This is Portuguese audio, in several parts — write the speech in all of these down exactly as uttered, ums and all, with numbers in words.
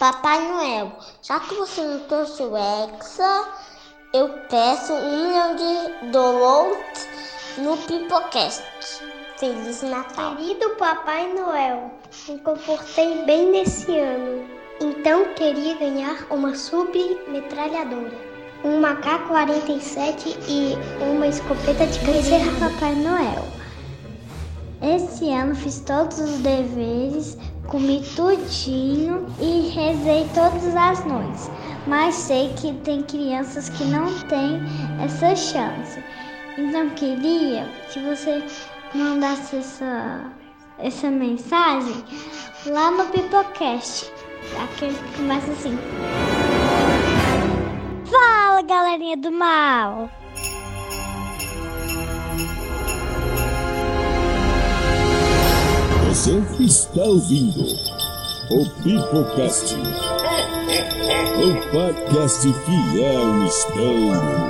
Papai Noel, já que você não trouxe o Hexa, eu peço um milhão de downloads no Pipocast. Feliz Natal. Querido Papai Noel, me comportei bem nesse ano, então queria ganhar uma submetralhadora, um A K quarenta e sete e uma escopeta de cano cerrado. Papai Noel, esse ano fiz todos os deveres, comi tudinho e rezei todas as noites, mas sei que tem crianças que não têm essa chance. Então queria que você mandasse essa, essa mensagem lá no Pipocast, aquele que começa assim: Fala, galerinha do mal! Você está ouvindo o Pipocast, o podcast que é um mistério.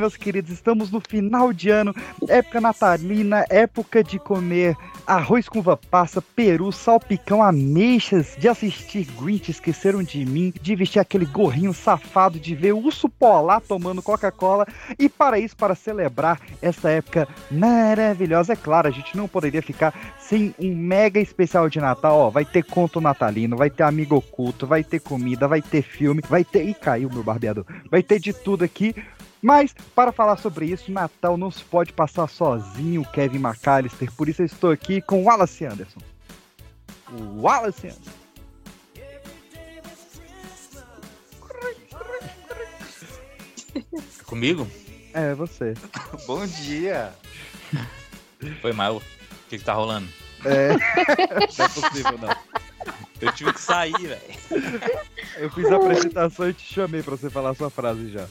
Meus queridos, estamos no final de ano, época natalina, época de comer arroz com uva passa, peru, salpicão, ameixas, de assistir Grinch, Esqueceram de Mim, de vestir aquele gorrinho safado, de ver o urso polar tomando Coca-Cola. E para isso, para celebrar essa época maravilhosa, é claro, a gente não poderia ficar sem um mega especial de Natal. Ó, vai ter conto natalino, vai ter amigo oculto, vai ter comida, vai ter filme, vai ter... Ih, caiu meu barbeador. Vai ter de tudo aqui. Mas, para falar sobre isso, Natal não se pode passar sozinho, Kevin McAllister. Por isso eu estou aqui com o Wallace Anderson. O Wallace Anderson. Comigo? É, você. Bom dia. Foi mal. O que que tá rolando? É. Não é possível, não. Eu tive que sair, velho. Eu fiz a apresentação e te chamei para você falar a sua frase já.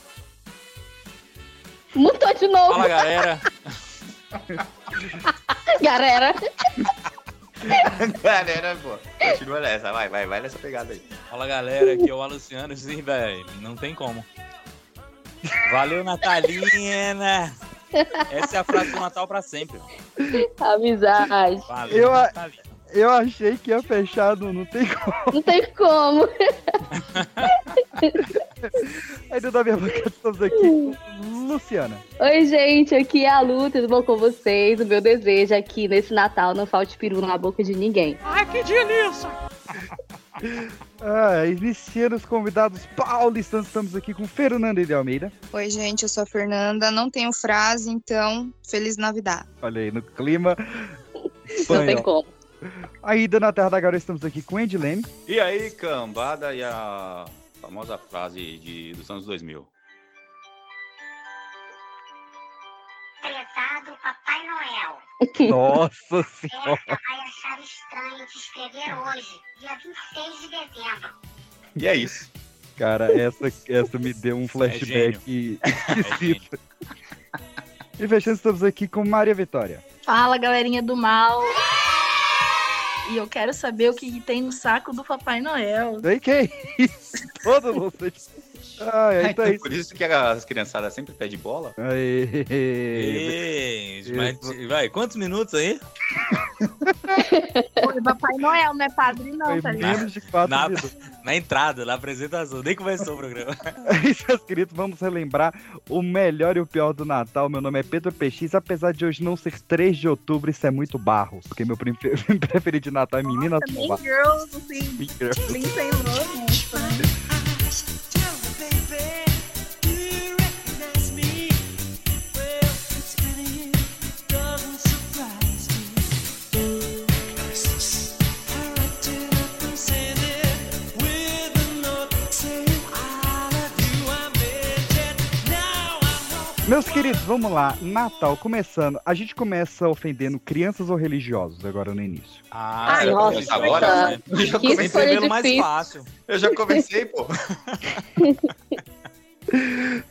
Mutou de novo. Fala, galera. Galera. Galera, pô. Continua nessa. Vai, vai, vai nessa pegada aí. Fala, galera. Aqui é o Aluciano. Sim, velho. Não tem como. Valeu, Natalina. Essa é a frase do Natal pra sempre. Amizade. Valeu, eu, Natalina. Eu achei que ia fechar no Não Tem Como. Não tem como. Aí dentro da minha boca, estamos aqui com Luciana. Oi, gente, aqui é a Lu, tudo bom com vocês? O meu desejo é que nesse Natal não falte peru na boca de ninguém. Ai, que delícia! Ah, iniciando os convidados paulistanos, estamos aqui com Fernanda de Almeida. Oi, gente, eu sou a Fernanda, não tenho frase, então, Feliz Navidade. Olha aí, no clima espanhol. Não tem como. Ainda na Terra da Garoa, estamos aqui com Andy Leme. E aí, cambada, e a famosa frase de, dos anos dois mil. Prezado Papai Noel. Nossa Senhora. Essa vai achar estranho te escrever hoje, dia vinte e seis de dezembro. E é isso. Cara, essa, essa me deu um flashback é esquisito. É e fechando, estamos aqui com Maria Vitória. Fala, galerinha do mal. E eu quero saber o que tem no saco do Papai Noel. E que isso? Todo mundo. Ah, é, então é isso. Por isso que as criançadas sempre pedem bola. Aê, aê, aê. Mas, vai, quantos minutos aí? Oi, Papai Noel, não é padre não, foi tá ligado? Menos de quatro na, minutos. Na entrada, na apresentação, nem começou o programa. Aí, seus queridos, vamos relembrar o melhor e o pior do Natal. Meu nome é Pedro P X, apesar de hoje não ser três de outubro, isso é muito barro. Porque meu pre- preferido de Natal é menina. Nossa, Mean Girls, assim, Mean Girls. Mean Girls. Meus queridos, vamos lá. Natal começando. A gente começa ofendendo crianças ou religiosos agora no início? Ah, ai, nossa, agora? Né? Eu já comecei pelo mais fácil. Eu já comecei, pô.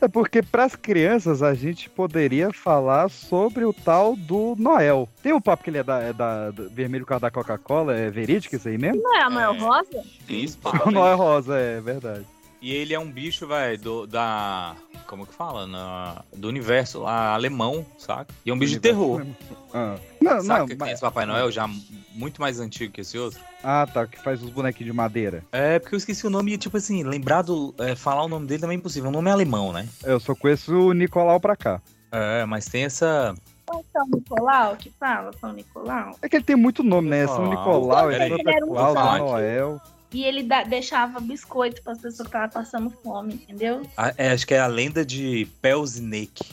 É porque para as crianças a gente poderia falar sobre o tal do Noel. Tem um papo que ele é da, é da vermelho por causa da Coca-Cola, é verídico isso aí mesmo? Não é a Noel é. Rosa? Tem espaço. O Noel Rosa, é verdade. E ele é um bicho, velho, da... Como que fala? Na, do universo lá, alemão, saca? E é um bicho de terror. Ah. Não, saca não, que mas... esse Papai Noel já muito mais antigo que esse outro? Ah, tá, que faz os bonequinhos de madeira. É, porque eu esqueci o nome e, tipo assim, lembrar do... É, falar o nome dele também é impossível. O nome é alemão, né? Eu só conheço o Nicolau pra cá. É, mas tem essa... Qual é o Nicolau que fala? São Nicolau? É que ele tem muito nome, né? São Nicolau, é Santa Claus, São Noel... E ele da- deixava biscoito para as pessoas que estavam passando fome, entendeu? Ah, é, acho que é a lenda de Pelznick.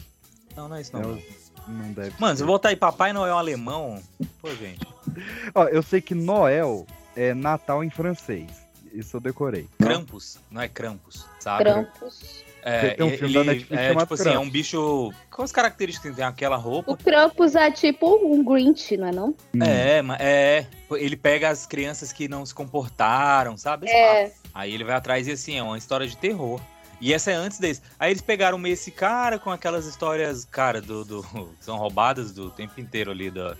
Não, não é isso não. Pel... Não deve Mano, ser. Se eu botar aí Papai Noel alemão... Pô, gente. Ó, eu sei que Noel é Natal em francês. Isso eu decorei. Krampus. Não é Krampus, sabe? Krampus. É, tem um filme ele, da Netflix é, tipo assim, é um bicho... Quais as características tem aquela roupa? O Krampus é tipo um Grinch, não é não? É, é, ele pega as crianças que não se comportaram, sabe? É. Aí ele vai atrás e assim, é uma história de terror. E essa é antes desse. Aí eles pegaram esse cara com aquelas histórias, cara, do, do, que são roubadas do tempo inteiro ali da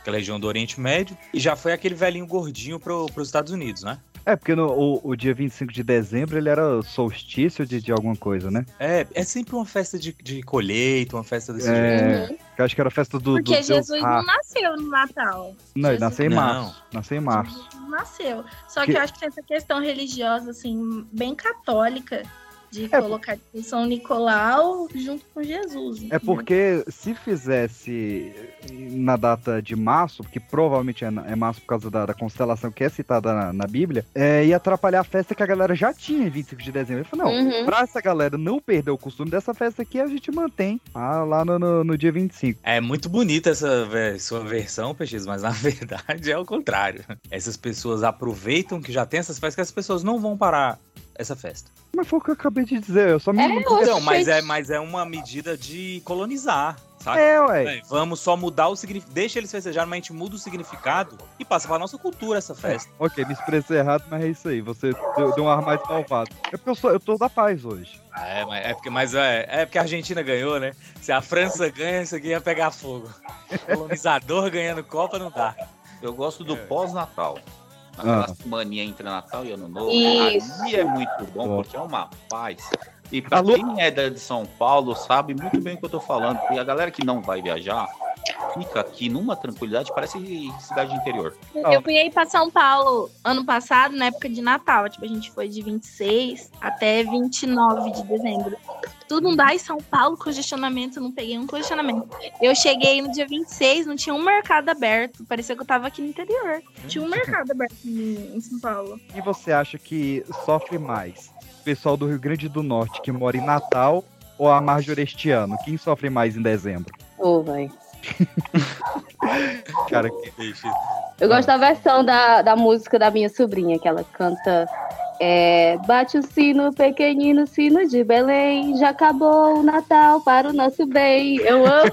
aquela região do Oriente Médio. E já foi aquele velhinho gordinho pro, pros Estados Unidos, né? É, porque no, o, o dia vinte e cinco de dezembro ele era solstício de, de alguma coisa, né? É, é sempre uma festa de, de colheita, uma festa desse é, jeito. Eu acho que era a festa do... Porque do Jesus Deus... não nasceu no Natal. Não, Jesus... ele nasceu em março. Não. Nasceu em março. Jesus nasceu. Só que... que eu acho que tem essa questão religiosa, assim, bem católica, de é... colocar São Nicolau junto com Jesus. Entendeu? É porque se fizesse na data de março, porque provavelmente é, é março por causa da, da constelação que é citada na, na Bíblia, é, ia atrapalhar a festa que a galera já tinha em vinte e cinco de dezembro. Eu falei, não, uhum. pra essa galera não perder o costume dessa festa aqui, a gente mantém ah, lá no, no, no dia vinte e cinco. É muito bonita essa vé, sua versão, Peixes, mas na verdade é o contrário. Essas pessoas aproveitam que já tem essas festas, que as pessoas não vão parar essa festa. Mas foi o que eu acabei de dizer, eu só me... É, não, mas é, mas é uma medida de colonizar, sabe? É, ué. Vamos só mudar o significado, deixa eles festejarem, mas a gente muda o significado e passa pra nossa cultura essa festa. É, ok, me expressei errado, mas é isso aí, você deu, deu um ar mais malvado. É porque eu, sou, eu tô da paz hoje. Ah, é, mas, é, porque, mas é, é porque a Argentina ganhou, né? Se a França ganha, isso aqui ia pegar fogo. Colonizador ganhando Copa não dá. Eu gosto do é. pós-Natal. Aquela ah. mania entre Natal e Ano Novo. Isso. Ali é muito bom, porque é uma paz. E pra Alô? Quem é de São Paulo sabe muito bem o que eu tô falando. E a galera que não vai viajar fica aqui numa tranquilidade, parece cidade de interior. Eu fui aí pra São Paulo ano passado, na época de Natal. Tipo, a gente foi de vinte e seis até vinte e nove de dezembro. Tudo não dá em São Paulo, congestionamento, eu não peguei um congestionamento. Eu cheguei no dia vinte e seis, não tinha um mercado aberto. Parecia que eu tava aqui no interior. Tinha um mercado aberto em São Paulo. E você acha que sofre mais o pessoal do Rio Grande do Norte que mora em Natal ou a Marjorestiano? Quem sofre mais em dezembro? Ô, oh, vai. Cara, que deixa. Eu gosto da versão da, da música da minha sobrinha, que ela canta. É, bate o sino, pequenino sino de Belém, já acabou o Natal para o nosso bem. Eu amo.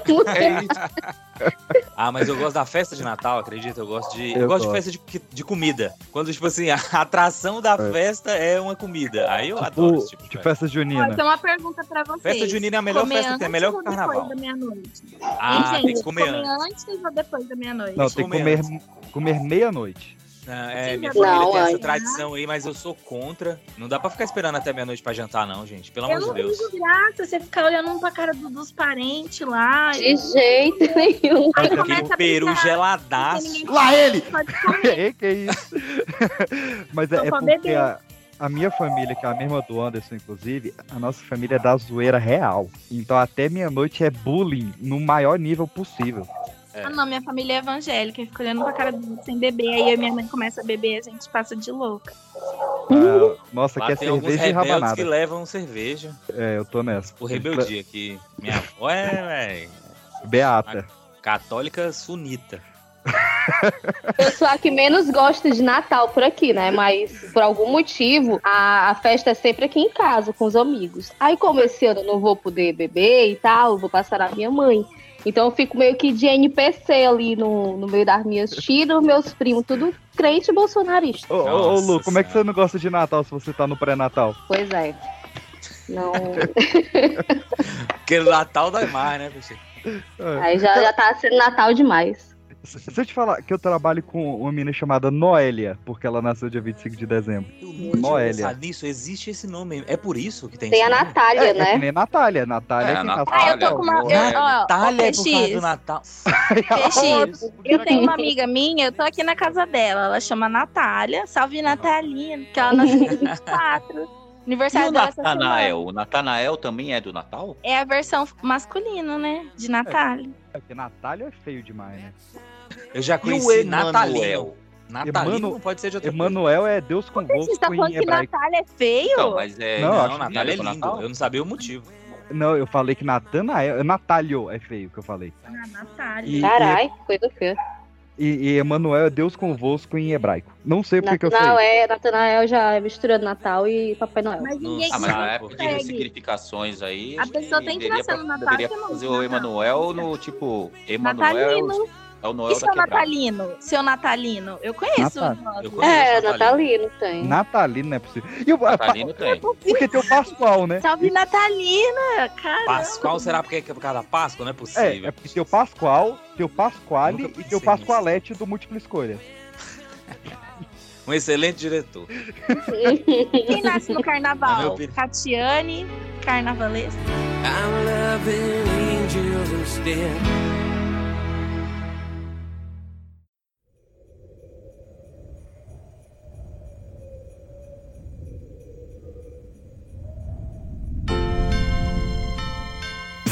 Ah, mas eu gosto da festa de Natal, acredito. Eu gosto de, eu eu gosto gosto. de festa de, de comida. Quando, tipo assim, a atração da é. festa é uma comida. Aí eu tipo, adoro esse tipo de, de festa. festa junina. Então, uma pergunta pra vocês. Festa junina é a melhor festa que tem, é melhor que o carnaval. Da meia-noite? Ah, gente, tem que comer, comer antes. antes ou depois da meia-noite? Não, tem que comer, comer meia-noite. Não, é, minha família não, tem essa tradição aí, mas eu sou contra. Não dá pra ficar esperando até meia-noite pra jantar, não, gente. Pelo amor de Deus. Eu não tenho graça você ficar olhando um pra cara do, dos parentes lá. De jeito nenhum. Aí começa a peru geladaço. Lá ele! É, que isso? Mas é, é porque a, a minha família, que é a mesma do Anderson, inclusive, a nossa família é da zoeira real. Então até meia-noite é bullying no maior nível possível. É. Ah, não, minha família é evangélica, eu fico olhando pra cara do sem beber, aí a minha mãe começa a beber, a gente passa de louca. Ah, nossa, lá que é cerveja e rabanada. Que levam cerveja. É, eu tô nessa. O rebeldia aqui. Minha avó é, velho. Beata. Católica sunita. Eu sou a que menos gosta de Natal por aqui, né? Mas, por algum motivo, a, a festa é sempre aqui em casa, com os amigos. Aí, como esse ano eu não vou poder beber e tal, eu vou passar na minha mãe. Então, eu fico meio que de N P C ali no, no meio das minhas tiras, meus primos, tudo crente e bolsonarista. Ô, ô, ô, Lu, como é que você não gosta de Natal se você tá no pré-Natal? Pois é. Não. Porque Natal dá mais, né, Peixinho? Aí já, já tá sendo Natal demais. Se eu te falar que eu trabalho com uma menina chamada Noélia, porque ela nasceu dia vinte e cinco de dezembro. Eu Noélia. Pensar nisso, existe esse nome. É por isso que tem Tem a nome? Natália, é, né? É que nem Natália. Natália é, é quem Natália. Ah, eu tô com uma... Eu, ó, Natália ó, é por causa do Natal. P X, eu tenho uma amiga minha, eu tô aqui na casa dela. Ela chama Natália. Salve, Natalina, que ela nasceu dia vinte e quatro. Aniversário e o Natanael, o Natanael também é do Natal? É a versão masculina, né? De Natália. É, porque Natália é feio demais, né? Eu já conheci Natanael. Natalino Emanu... não pode ser de outra Emanuel coisa. É Deus com você está falando que Natália é feio? Não, mas é... Não, não Natália é lindo. Natal. Eu não sabia o motivo. Não, eu falei que Natanael... Natálio é feio que eu falei. Ah, Natália. Carai, e... coisa feia. E, e Emanuel é Deus convosco em hebraico. Não sei porque Natanau que eu sei. É, Natanael já é misturando Natal e Papai Noel. Mas ninguém ah, mas na época de ressignificações aí... A pessoa tem que pensar no Natal. Deveria fazer o Emanuel no tipo... Emanuel é o Noel da quebrada. Natalino? Seu Natalino? Eu conheço Natal. o nome. Eu conheço é, Natalino. Natalino tem. Natalino não é possível. E o Natalino é, tem. Porque tem o Pascoal, né? Salve Natalina, cara. Pascoal, será porque é por causa da Páscoa? Não é possível. É, é porque tem o Pascoal, tem o Pasquale e tem o Pascoalete do Múltipla Escolha. Um excelente diretor. Quem nasce no carnaval? É Catiane, carnavalesca. I'm loving angels instead.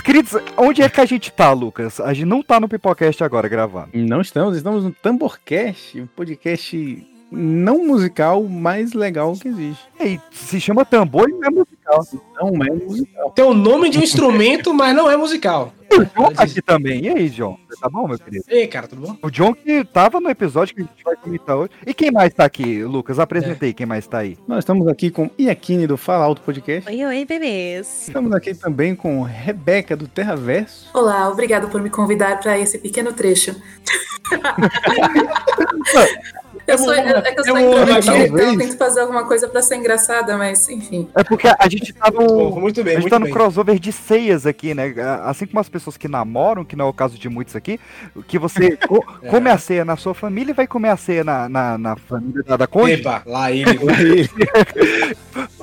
Queridos, onde é que a gente tá, Lucas? A gente não tá no Pipocast agora, gravando. Não estamos, estamos no Tamborcast, um podcast não musical, mais legal que existe. É, se chama tambor e não é musical. Não é musical. Tem o nome de um instrumento, mas não é musical. O John tá aqui também. E aí, John? Tá bom, meu querido? E aí, cara, tudo bom? O John que tava no episódio que a gente vai comentar hoje. E quem mais tá aqui, Lucas? Apresentei é. quem mais tá aí. Nós estamos aqui com Iaquine do Fala Alto Podcast. Oi, oi, bebês. Estamos aqui também com Rebeca do Terraverso. Olá, obrigado por me convidar pra esse pequeno trecho. Eu sou, é que eu sou introvertida, então eu tento fazer alguma coisa pra ser engraçada, mas enfim. É porque a gente tá no, muito bem, a gente muito tá no bem. crossover de ceias aqui, né? Assim como as pessoas que namoram, que não é o caso de muitos aqui, que você co- é. come a ceia na sua família e vai comer a ceia na, na, na família da cônjuge. Epa, lá ele. Lá ele.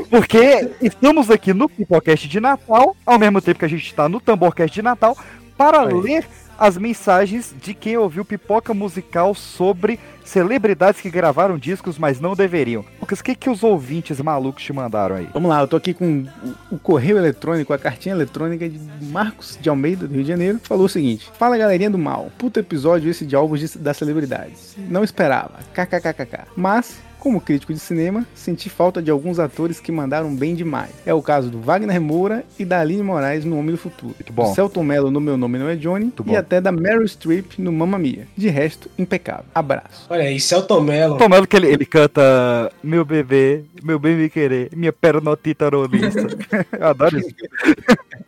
Porque estamos aqui no Pipocast de Natal, ao mesmo tempo que a gente tá no Tamborcast de Natal, para Aí. ler... as mensagens de quem ouviu Pipoca Musical sobre celebridades que gravaram discos, mas não deveriam. Lucas, o que, que os ouvintes malucos te mandaram aí? Vamos lá, eu tô aqui com o correio eletrônico, a cartinha eletrônica de Marcos de Almeida, do Rio de Janeiro, que falou o seguinte: fala, galerinha do mal, puto episódio esse de álbuns de, das celebridades. Não esperava, kkkk. Mas... como crítico de cinema, senti falta de alguns atores que mandaram bem demais. É o caso do Wagner Moura e da Aline Moraes no Homem do Futuro. Bom. Do Celso Tomelo no Meu Nome Não É Johnny. Muito e bom. Até da Meryl Streep no Mamma Mia. De resto, impecável. Abraço. Olha aí, Celso Tomelo. Tomelo que ele, ele canta Meu Bebê, Meu Bem Me Querer, Minha Pernotita Rolista. Eu adoro isso.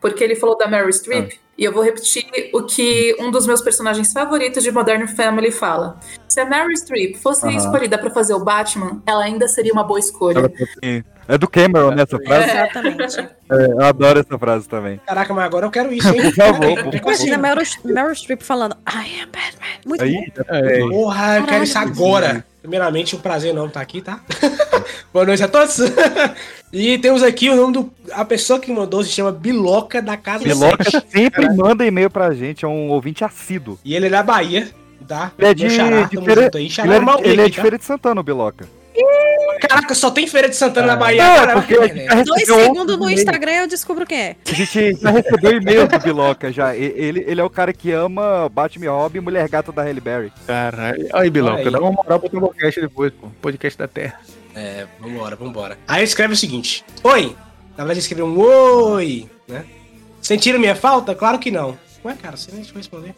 Porque ele falou da Meryl Streep. Ah. E eu vou repetir o que um dos meus personagens favoritos de Modern Family fala. Se a Meryl Streep fosse uhum. escolhida pra fazer o Batman, ela ainda seria uma boa escolha. É do Cameron, né, essa frase? É, exatamente. É, eu adoro essa frase também. Caraca, mas agora eu quero isso, hein? Por favor. Imagina a Meryl, Meryl Streep falando I am Batman. Muito Aí, bom. É. Porra, eu quero isso agora. Primeiramente, um prazer enorme estar aqui, tá? Boa noite a todos. E temos aqui o nome do... A pessoa que mandou se chama Biloca da Casa Biloca sete. Sempre Caraca. manda e-mail pra gente, é um ouvinte assíduo. E ele é da Bahia, tá? Ele é de, Xará, de Feira... Aí. Xará, ele, ele, ele é de Feira de Santana, o Biloca. Caraca, só tem Feira de Santana ah, na Bahia. Não, cara, porque né? Dois segundos no Instagram eu descubro quem é. A gente já recebeu e-mail do Biloca já. Ele, ele é o cara que ama Batman Robin e Mulher Gata da Halle Berry. Caralho. Aí, Biloca, aí. Dá uma moral pro podcast depois, pô. Podcast da Terra. É, vambora, vambora. Aí escreve o seguinte: oi! Na verdade escreveu um oi, né? Sentiram minha falta? Claro que não. Ué, cara, você nem te vai responder.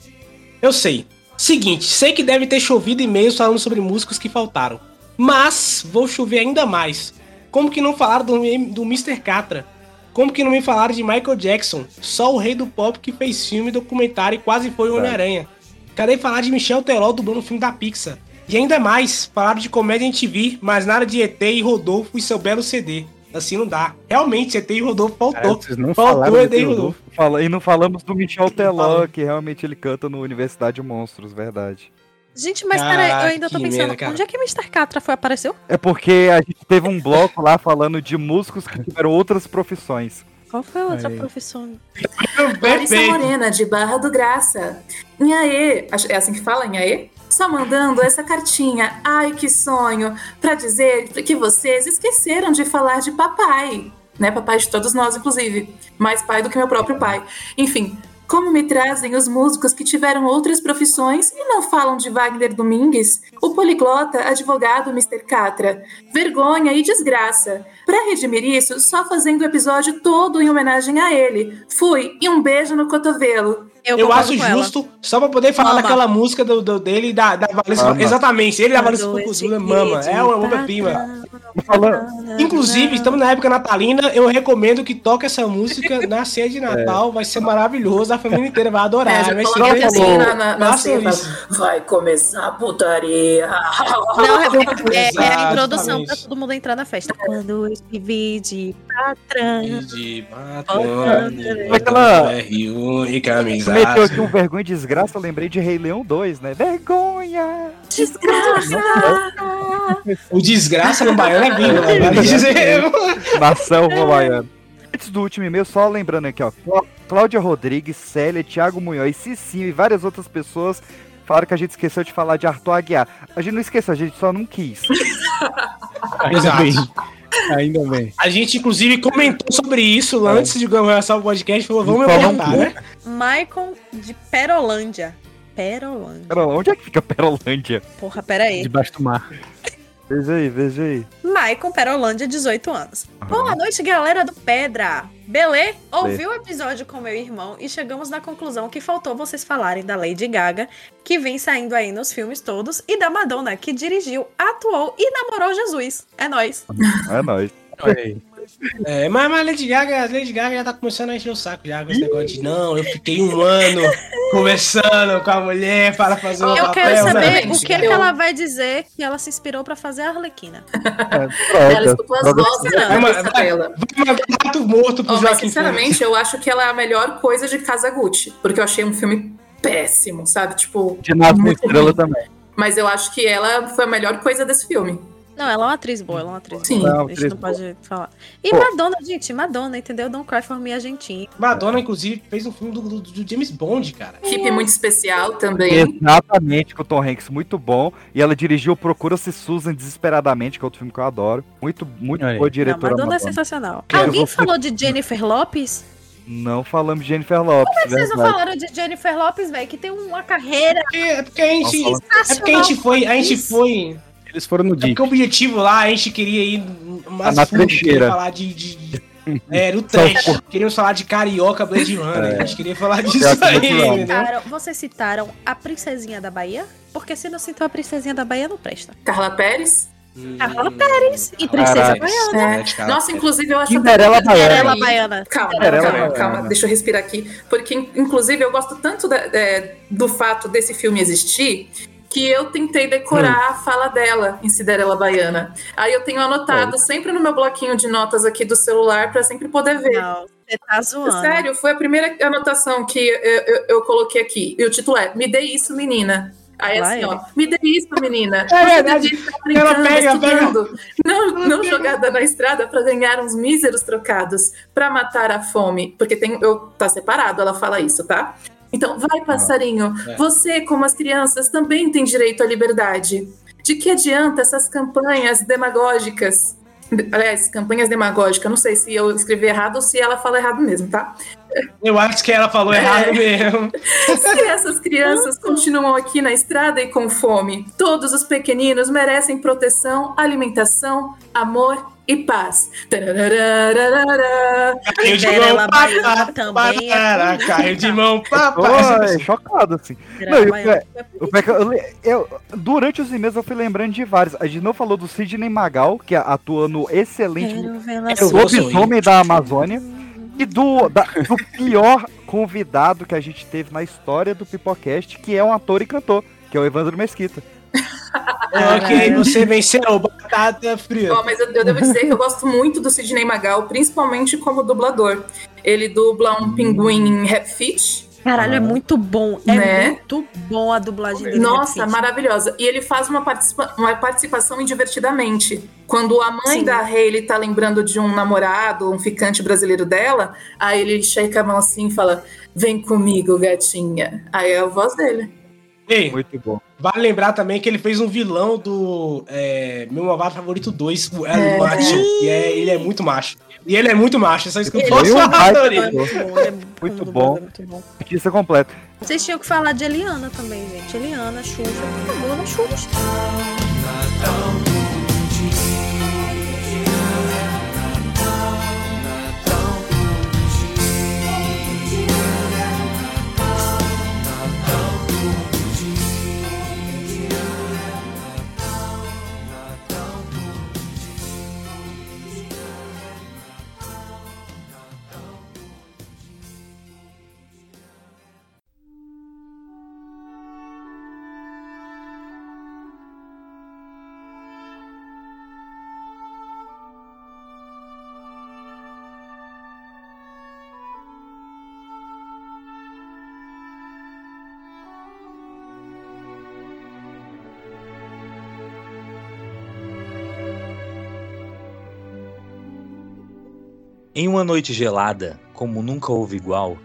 Eu sei. Seguinte, sei que deve ter chovido e-mails falando sobre músicos que faltaram, mas vou chover ainda mais. Como que não falaram do, do mister Catra? Como que não me falaram de Michael Jackson? Só o rei do pop que fez filme, documentário e quase foi o Homem-Aranha. Cadê falar de Michel Teló dublando o filme da Pixar? E ainda mais, falaram de comédia em T V, mas nada de E T e Rodolfo e seu belo C D. Assim não dá. Realmente, E T e Rodolfo faltou. Cara, vocês não falaram de E T e Rodolfo. Fala, e não falamos do Michel Teló, que realmente ele canta no Universidade Monstros, verdade. Gente, mas peraí, eu ainda tô pensando, merda, onde é que mister Catra foi apareceu? É porque a gente teve um bloco lá falando de músicos que tiveram outras profissões. Qual foi a outra aí. profissão? Larissa Morena, de Barra do Graça. Nhaê, é assim que fala, nhaê? Só mandando essa cartinha, ai que sonho, pra dizer que vocês esqueceram de falar de papai. Né, papai de todos nós, inclusive. Mais pai do que meu próprio pai. Enfim... Como me trazem os músicos que tiveram outras profissões e não falam de Wagner Domingues, o poliglota advogado mister Catra. Vergonha e desgraça. Pra redimir isso, só fazendo o episódio todo em homenagem a ele. Fui, e um beijo no cotovelo. Eu, eu acho justo, ela. Só pra poder falar mama. daquela música do, do, dele e da, da Valência. Exatamente, ele da Valência Concusura, mama. É uma obra-prima. Inclusive, estamos na época natalina, eu recomendo que toque essa música na ceia de Natal, é. vai ser maravilhoso, a família inteira vai adorar. É, vai ser assim na, na, na cena. Vai começar a putaria. Não, é, é, é a introdução pra todo mundo entrar na festa. Quando eu estive de patrão, de patrão, R um e camisa. Meteu aqui um vergonha e desgraça, eu lembrei de Rei Leão dois, né? Vergonha! Desgraça! O desgraça no baiano é vindo, né? Nação baiano. Antes do último e-mail, só lembrando aqui, ó. Cláudia Rodrigues, Célia, Thiago Munhoz, Cicinho e várias outras pessoas falaram que a gente esqueceu de falar de Arthur Aguiar. A gente não esqueceu, a gente só não quis. Exato. Ainda bem. A gente, inclusive, comentou sobre isso é. antes de começar o podcast. Falou, vamos levantar, né? Maicon de Perolândia. Perolândia. Perolândia. Onde é que fica Perolândia? Porra, peraí. Debaixo do mar. Veja aí, veja aí. Maicon Perolândia, dezoito anos. Uhum. Boa noite, galera do Pedra. Belê, ouviu o episódio com meu irmão e chegamos na conclusão que faltou vocês falarem da Lady Gaga, que vem saindo aí nos filmes todos, e da Madonna, que dirigiu, atuou e namorou Jesus. É nóis. É nóis. É, mas, mas a Lady Gaga, a Lady Gaga já tá começando a encher o saco já com esse negócio de não, eu fiquei um ano conversando com a mulher para fazer um eu papel. Eu quero saber não, o que, é que ela vai dizer que ela se inspirou pra fazer a Arlequina. É, ela escutou as vozes da Isabela. Gato morto pro oh, Joaquim. Sinceramente, eu acho que ela é a melhor coisa de Casa Gucci, porque eu achei um filme péssimo, sabe? Tipo, de nada uma estrela também. Mas eu acho que ela foi a melhor coisa desse filme. Não, ela é uma atriz boa, ela é uma atriz Sim. boa. Não, a gente não pode boa. falar. E Pô. Madonna, gente, Madonna, entendeu? Don't Cry For Me Argentina. Madonna, inclusive, fez um filme do, do, do James Bond, cara. Equipe é. muito especial também. Exatamente, com o Tom Hanks, muito bom. E ela dirigiu Procura-se Susan Desesperadamente, que é outro filme que eu adoro. Muito, muito boa diretora. Não, Madonna, Madonna é sensacional. Quero Alguém você... falou de Jennifer Lopez? Não falamos de Jennifer Lopez. Como é que vocês não falaram de Jennifer Lopez, velho? Que tem uma carreira. É porque a gente, é porque a gente foi. A gente foi... Eles foram no dia. É o objetivo lá, a gente queria ir mais ah, fundo, queria falar de... de, de é, no trash. Queríamos falar de Carioca Blade Runner. É. A gente queria falar disso é. aí, né? Vocês citaram a Princesinha da Bahia? Porque se não citou a Princesinha da Bahia, não presta. Carla Pérez? Hum. Carla Pérez e Princesa Baiana. É. É. Nossa, inclusive eu acho... Cinderela Baiana. Baiana. Calma, Cinderela calma, Baiana. calma. Deixa eu respirar aqui. Porque, inclusive, eu gosto tanto da, é, do fato desse filme existir... que eu tentei decorar hum. a fala dela em Cinderela Baiana. Aí eu tenho anotado é. sempre no meu bloquinho de notas aqui do celular pra sempre poder ver. Não, você tá zoando. Sério, foi a primeira anotação que eu, eu, eu coloquei aqui. E o título é Me Dê Isso, Menina. Aí Vai. assim, ó, me dê isso, menina. É verdade. Ela pega, pega. Não, não jogada na estrada pra ganhar uns míseros trocados, pra matar a fome. Porque tem, eu, tá separado, ela fala isso, tá? Então, vai, passarinho, ah, é. você, como as crianças, também tem direito à liberdade. De que adianta essas campanhas demagógicas? Aliás, campanhas demagógicas, não sei se eu escrevi errado ou se ela fala errado mesmo, tá? Eu acho que ela falou é. errado mesmo. Se essas crianças continuam aqui na estrada e com fome, todos os pequeninos merecem proteção, alimentação, amor... e paz. Carrinho de mão para também. Carrinho de mão para. Chocado, assim. Não, eu, eu, eu, eu, durante os e-mails eu fui lembrando de vários. A gente não falou do Sidney Magal, que atua no excelente é o lobisomem da Amazônia. E do, da, do pior convidado que a gente teve na história do Pipocast, que é um ator e cantor, que é o Evandro Mesquita. Ok, você venceu, batata fria. Bom, mas eu, eu devo dizer que eu gosto muito do Sidney Magal, principalmente como dublador. Ele dubla um pinguim em Rap Fit. Caralho, é muito bom, é né? muito bom a dublagem dele. Nossa, maravilhosa. E ele faz uma, participa- uma participação em Divertidamente. Quando a mãe Sim. da Hayley tá lembrando de um namorado, um ficante brasileiro dela, aí ele checa a mão assim e fala, vem comigo, gatinha. Aí é a voz dele. Ei, muito bom. Vale lembrar também que ele fez um vilão do é, Meu Malvado Favorito dois, o Elo é. Macho. E é, ele é muito macho. E ele é muito macho, só isso que eu posso falar. Muito bom. Isso é completo. Vocês tinham que falar de Eliana também, gente. Eliana, Xuxa, por favor, na Xuxa. Em uma noite gelada, como nunca houve igual,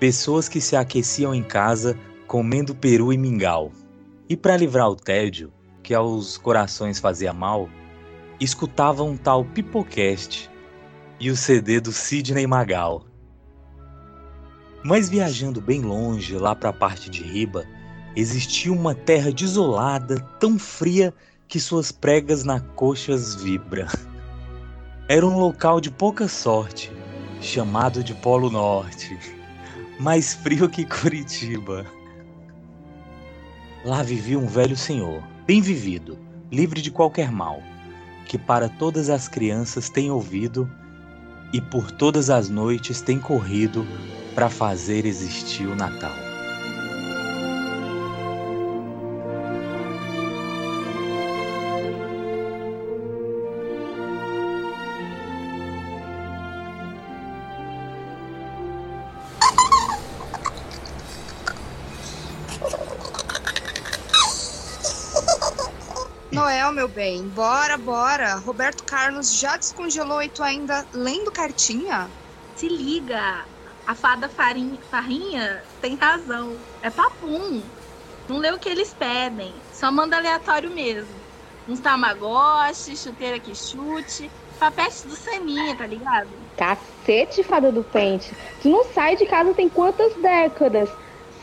pessoas que se aqueciam em casa comendo peru e mingau. E para livrar o tédio, que aos corações fazia mal, escutavam um tal Pipocast e o C D do Sidney Magal. Mas viajando bem longe, lá para a parte de riba, existia uma terra desolada, tão fria que suas pregas na coxas vibram. Era um local de pouca sorte, chamado de Polo Norte, mais frio que Curitiba. Lá vivia um velho senhor, bem vivido, livre de qualquer mal, que para todas as crianças tem ouvido e por todas as noites tem corrido para fazer existir o Natal. Meu bem, bora, bora. Roberto Carlos já descongelou e tu ainda lendo cartinha? Se liga, a fada farinha, Farrinha tem razão. É papum. Não lê o que eles pedem, só manda aleatório mesmo. Uns tamagotchi, chuteira que chute, papete do Saninha, tá ligado? Cacete, fada do pente. Tu não sai de casa tem quantas décadas?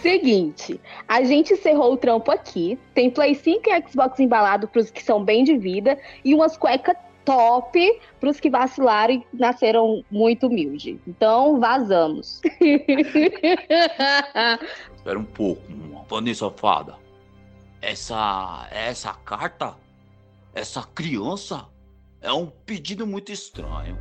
Seguinte, a gente encerrou o trampo aqui, tem Play cinco e Xbox embalado pros que são bem de vida e umas cuecas top pros que vacilaram e nasceram muito humilde. Então, vazamos. Espera um pouco, Fanny safada. Essa, essa carta, essa criança, é um pedido muito estranho.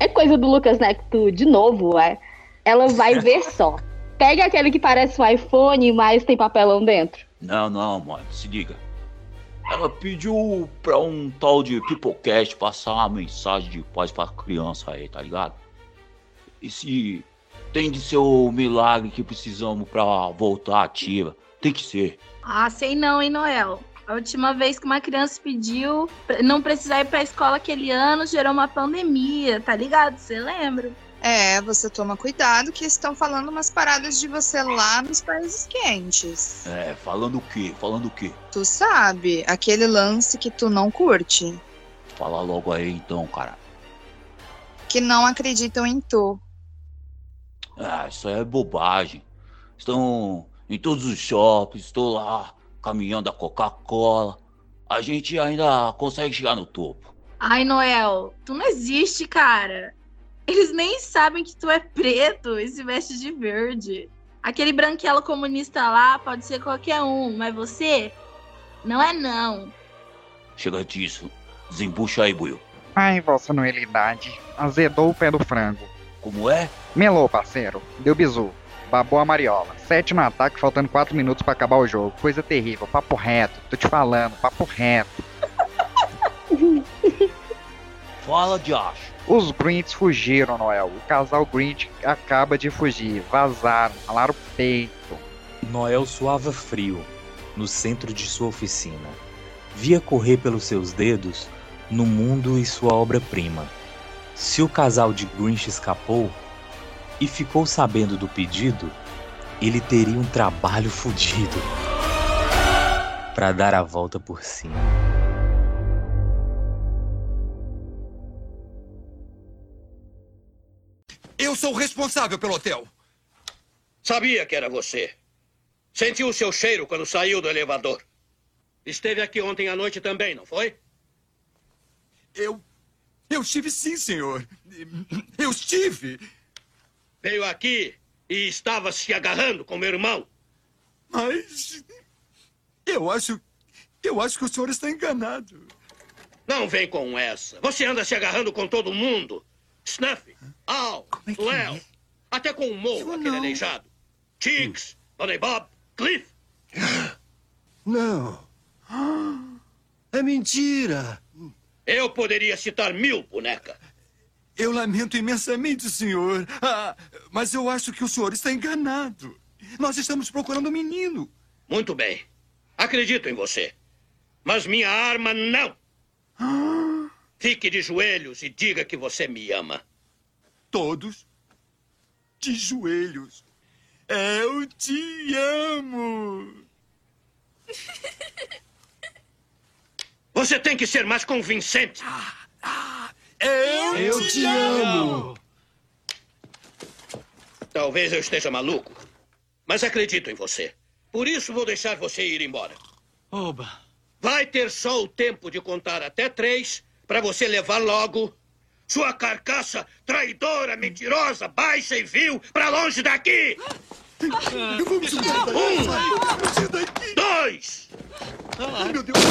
É coisa do Lucas Necto de novo, é. Ela vai ver só. Pega aquele que parece um iPhone, mas tem papelão dentro. Não, não, mano, se liga. Ela pediu pra um tal de Pipocast passar uma mensagem de paz pra criança aí, tá ligado? E se tem de ser o milagre que precisamos pra voltar ativa, tem que ser. Ah, sei não, hein, Noel? A última vez que uma criança pediu não precisar ir pra escola aquele ano, gerou uma pandemia, tá ligado? Você lembra? É, você toma cuidado que estão falando umas paradas de você lá nos países quentes. É, falando o quê? Falando o quê? Tu sabe, aquele lance que tu não curte. Fala logo aí então, cara. Que não acreditam em tu. Ah, isso aí é bobagem. Estão em todos os shoppings, estou lá caminhando a Coca-Cola. A gente ainda consegue chegar no topo. Ai, Noel, tu não existe, cara. Eles nem sabem que tu é preto e se veste de verde. Aquele branquelo comunista lá pode ser qualquer um, mas você não é não. Chega disso. Desembucha aí, Buiu. Ai, vossa noelidade. Azedou o pé do frango. Como é? Melou, parceiro. Deu bizu. Babou a mariola. Sete no ataque, faltando quatro minutos pra acabar o jogo. Coisa terrível. Papo reto. Tô te falando. Papo reto. Fala, Josh. Os Grinch fugiram, Noel. O casal Grinch acaba de fugir. Vazaram. Falaram peito. Noel suava frio no centro de sua oficina. Via correr pelos seus dedos no mundo e sua obra-prima. Se o casal de Grinch escapou e ficou sabendo do pedido, ele teria um trabalho fodido para dar a volta por cima. Eu sou o responsável pelo hotel. Sabia que era você. Senti o seu cheiro quando saiu do elevador. Esteve aqui ontem à noite também, não foi? Eu... Eu estive sim, senhor. Eu estive. Veio aqui e estava se agarrando com meu irmão. Mas... Eu acho... Eu acho que o senhor está enganado. Não vem com essa. Você anda se agarrando com todo mundo. Snuffy, Al, é Léo, é? Até com o Mo, aquele aleijado. Chicks, Bunny Bob, Cliff. Não. É mentira. Eu poderia citar mil, boneca. Eu lamento imensamente, senhor. Ah, mas eu acho que o senhor está enganado. Nós estamos procurando um menino. Muito bem. Acredito em você. Mas minha arma não. Fique de joelhos e diga que você me ama. Todos de joelhos. Eu te amo. Você tem que ser mais convincente. Ah, ah, eu, eu te, te amo. amo. Talvez eu esteja maluco, mas acredito em você. Por isso vou deixar você ir embora. Oba. Vai ter só o tempo de contar até três... Pra você levar logo sua carcaça traidora, mentirosa, baixa e vil pra longe daqui. Eu vou me juntar daqui. Um, dois. Ai, meu Deus.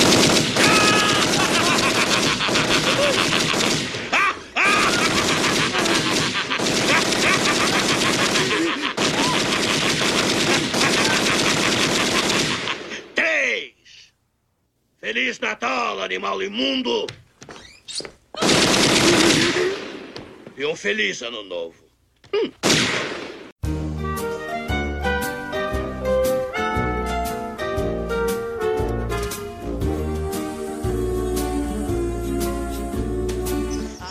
Três. Feliz Natal, animal imundo. E um feliz ano novo. Hum.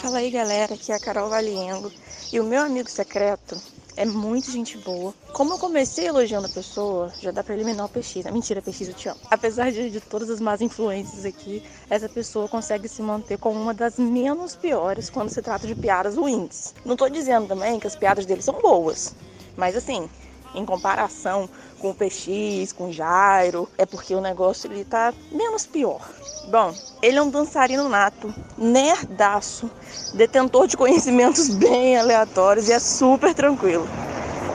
Fala aí, galera, aqui é a Carol Valiengo. E o meu amigo secreto é muito gente boa. Como eu comecei elogiando a pessoa, já dá pra eliminar o P X. Mentira, P X, eu te amo. Apesar de, de todas as más influências aqui, essa pessoa consegue se manter como uma das menos piores quando se trata de piadas ruins. Não tô dizendo também que as piadas dele são boas, mas assim, em comparação com o P X, com o Jairo, é porque o negócio ele tá menos pior. Bom, ele é um dançarino nato, nerdaço, detentor de conhecimentos bem aleatórios e é super tranquilo.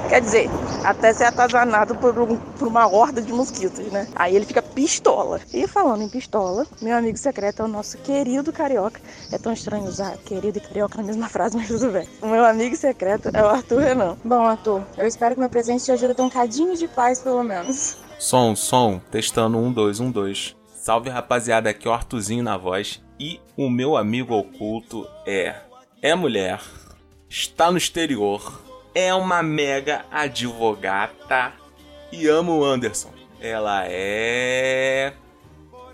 Quer dizer, até ser atazanado por, um, por uma horda de mosquitos, né? Aí ele fica pistola. E falando em pistola, meu amigo secreto é o nosso querido carioca. É tão estranho usar querido e carioca na mesma frase, mas tudo bem. O meu amigo secreto é o Arthur Renan. Bom, Arthur, eu espero que meu presente te ajude a ter um cadinho de paz, pelo menos. Som, som, testando um, dois, um, dois. Salve, rapaziada, aqui é o Artuzinho na voz e o meu amigo oculto é... É mulher, está no exterior, é uma mega advogata e ama o Anderson. Ela é...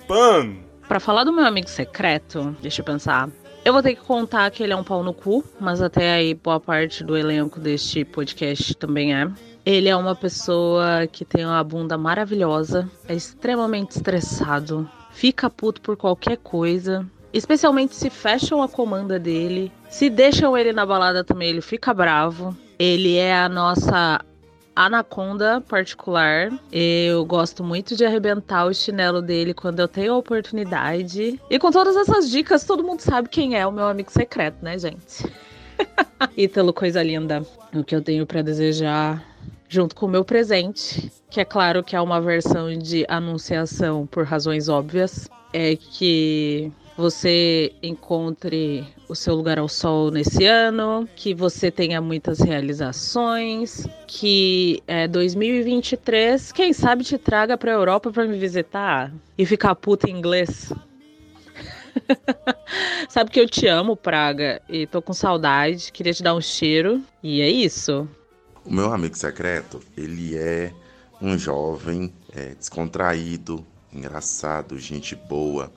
Pan! Pra falar do meu amigo secreto, deixa eu pensar... Eu vou ter que contar que ele é um pau no cu, mas até aí boa parte do elenco deste podcast também é. Ele é uma pessoa que tem uma bunda maravilhosa, é extremamente estressado, fica puto por qualquer coisa, especialmente se fecham a comanda dele, se deixam ele na balada também ele fica bravo. Ele é a nossa Anaconda particular. Eu gosto muito de arrebentar o chinelo dele quando eu tenho a oportunidade. E com todas essas dicas, todo mundo sabe quem é o meu amigo secreto, né, gente? Ítalo, coisa linda. O que eu tenho pra desejar, junto com o meu presente, que é claro que é uma versão de anunciação por razões óbvias, é que você encontre o seu lugar ao sol nesse ano, que você tenha muitas realizações, que é, dois mil e vinte e três, quem sabe te traga pra Europa pra me visitar e ficar puta em inglês. Sabe que eu te amo, Praga, e tô com saudade, queria te dar um cheiro, e é isso. O meu amigo secreto, ele é um jovem é, descontraído, engraçado, gente boa.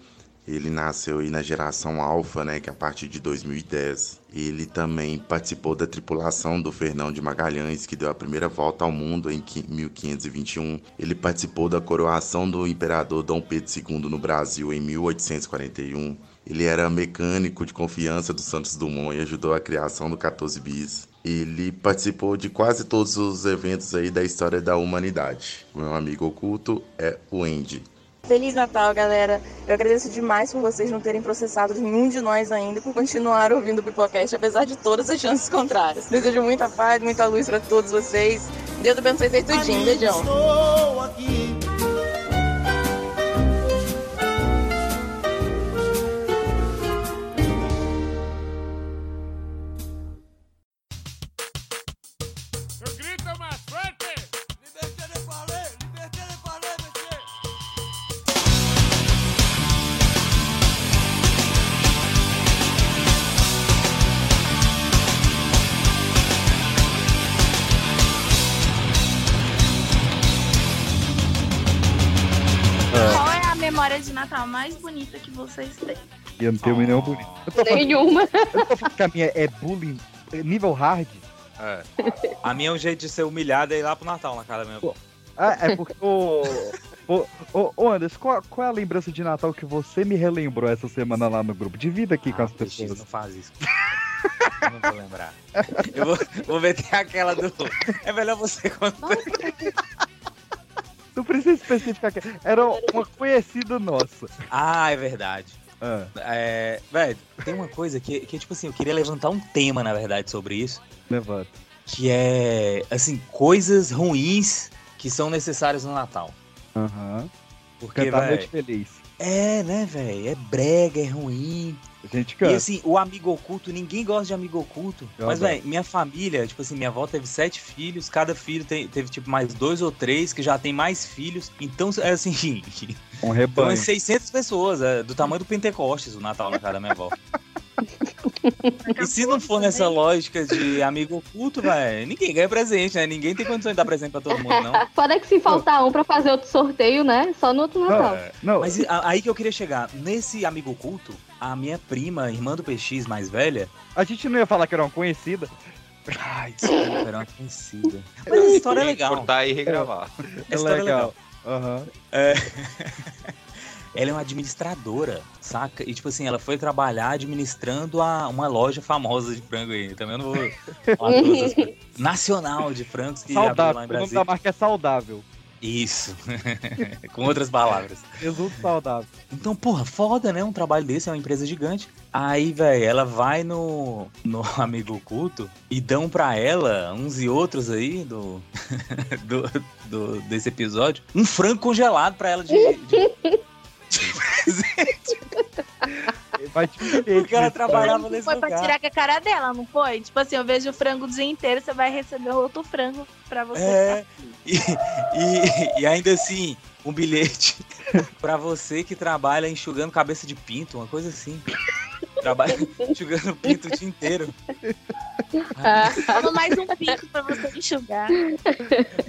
Ele nasceu aí na geração alfa, né, que a partir de dois mil e dez. Ele também participou da tripulação do Fernão de Magalhães, que deu a primeira volta ao mundo em mil quinhentos e vinte e um. Ele participou da coroação do imperador Dom Pedro segundo no Brasil em mil oitocentos e quarenta e um. Ele era mecânico de confiança do Santos Dumont e ajudou a criação do quatorze bis. Ele participou de quase todos os eventos aí da história da humanidade. O meu amigo oculto é o Andy. Feliz Natal, galera. Eu agradeço demais por vocês não terem processado nenhum de nós ainda e por continuar ouvindo o Pipocast, apesar de todas as chances contrárias. Desejo muita paz, muita luz pra todos vocês. Deus abençoe vocês tudinho. Beijão. Estou aqui. Natal mais bonita que vocês têm? Eu não tenho oh. nenhuma bonita. Eu tô Nenhuma. Falando, eu tô falando que a minha é bullying nível hard. É. A minha é um jeito de ser humilhada e ir lá pro Natal na cara mesmo. Ah, é porque o... Ô, ô, ô Anderson, qual, qual é a lembrança de Natal que você me relembrou essa semana lá no grupo? Divida aqui ah, com as pessoas. Não faz isso. Eu não vou lembrar. Eu vou, vou meter aquela do... É melhor você contar. Não precisa especificar. Era uma conhecida nossa. Ah, é verdade. Ah. É, velho, tem uma coisa que, que, tipo assim, eu queria levantar um tema, na verdade, sobre isso. Levanta. Que é, assim, coisas ruins que são necessárias no Natal. Aham. Uhum. Porque, Cantar véio, noite feliz. É, né, velho? É brega, é ruim. A gente canta. E, assim, o amigo oculto, ninguém gosta de amigo oculto. Eu mas, velho, minha família, tipo assim, minha avó teve sete filhos, cada filho te, teve, tipo, mais dois ou três, que já tem mais filhos. Então, é assim, um rebanho. Então, é seiscentas pessoas, é, do tamanho do Pentecostes, o Natal na casa da minha avó. E se não for nessa lógica de amigo oculto, velho, ninguém ganha presente, né? Ninguém tem condições de dar presente pra todo mundo, não. Foda que se faltar um pra fazer outro sorteio, né? Só no outro Natal. Não, não. Mas aí que eu queria chegar. Nesse amigo oculto, a minha prima, irmã do P X mais velha... A gente não ia falar que era uma conhecida. Ai, desculpa, era uma conhecida. Mas a história é legal. Cortar e regravar. A história é legal. Aham. É... Ela é uma administradora, saca? E, tipo assim, ela foi trabalhar administrando a, uma loja famosa de frango aí. Também eu não vou falar todas as coisas. Nacional de frangos que saudável, abriu lá em Brasília. O nome da marca é Saudável. Isso. Com outras palavras. Resulto saudável. Então, porra, foda, né? Um trabalho desse, é uma empresa gigante. Aí, velho, ela vai no, no Amigo Oculto e dão pra ela, uns e outros aí do, do, do desse episódio, um frango congelado pra ela de... de... de presente. Porque ela trabalhava nesse lugar. Foi pra tirar com a cara dela, não foi? Tipo assim, eu vejo o frango o dia inteiro, você vai receber outro frango pra você. É, e, e, e ainda assim, um bilhete pra você que trabalha enxugando cabeça de pinto, uma coisa assim. Trabalha enxugando pinto o dia inteiro. Ah, toma mais um pinto pra você enxugar.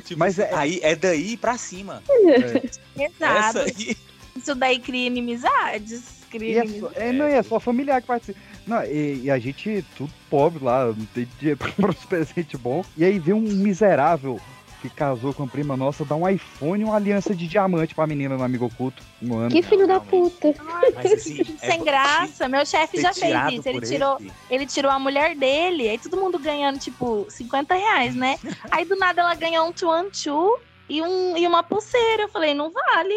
Tipo, mas é, aí, é daí pra cima. É. Exato. Essa aí... Isso daí cria inimizades, cria é inimizades. Só, é, não, é só familiar que participa. Não, e, e a gente, tudo pobre lá, não tem dinheiro pra comprar uns presentes bons. E aí vem um miserável que casou com a prima nossa, dá um iPhone e uma aliança de diamante pra menina no Amigo Oculto. Mano. Que filho da puta. Ai, mas, assim, é sem graça. Meu chefe já fez isso. Ele tirou, ele. ele tirou a mulher dele, aí todo mundo ganhando, tipo, cinquenta reais, né? Aí do nada ela ganhou um two one two e, um, e uma pulseira. Eu falei, não vale.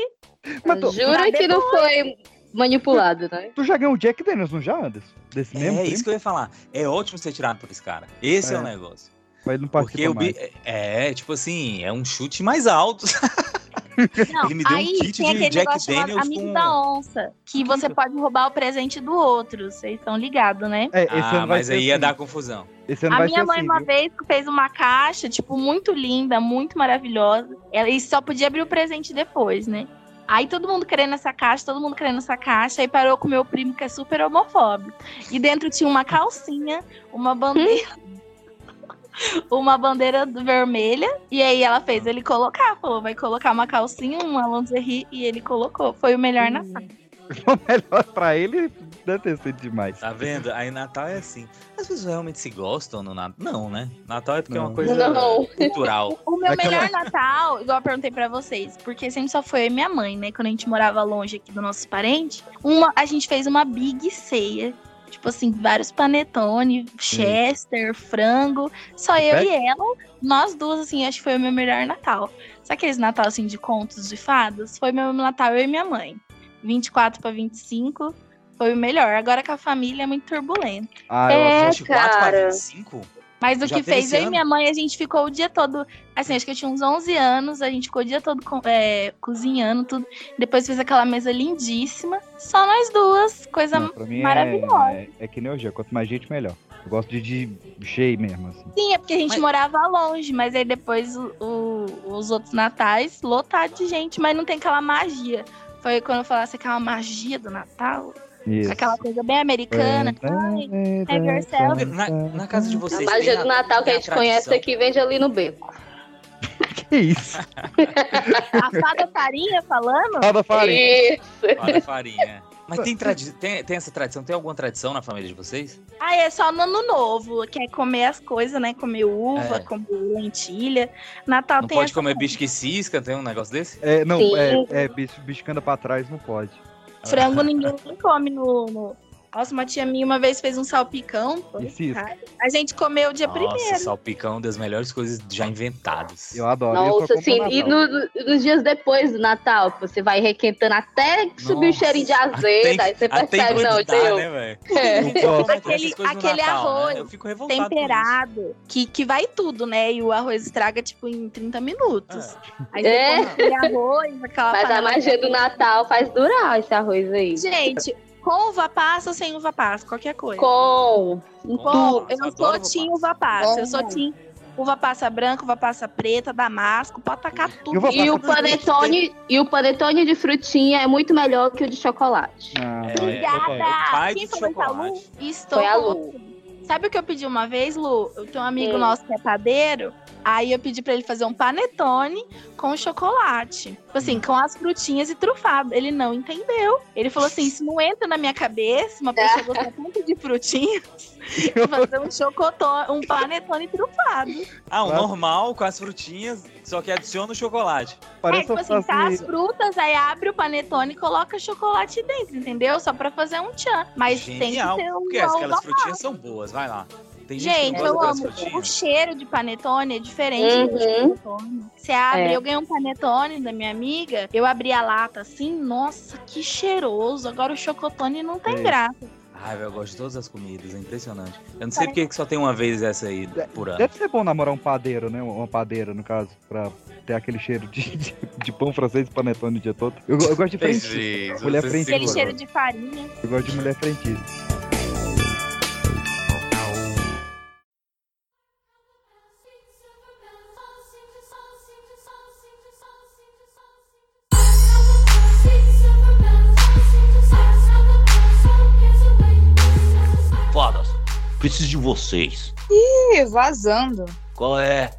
Mas tô... Jura que não foi... manipulado, né? Tu já ganhou o Jack Daniels, não já, Anderson? Desse mesmo? É, tempo? Isso que eu ia falar. É ótimo ser tirado por esse cara. Esse é, é o negócio. Mas ele não participa Porque mais. Bi... É, tipo assim, é um chute mais alto. Não, ele me deu aí, um kit de Jack Daniels amigo com... da onça, que você pode roubar o presente do outro. Vocês estão ligados, né? É, esse ah, mas aí assim. Ia dar confusão. Esse ano a vai minha mãe assim, uma viu? vez fez uma caixa, tipo, muito linda, muito maravilhosa. E só podia abrir o presente depois, né? Aí todo mundo querendo essa caixa, todo mundo querendo essa caixa. Aí parou com meu primo, que é super homofóbico. E dentro tinha uma calcinha, uma bandeira... uma bandeira vermelha. E aí ela fez ele colocar. Falou, vai colocar uma calcinha, uma lingerie. E ele colocou. Foi o melhor na sala. O melhor pra ele deve ter sido demais. Tá vendo? Aí Natal é assim. As pessoas realmente se gostam no Natal? Não, né? Natal é porque não. é uma coisa não. cultural. O meu Daquela... melhor Natal, igual eu perguntei pra vocês, porque sempre só foi eu e minha mãe, né? Quando a gente morava longe aqui dos nossos parentes, uma, a gente fez uma big ceia. Tipo assim, vários panetone, chester, Sim. frango. Só eu é? e ela, nós duas, assim, acho que foi o meu melhor Natal. Sabe aqueles Natal, assim, de contos de fadas? Foi meu Natal, eu e minha mãe. vinte e quatro para vinte e cinco foi o melhor. Agora com a família é muito turbulento. Ah, é, vinte e quatro para vinte e cinco? Mas o Já que fez eu ano? e minha mãe, a gente ficou o dia todo... Assim, acho que eu tinha uns onze anos. A gente ficou o dia todo é, cozinhando tudo. Depois fez aquela mesa lindíssima. Só nós duas. Coisa Não, pra mim maravilhosa. É, é, é que nem hoje. Quanto mais gente, melhor. Eu gosto de, de cheio mesmo, assim. Sim, é porque a gente mas... morava longe. Mas aí depois o, o, os outros natais, lotado de gente. Mas não tem aquela magia. Foi quando eu falasse aquela magia do Natal. Isso. Aquela coisa bem americana. Ai, have yourself. Na, na casa de vocês. A magia do Natal que a gente tradição. conhece aqui vende ali no beco. Que isso? A fada farinha falando? Fada farinha. Isso. Fada farinha. Mas tem, tradi- tem, tem essa tradição? Tem alguma tradição na família de vocês? Ah, é só no Ano Novo, que é comer as coisas, né? Comer uva, é. comer lentilha. Natal não tem pode comer coisa. Bisque cisca, tem um negócio desse? É, não, Sim. é, é bisco, bisco anda pra trás, não pode. Frango ninguém come no... no... Nossa, uma tia minha uma vez fez um salpicão. Pô, a gente comeu o dia Nossa, primeiro. Nossa, salpicão é uma das melhores coisas já inventadas. Eu adoro. Nossa, eu sim. No e no, nos dias depois do Natal, você vai requentando até Nossa, subir o cheirinho de azedo. Aí você percebe, não, entendeu? Né, é. Aquele, aquele Natal, arroz né? Eu fico revoltado temperado, que, que vai tudo, né? E o arroz estraga, tipo, em trinta minutos. É. Aí é. você come arroz, aquela Mas a magia do Natal faz durar esse arroz aí. Gente... Com uva passa ou sem uva passa? Qualquer coisa. Com. Com. Eu sou tinha uva passa. Eu sou tinha uva passa branca, uva passa preta, damasco, pode tacar tudo. E o, panetone, e o panetone de frutinha é muito melhor que o de chocolate. Ah, Obrigada! É. Quem foi essa Lu? Estou foi a Lu. Sabe o que eu pedi uma vez, Lu? Eu tenho um amigo é. nosso que é padeiro. Aí eu pedi pra ele fazer um panetone com chocolate. Assim, com as frutinhas e trufado. Ele não entendeu. Ele falou assim, isso não entra na minha cabeça. Uma pessoa gosta tanto de frutinhas. E fazer um chocotone, um panetone trufado. Ah, um Nossa. normal com as frutinhas, só que adiciona o chocolate. Parece é, tipo assim, fazer... tá as frutas, aí abre o panetone e coloca chocolate dentro, entendeu? Só pra fazer um tchan. Mas Genial. tem que ter um... Porque aquelas frutinhas são boas, vai lá. Tem gente, gente eu amo. O cheiro de panetone é diferente uhum. do panetone. Você abre, é. eu ganhei um panetone da minha amiga, eu abri a lata assim, nossa, que cheiroso. Agora o chocotone não tem é. graça. Ai, eu gosto de todas as comidas, é impressionante. Eu não sei porque que só tem uma vez essa aí por ano. Deve ser bom namorar um padeiro, né? Uma padeira, no caso, pra ter aquele cheiro de, de, de pão francês e panetone o dia todo. Eu, eu gosto de frentista. Mulher frentista. Aquele cheiro de farinha. Eu gosto de mulher frentista. Preciso de vocês. Ih, vazando. Qual é?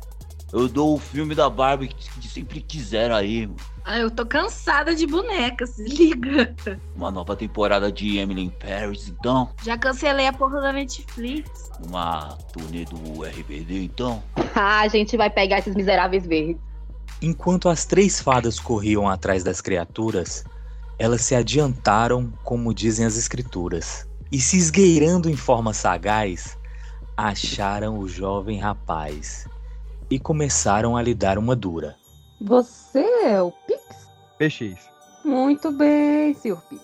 Eu dou o filme da Barbie que sempre quiseram aí, mano. Ah, eu tô cansada de bonecas, se liga. Uma nova temporada de Emily in Paris, então. Já cancelei a porra da Netflix. Uma turnê do R B D, então. Ah, a gente vai pegar esses miseráveis verdes. Enquanto as três fadas corriam atrás das criaturas, elas se adiantaram, como dizem as escrituras. E se esgueirando em forma sagaz, acharam o jovem rapaz. E começaram a lhe dar uma dura. Você é o Pix? P X. Muito bem, senhor Pix.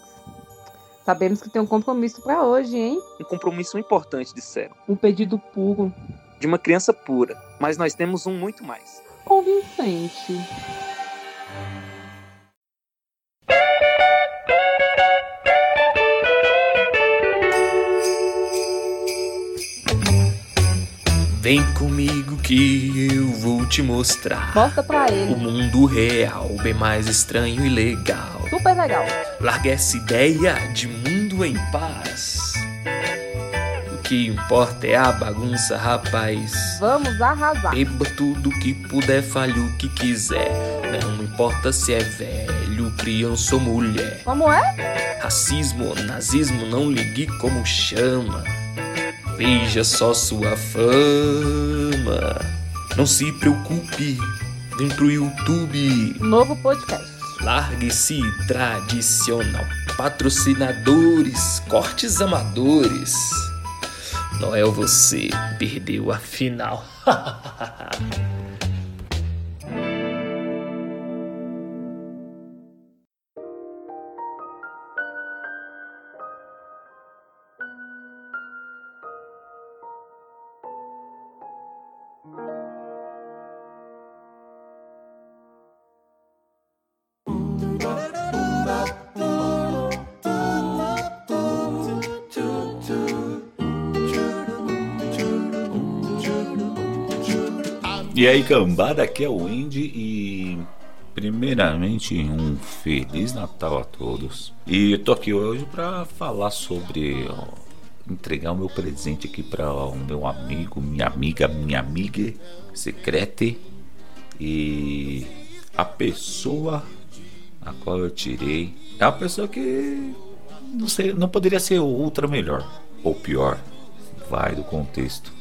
Sabemos que tem um compromisso pra hoje, hein? Um compromisso importante, disseram. Um pedido puro. De uma criança pura. Mas nós temos um muito mais. Convincente. Vem comigo que eu vou te mostrar. Mostra pra ele. O mundo real, bem mais estranho e legal. Super legal. Larga essa ideia de mundo em paz. O que importa é a bagunça, rapaz. Vamos arrasar. Beba tudo que puder, fale o que quiser. Não importa se é velho, criança ou mulher. Como é? Racismo ou nazismo, não ligue como chama. Veja só sua fama. Não se preocupe. Vem pro YouTube. Novo podcast. Largue-se tradicional. Patrocinadores, cortes amadores. Noel, você perdeu a final. E aí, cambada, aqui é o Andy e primeiramente um Feliz Natal a todos. E eu tô aqui hoje pra falar sobre, ó, entregar o meu presente aqui pra o meu amigo, minha amiga, minha amiga secreta e a pessoa a qual eu tirei. É uma pessoa que não sei, não poderia ser outra melhor ou pior. Vai do contexto.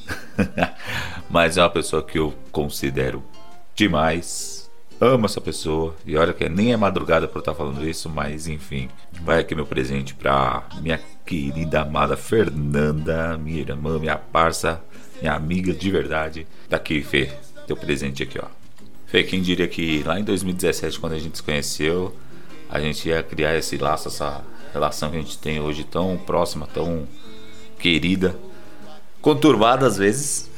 Mas é uma pessoa que eu considero demais. Amo essa pessoa. E olha que nem é madrugada pra eu estar falando isso, mas enfim. Vai aqui meu presente pra minha querida amada Fernanda, minha irmã, minha parça, minha amiga de verdade. Tá aqui, Fê, teu presente aqui, ó. Fê, quem diria que lá em dois mil e dezessete, quando a gente se conheceu, a gente ia criar esse laço, essa relação que a gente tem hoje tão próxima, tão querida. Conturbada às vezes,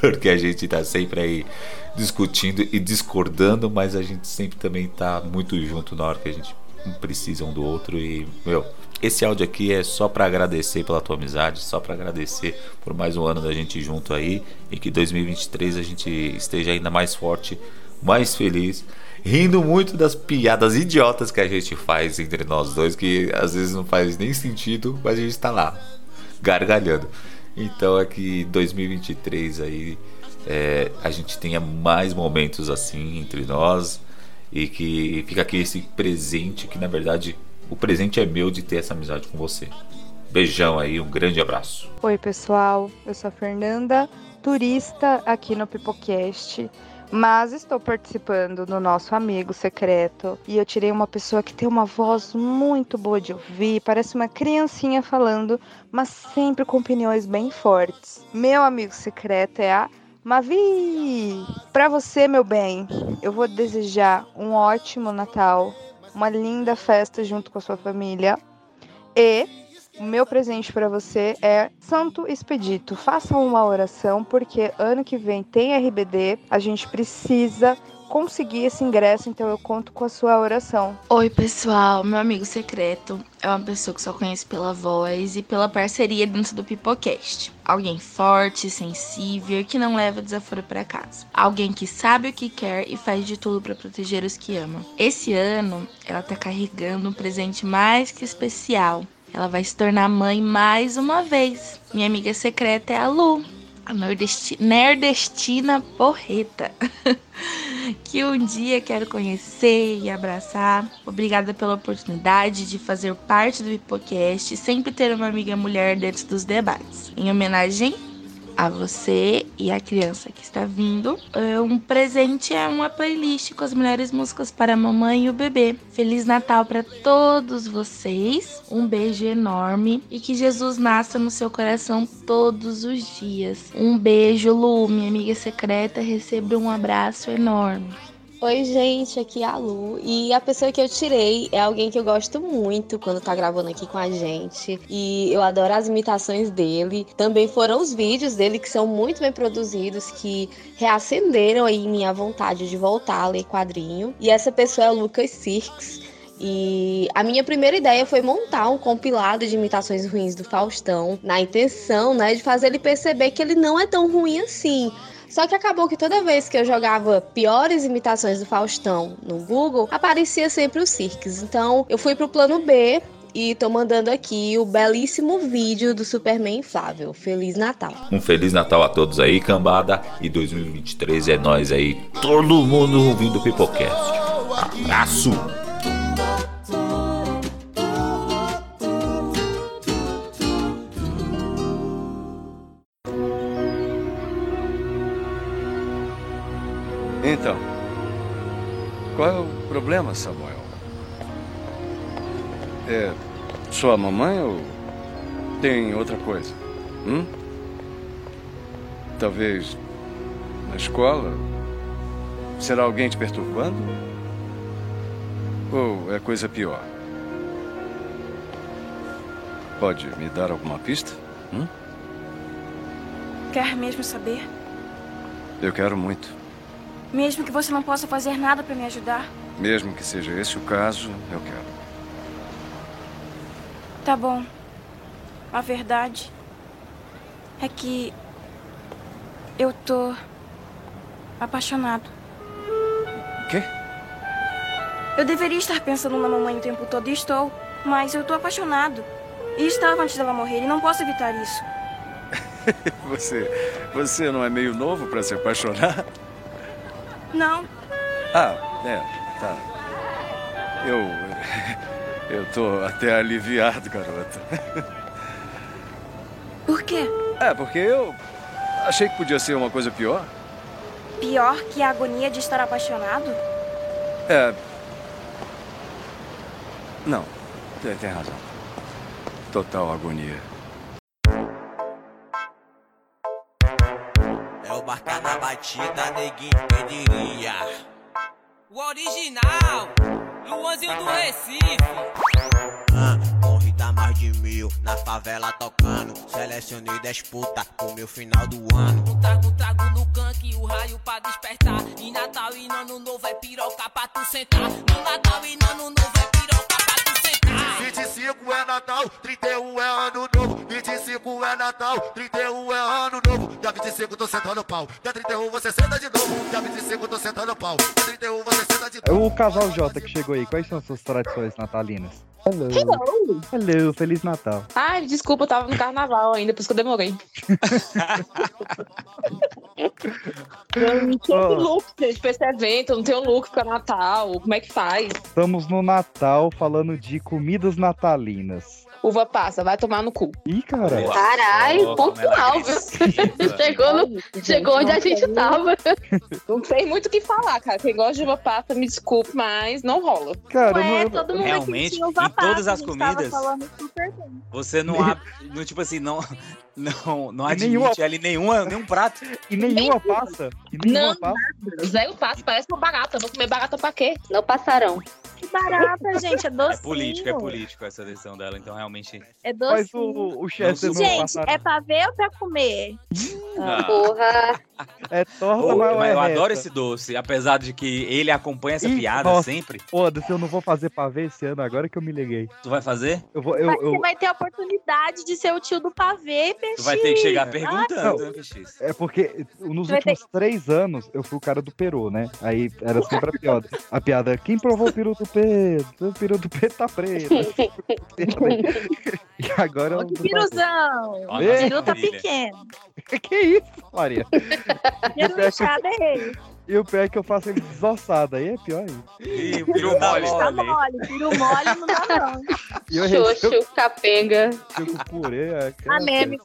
porque a gente tá sempre aí discutindo e discordando, mas a gente sempre também tá muito junto na hora que a gente precisa um do outro. E, meu, esse áudio aqui é só pra agradecer pela tua amizade, só pra agradecer por mais um ano da gente junto aí, e que dois mil e vinte e três a gente esteja ainda mais forte, mais feliz, rindo muito das piadas idiotas que a gente faz entre nós dois, que às vezes não faz nem sentido, mas a gente tá lá, gargalhando. Então é que dois mil e vinte e três aí é, a gente tenha mais momentos assim entre nós, e que fica aqui esse presente, que na verdade o presente é meu de ter essa amizade com você. Beijão aí, um grande abraço. Oi pessoal, eu sou a Fernanda, turista aqui no Pipocast, mas estou participando do nosso amigo secreto, e eu tirei uma pessoa que tem uma voz muito boa de ouvir, parece uma criancinha falando, mas sempre com opiniões bem fortes. Meu amigo secreto é a Mavi. Para você, meu bem, eu vou desejar um ótimo Natal, uma linda festa junto com a sua família, e o meu presente para você é Santo Expedito. Faça uma oração, porque ano que vem tem R B D. A gente precisa conseguir esse ingresso, então eu conto com a sua oração. Oi, pessoal. Meu amigo secreto é uma pessoa que só conheço pela voz e pela parceria dentro do Pipocast. Alguém forte, sensível, que não leva desaforo para casa. Alguém que sabe o que quer e faz de tudo para proteger os que ama. Esse ano, ela tá carregando um presente mais que especial. Ela vai se tornar mãe mais uma vez. Minha amiga secreta é a Lu. a nordestina porreta, que um dia quero conhecer e abraçar. Obrigada pela oportunidade de fazer parte do Pipocast e sempre ter uma amiga mulher dentro dos debates. Em homenagem a você e a criança que está vindo, um presente é uma playlist com as melhores músicas para a mamãe e o bebê. Feliz Natal para todos vocês, um beijo enorme e que Jesus nasça no seu coração todos os dias. Um beijo, Lu, minha amiga secreta, receba um abraço enorme. Oi, gente, aqui é a Lu, e a pessoa que eu tirei é alguém que eu gosto muito quando tá gravando aqui com a gente, e eu adoro as imitações dele. Também foram os vídeos dele, que são muito bem produzidos, que reacenderam aí minha vontade de voltar a ler quadrinho. E essa pessoa é o Lucas Sirks. E a minha primeira ideia foi montar um compilado de imitações ruins do Faustão, na intenção, né, de fazer ele perceber que ele não é tão ruim assim. Só que acabou que toda vez que eu jogava piores imitações do Faustão no Google, aparecia sempre o Sirks. Então eu fui pro plano B e tô mandando aqui o belíssimo vídeo do Superman Inflável. Feliz Natal. Um Feliz Natal a todos aí, cambada. E dois mil e vinte e três é nóis aí. Todo mundo ouvindo o Pipocast. Abraço! Então, qual é o problema, Samuel? É sua mamãe ou tem outra coisa? Hum? Talvez na escola? Será alguém te perturbando? Ou é coisa pior? Pode me dar alguma pista? Hum? Quer mesmo saber? Eu quero muito. Mesmo que você não possa fazer nada para me ajudar? Mesmo que seja esse o caso, eu quero. Tá bom. A verdade é que eu tô apaixonado. O quê? Eu deveria estar pensando na mamãe o tempo todo e estou, mas eu tô apaixonado. E estava antes dela morrer e não posso evitar isso. Você, você não é meio novo para se apaixonar? Não. Ah, é, tá. Eu... Eu tô até aliviado, garota. Por quê? É, porque eu... achei que podia ser uma coisa pior. Pior que a agonia de estar apaixonado? É... Não, tem, tem razão. Total agonia. Marca na batida, neguinho, quem diria? O original, Luanzinho do Recife. Ah, corre dá mais de mil, na favela tocando. Selecionei dez puta pro meu final do ano. Um trago, um trago no canque, o raio pra despertar. E Natal e Ano Novo é piroca pra tu sentar. No Natal e Ano Novo é piroca pra tu sentar. vinte e cinco é Natal, trinta e um é Ano Novo. vinte e cinco é Natal, trinta e um é Ano Novo. Da vinte e cinco tô sentando pau, da trinta e um você senta de novo. Da vinte e cinco tô sentando pau, da trinta e um você senta de novo. O casal J que chegou aí, quais são as suas tradições natalinas? Hello. Hello. Hello, Feliz Natal. Ai, desculpa, eu tava no carnaval ainda, por isso que eu demorei. Eu não tenho oh. look, gente, pra esse evento, eu não tenho look pra Natal, como é que faz? Estamos no Natal falando de comidas natalinas. Uva passa, vai tomar no cu. Ih, caralho. Caralho, pontual, viu? Chegou, no, gente, chegou onde a gente tava. Não tem muito o que falar, cara. Quem gosta de uva passa, me desculpe, mas não rola. Cara, não é, eu... todo mundo realmente, aqui uva em passa, todas as comidas, super bem. Você não abre, não, tipo assim, não... Não, não admite nenhuma... ali nenhuma, nenhum prato. E nenhuma Nem... passa. E nenhuma não, passa. Zero passa, parece uma barata. Vou comer barata pra quê? Não passarão. Que barata, gente, é docinho. É político, é político essa decisão dela, então realmente... É docinho. Mas o, o chefe não, gente, passarão. É pra ver ou pra comer? Ah. Porra! É torta, oh, mas eu é adoro essa. Esse doce, apesar de que ele acompanha essa Ih, piada nossa. Sempre. Foda-se, eu não vou fazer pavê esse ano, agora que eu me liguei. Tu vai fazer? Eu vou, eu, mas eu... Você vai ter a oportunidade de ser o tio do pavê, Peixinho. Tu vai ter que chegar perguntando, né, Peixinho? É porque nos tu últimos ter... três anos eu fui o cara do peru, né? Aí era sempre a piada. A piada, quem provou o peru do peru? cedo, seu peru do peito tá preto. E agora... Olha que piruzão! O peru tá pequeno. Que isso, Maria? Peru inchado é ele. E o pé é que eu faço ele desossado, aí é pior ainda. E o peru mole. Tá mole, peru mole não dá não. Xoxo, capenga. Fico purê. Amém.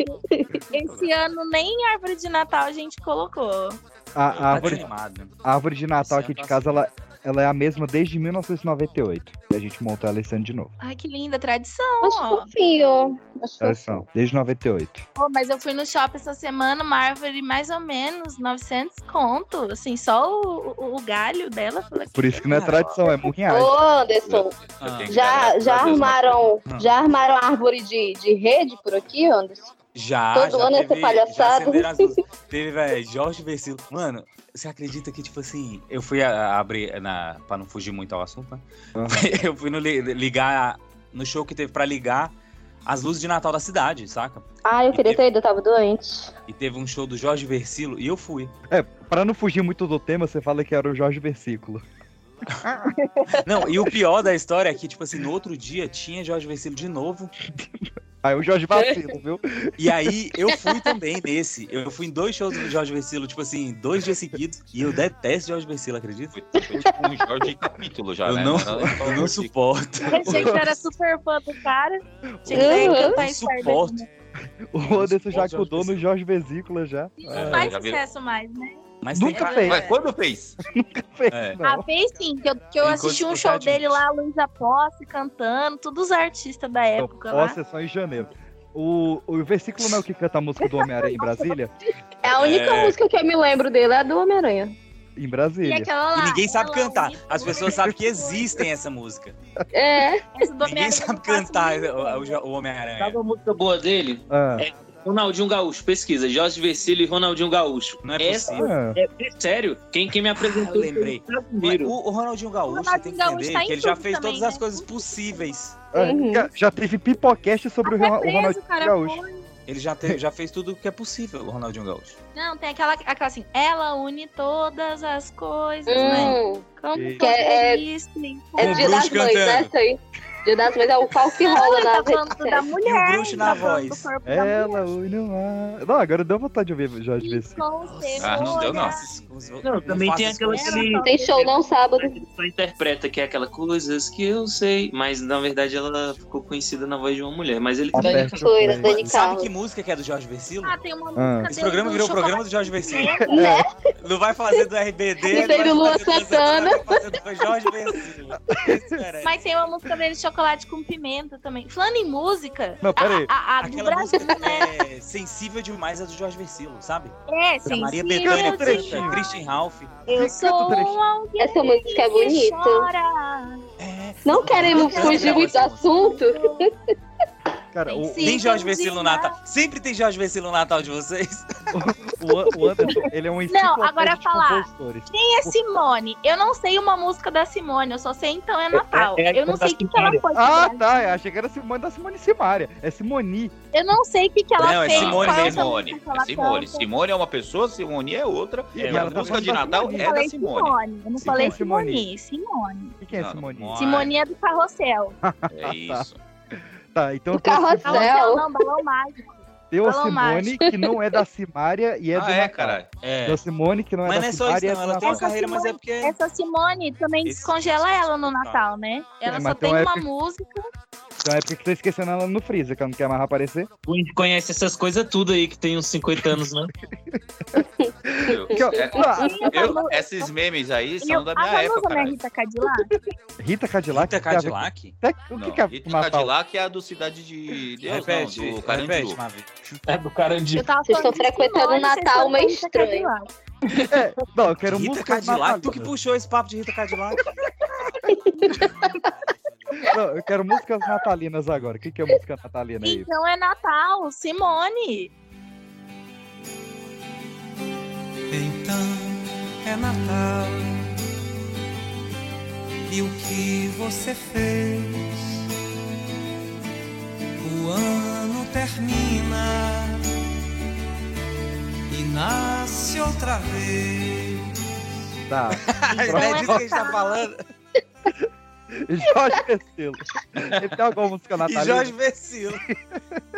Esse ano nem árvore de Natal a gente colocou. A, a, árvore, a árvore de Natal aqui de casa, ela, ela é a mesma desde mil novecentos e noventa e oito. E a gente montou ela esse ano de novo. Ai, que linda, tradição. Acho ó. Fofinho. Acho tradição, fofinho. Desde noventa e oito. Oh, mas eu fui no shopping essa semana, uma árvore mais ou menos novecentos conto. Assim, só o, o, o galho dela. Falei, por isso que não é tradição, é murrinhagem. Ô, Anderson, ah. já, já, armaram, já armaram a árvore de, de rede por aqui, Anderson? Já, todo já ano teve, essa palhaçada. Teve, velho, Jorge Versilo. Mano, você acredita que, tipo assim, eu fui a, a abrir, na, pra não fugir muito ao assunto, né? Uhum. Eu fui no, ligar, no show que teve pra ligar as luzes de Natal da cidade, saca? Ah, eu e queria teve, ter ido, eu tava doente. E teve um show do Jorge Versilo e eu fui. É, pra não fugir muito do tema, você fala que era o Jorge Versilo. Não, e o pior da história é que, tipo assim, no outro dia tinha Jorge Versilo de novo. Aí o Jorge vacilo, viu? E aí eu fui também nesse. Eu fui em dois shows do Jorge Versilo, tipo assim, dois dias seguidos. E eu detesto Jorge Versilo, acredita? Foi, foi tipo um Jorge capítulo já, eu né? Não, eu não suporto. Eu achei que era super fã do cara. Tinha que eu, eu não suporto. O Anderson já acudou Jorge no Jorge Vesícula já. E não é, faz já sucesso mais, né? Mas nunca fez. Mas quando fez? Nunca fez, é. Ah, fez sim, que eu, que eu assisti um show dele lá, a Luísa Posse cantando, todos os artistas da época lá. Posse é só em janeiro. O, o Versículo não é o que canta a música do Homem-Aranha em Brasília? É a única é. música que eu me lembro dele, é a do Homem-Aranha. Em Brasília. E, lá, e ninguém sabe lá, cantar. Lá, as pessoas sabem que existem essa música. É. Essa do ninguém sabe cantar o, o Homem-Aranha. Sabe a música boa dele? Ah. É. Ronaldinho Gaúcho, pesquisa, Jorge Versilo e Ronaldinho Gaúcho. Não é possível. Essa, é, é sério, quem, quem me apresentou... Eu lembrei. Eu o, o Ronaldinho Gaúcho, o Ronaldinho tem que Gaúcho entender tá que ele já fez também, todas né? as coisas possíveis. Uhum. Já, já teve Pipocast sobre ah, o, preso, o Ronaldinho cara, Gaúcho. Foi. Ele já, teve, já fez tudo o que é possível, o Ronaldinho Gaúcho. Não, tem aquela, aquela assim, ela une todas as coisas, hum, né? Como que é isso? É de das coisas, essa aí. Dia das Mães é o pau que rola na frente da mulher. E o bruxo na voz. Ela, une uma... Não, agora deu vontade de ouvir Jorge Versilo. Ah, não deu, não. Não, também tem aquela que... Tem show não sábado. Só interpreta que é aquela coisas que eu sei, mas na verdade ela ficou conhecida na voz de uma mulher. Mas ele também... Sabe que música que é do Jorge Versilo? Ah, tem uma música. Esse programa virou o programa do Jorge Versilo. Não vai fazer do R B D. Não tem do Lua Santana. Mas tem uma música dele, Chocolate. Chocolate com pimenta também. Falando em música, não, peraí. A, a, a do aquela Brasil, né? É sensível demais a do Jorge Versilo, sabe? É, sim. Maria Bethânia, Christian Ralph. Eu sou alguém. Essa música é bonita. É, não queremos fugir muito do assunto. Cara, o... Tem Jorge Versilo no Natal. Sempre tem Jorge Versilo no Natal de vocês. o, o Anderson, ele é um enciclopédia. Não, agora falar. Quem é Simone? Eu não sei uma música da Simone, eu só sei Então é Natal. É, é, é, eu não sei o que, que ela foi. Ah, fazer. Tá. Eu achei que era Simone da Simone Simaria. É Simoni. Eu não sei o que, que ela não, fez. Não, é Simone mesmo. É Simone. É Simone. Simone é uma pessoa, Simone é outra. E é, e a música de Natal é da Simone. Simone. Eu não Simone. falei Simone. Simone. O que é Simone? Simone é do Carrossel. É isso. Tá, então Carrossel, não, balão mágico. Tem o Simone, que não é da Simária e é ah, do é, cara. É. Da Simone, que não é mas da Simária. Mas não é só isso, não. Ela tem uma carreira, Simone, mas é porque... Essa Simone também esse descongela é ela no Natal, né? Ela é, só tem, tem uma época... música... Então é porque você tá esquecendo ela no freezer, que ela não quer mais aparecer. A gente conhece essas coisas tudo aí, que tem uns cinquenta anos, né? eu, eu, eu, eu, esses memes aí são eu, da minha época, cara. A Rita Cadillac? Rita Cadillac? Rita Cadillac? O que, que é Rita Natal? Cadillac é a do Cidade de Deus, repete, não, do Carandiru. É do Carandiru. Vocês estão frequentando o Natal meio estranho. É, não, eu quero Rita música Cadillac, Natal, tu que puxou esse papo de Rita Cadillac. Não, eu quero músicas natalinas agora. O que, que é música natalina aí? Então é Natal, Simone. Então é Natal. E o que você fez? O ano termina e nasce outra vez. Tá. Então é, é disso que a gente tá falando. Jorge Vecilo. Ele tem alguma música natalina? E Jorge Vecilo.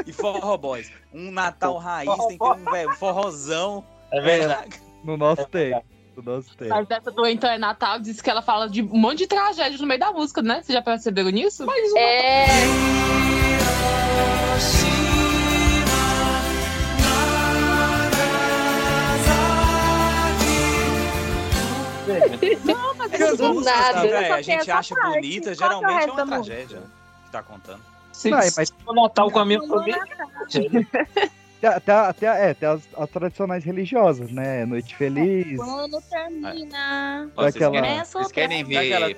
E Forró Boys. Um Natal raiz, forró, tem que ter um velho forrozão. É verdade. No nosso tem. No nosso tem. Mas essa do Então é Natal diz que ela fala de um monte de tragédia no meio da música, né? Vocês já perceberam nisso? Mas um é... Natal. Não, mas essas músicas, nada. Né, a gente acha parte bonita, geralmente é uma tragédia que tá contando. Sim, não, mas o Natal com a minha família. Até, até, é, até as, as tradicionais religiosas, né? Noite Feliz. Quando termina. Vocês querem, vocês querem ver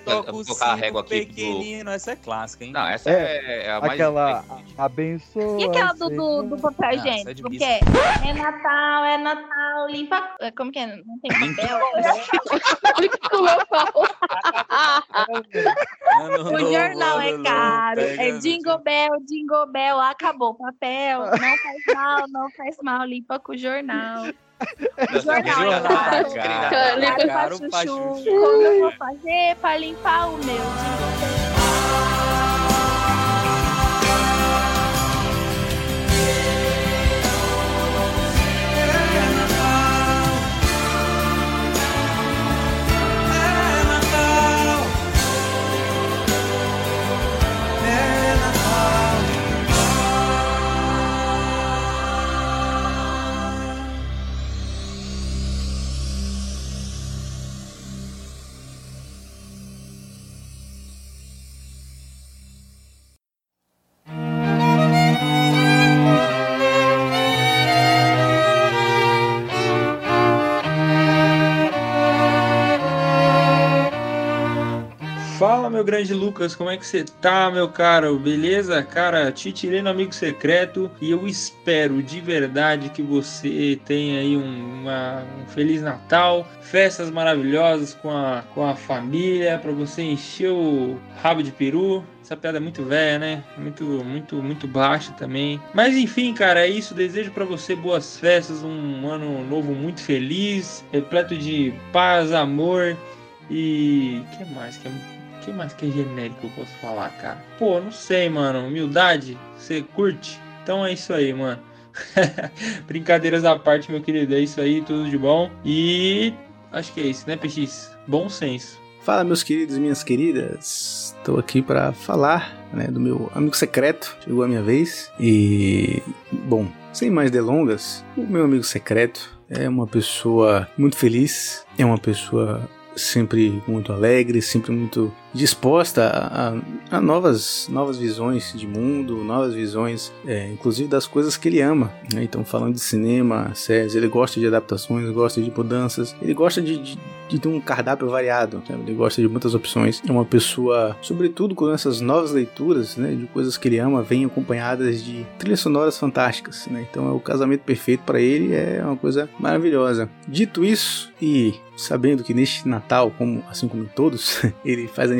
tocar a régua aqui? Pequenino, essa é clássica, hein? Não, essa é, é, é a mais. Aquela abençoa. E aquela do, do, do papel higiênico? É porque é Natal, é Natal, limpa. Como que é? Não tem papel. O jornal é caro. É Jingle Bell, Jingle Bell. Acabou o papel. Não faz mal. Não faz mal, limpa com o jornal. O jornal, tá? Limpa pra chuchu. Como eu vou fazer pra limpar o meu? Meu grande Lucas, como é que você tá, meu caro? Beleza? Cara, te tirei no Amigo Secreto e eu espero de verdade que você tenha aí um, uma, um Feliz Natal, festas maravilhosas com a, com a família, pra você encher o rabo de peru. Essa piada é muito velha, né? Muito, muito, muito baixa também. Mas enfim, cara, é isso. Desejo pra você boas festas, um ano novo muito feliz, repleto de paz, amor e... O que mais que é... O que mais que é genérico eu posso falar, cara? Pô, não sei, mano. Humildade, você curte? Então é isso aí, mano. Brincadeiras à parte, meu querido. É isso aí, tudo de bom. E acho que é isso, né, P X? Bom senso. Fala, meus queridos e minhas queridas. Estou aqui para falar, né, do meu amigo secreto. Chegou a minha vez. E, bom, sem mais delongas, o meu amigo secreto é uma pessoa muito feliz. É uma pessoa... sempre muito alegre, sempre muito disposta a, a, a novas, novas visões de mundo, novas visões, é, inclusive das coisas que ele ama, né? Então, falando de cinema, séries, ele gosta de adaptações, gosta de mudanças, ele gosta de, de, de ter um cardápio variado, né? Ele gosta de muitas opções. É uma pessoa, sobretudo quando essas novas leituras, né, de coisas que ele ama, vêm acompanhadas de trilhas sonoras fantásticas, né? Então, é o casamento perfeito para ele, é uma coisa maravilhosa. Dito isso, e sabendo que neste Natal, como, assim como em todos, ele faz aniversário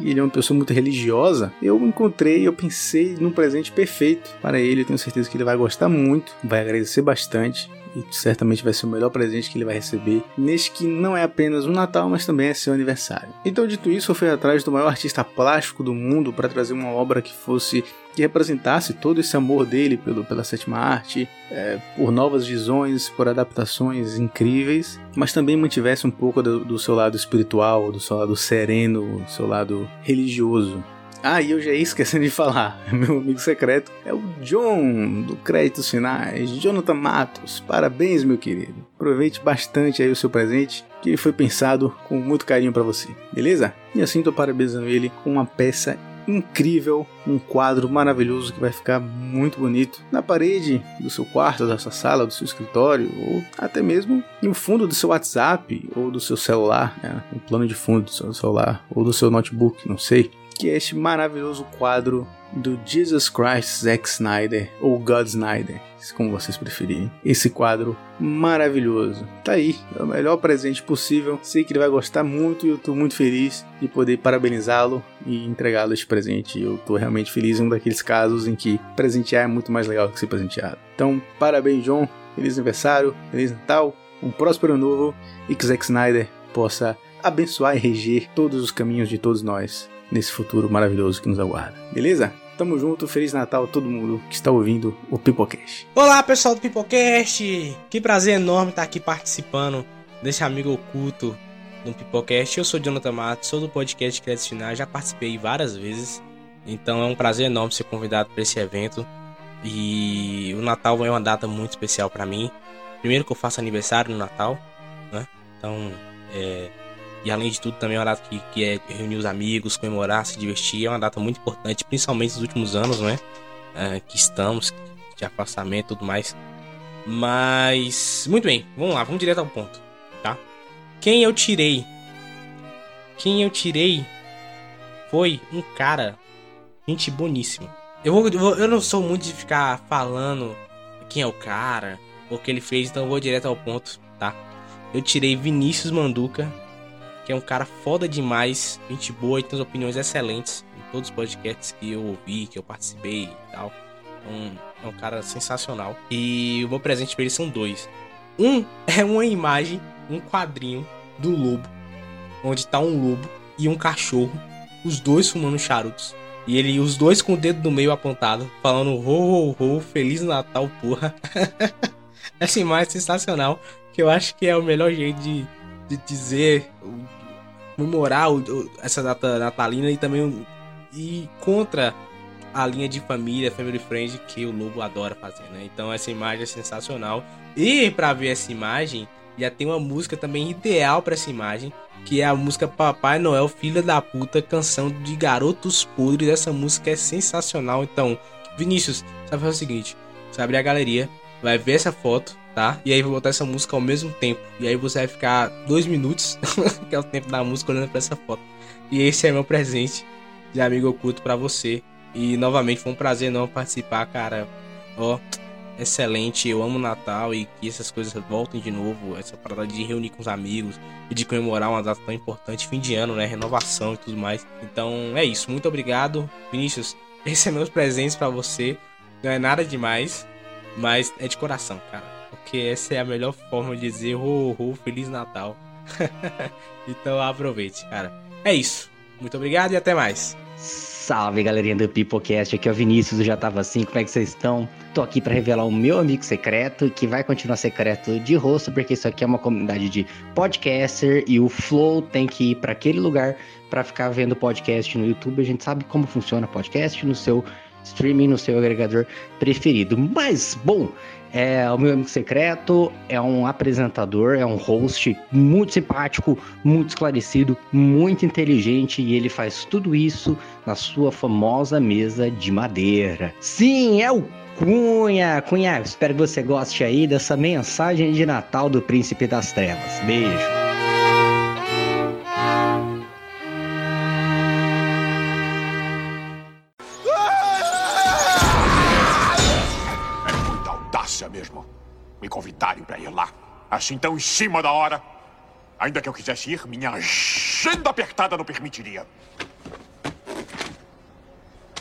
e ele é uma pessoa muito religiosa, eu encontrei, eu pensei num presente perfeito para ele. Eu tenho certeza que ele vai gostar muito, vai agradecer bastante e certamente vai ser o melhor presente que ele vai receber neste que não é apenas um Natal, mas também é seu aniversário. Então, dito isso, eu fui atrás do maior artista plástico do mundo para trazer uma obra que fosse, que representasse todo esse amor dele pelo, pela sétima arte, é, por novas visões, por adaptações incríveis, mas também mantivesse um pouco do, do seu lado espiritual, do seu lado sereno, do seu lado religioso. Ah, e eu já ia esquecendo de falar, meu amigo secreto é o John, do Créditos Finais, Jonathan Matos. Parabéns, meu querido. Aproveite bastante aí o seu presente, que foi pensado com muito carinho pra você, beleza? E assim tô parabenizando ele com uma peça incrível, um quadro maravilhoso que vai ficar muito bonito na parede do seu quarto, da sua sala, do seu escritório, ou até mesmo no fundo do seu WhatsApp ou do seu celular, né? No plano de fundo do seu celular ou do seu notebook, não sei, que é este maravilhoso quadro do Jesus Christ Zack Snyder, ou God Snyder, como vocês preferirem. Esse quadro maravilhoso. Tá aí, é o melhor presente possível. Sei que ele vai gostar muito e eu tô muito feliz de poder parabenizá-lo e entregá-lo este presente. Eu tô realmente feliz, em um daqueles casos em que presentear é muito mais legal que ser presenteado. Então, parabéns, John. Feliz aniversário, Feliz Natal, um próspero ano novo e que Zack Snyder possa abençoar e reger todos os caminhos de todos nós. nesse futuro maravilhoso que nos aguarda. Beleza? Tamo junto, Feliz Natal a todo mundo que está ouvindo o Pipocast. Olá, pessoal do Pipocast! Que prazer enorme estar aqui participando desse amigo oculto no Pipocast. Eu sou o Jonathan Matos, sou do podcast Créditos Finais, já participei várias vezes. Então é um prazer enorme ser convidado para esse evento. E o Natal é uma data muito especial para mim. Primeiro que eu faço aniversário no Natal, né? Então, é... e além de tudo também é uma data que, que é reunir os amigos, comemorar, se divertir. É uma data muito importante, principalmente nos últimos anos, né? É, que estamos, de afastamento e tudo mais. Mas, muito bem, vamos lá, vamos direto ao ponto, tá? Quem eu tirei? Quem eu tirei foi um cara, gente boníssimo. Eu, vou, eu não sou muito de ficar falando quem é o cara, o que ele fez, então eu vou direto ao ponto, tá? Eu tirei Vinícius Manduca, que é um cara foda demais, gente boa e tem opiniões excelentes em todos os podcasts que eu ouvi, que eu participei e tal. Um, é um cara sensacional. E o meu presente pra ele são dois. Um é uma imagem, um quadrinho do lobo, onde tá um lobo e um cachorro, os dois fumando charutos. E ele, os dois com o dedo no meio apontado, falando ho, ho, ho, Feliz Natal, porra. Essa imagem é sensacional, que eu acho que é o melhor jeito de, de dizer, comemorar essa data natalina e também e contra a linha de família, family friend, que o Lobo adora fazer, né? Então essa imagem é sensacional. E pra ver essa imagem, já tem uma música também ideal pra essa imagem, que é a música Papai Noel, Filha da Puta, canção de Garotos Podres. Essa música é sensacional. Então, Vinícius, você vai fazer o seguinte: você vai abrir a galeria, vai ver essa foto, tá? E aí vai botar essa música ao mesmo tempo. E aí você vai ficar dois minutos, que é o tempo da música, olhando pra essa foto. E esse é meu presente de amigo oculto pra você. E novamente foi um prazer enorme participar, cara. Ó, excelente, eu amo Natal e que essas coisas voltem de novo, essa parada de reunir com os amigos e de comemorar uma data tão importante, fim de ano, né, renovação e tudo mais. Então é isso, muito obrigado, Vinícius, esses são meus presentes pra você, não é nada demais, mas é de coração, cara, porque essa é a melhor forma de dizer ho, ho, Feliz Natal. Então aproveite, cara, é isso, muito obrigado e até mais. Salve, galerinha do Pipocast, aqui é o Vinícius do Já Tava Assim, como é que vocês estão? Tô aqui pra revelar o meu amigo secreto, que vai continuar secreto de rosto, porque isso aqui é uma comunidade de podcaster e o Flow tem que ir pra aquele lugar pra ficar vendo podcast no YouTube. A gente sabe como funciona podcast no seu streaming, no seu agregador preferido. Mas, bom, é, o meu amigo secreto é um apresentador, é um host muito simpático, muito esclarecido, muito inteligente, e ele faz tudo isso na sua famosa mesa de madeira. Sim, é o Cunha! Cunha, espero que você goste aí dessa mensagem de Natal do Príncipe das Trevas. Beijo! Convidarem para ir lá, assim tão em cima da hora. Ainda que eu quisesse ir, minha agenda apertada não permitiria.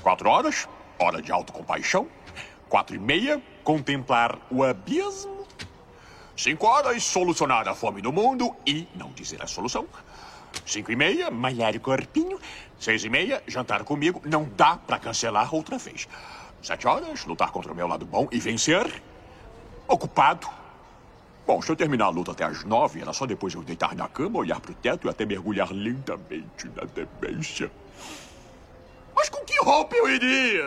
Quatro horas, hora de autocompaixão. Quatro e meia, contemplar o abismo. Cinco horas, solucionar a fome do mundo e não dizer a solução. Cinco e meia, malhar o corpinho. Seis e meia, jantar comigo, não dá para cancelar outra vez. Sete horas, lutar contra o meu lado bom e vencer. Ocupado. Bom, se eu terminar a luta até as nove, era só depois eu deitar na cama, olhar pro teto e até mergulhar lentamente na demência. Mas com que roupa eu iria?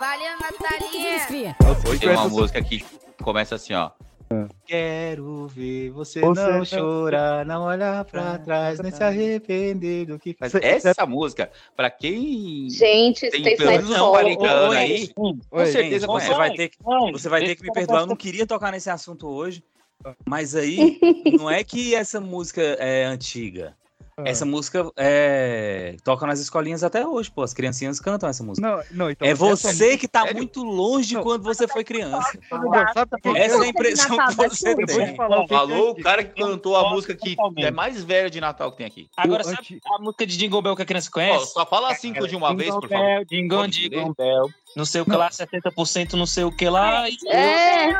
Valeu, Natalia! Tem uma música que começa assim, ó. Quero ver você, você não, não chorar, não olhar pra trás, nem se arrepender do que faz. Essa música, pra quem. Gente, tem influência americana aí, com certeza oi, você, oi, vai oi, ter que, oi, você vai ter que me perdoar. Eu não queria tocar nesse assunto hoje, mas aí não é que essa música é antiga. Ah. Essa música é... toca nas escolinhas até hoje, pô. As criancinhas cantam essa música. Não, não, então é você, você que tá sério? Muito longe de quando você foi criança. Ah, essa é a impressão que você tem. Falou o cara que cantou a música que é mais velha de Natal que tem aqui. Agora, sabe a música de Jingle Bell que a criança conhece? Oh, só fala cinco de uma vez, por favor. Jingle, Jingle Bell. Não sei o que lá, setenta por cento não sei o que lá. É!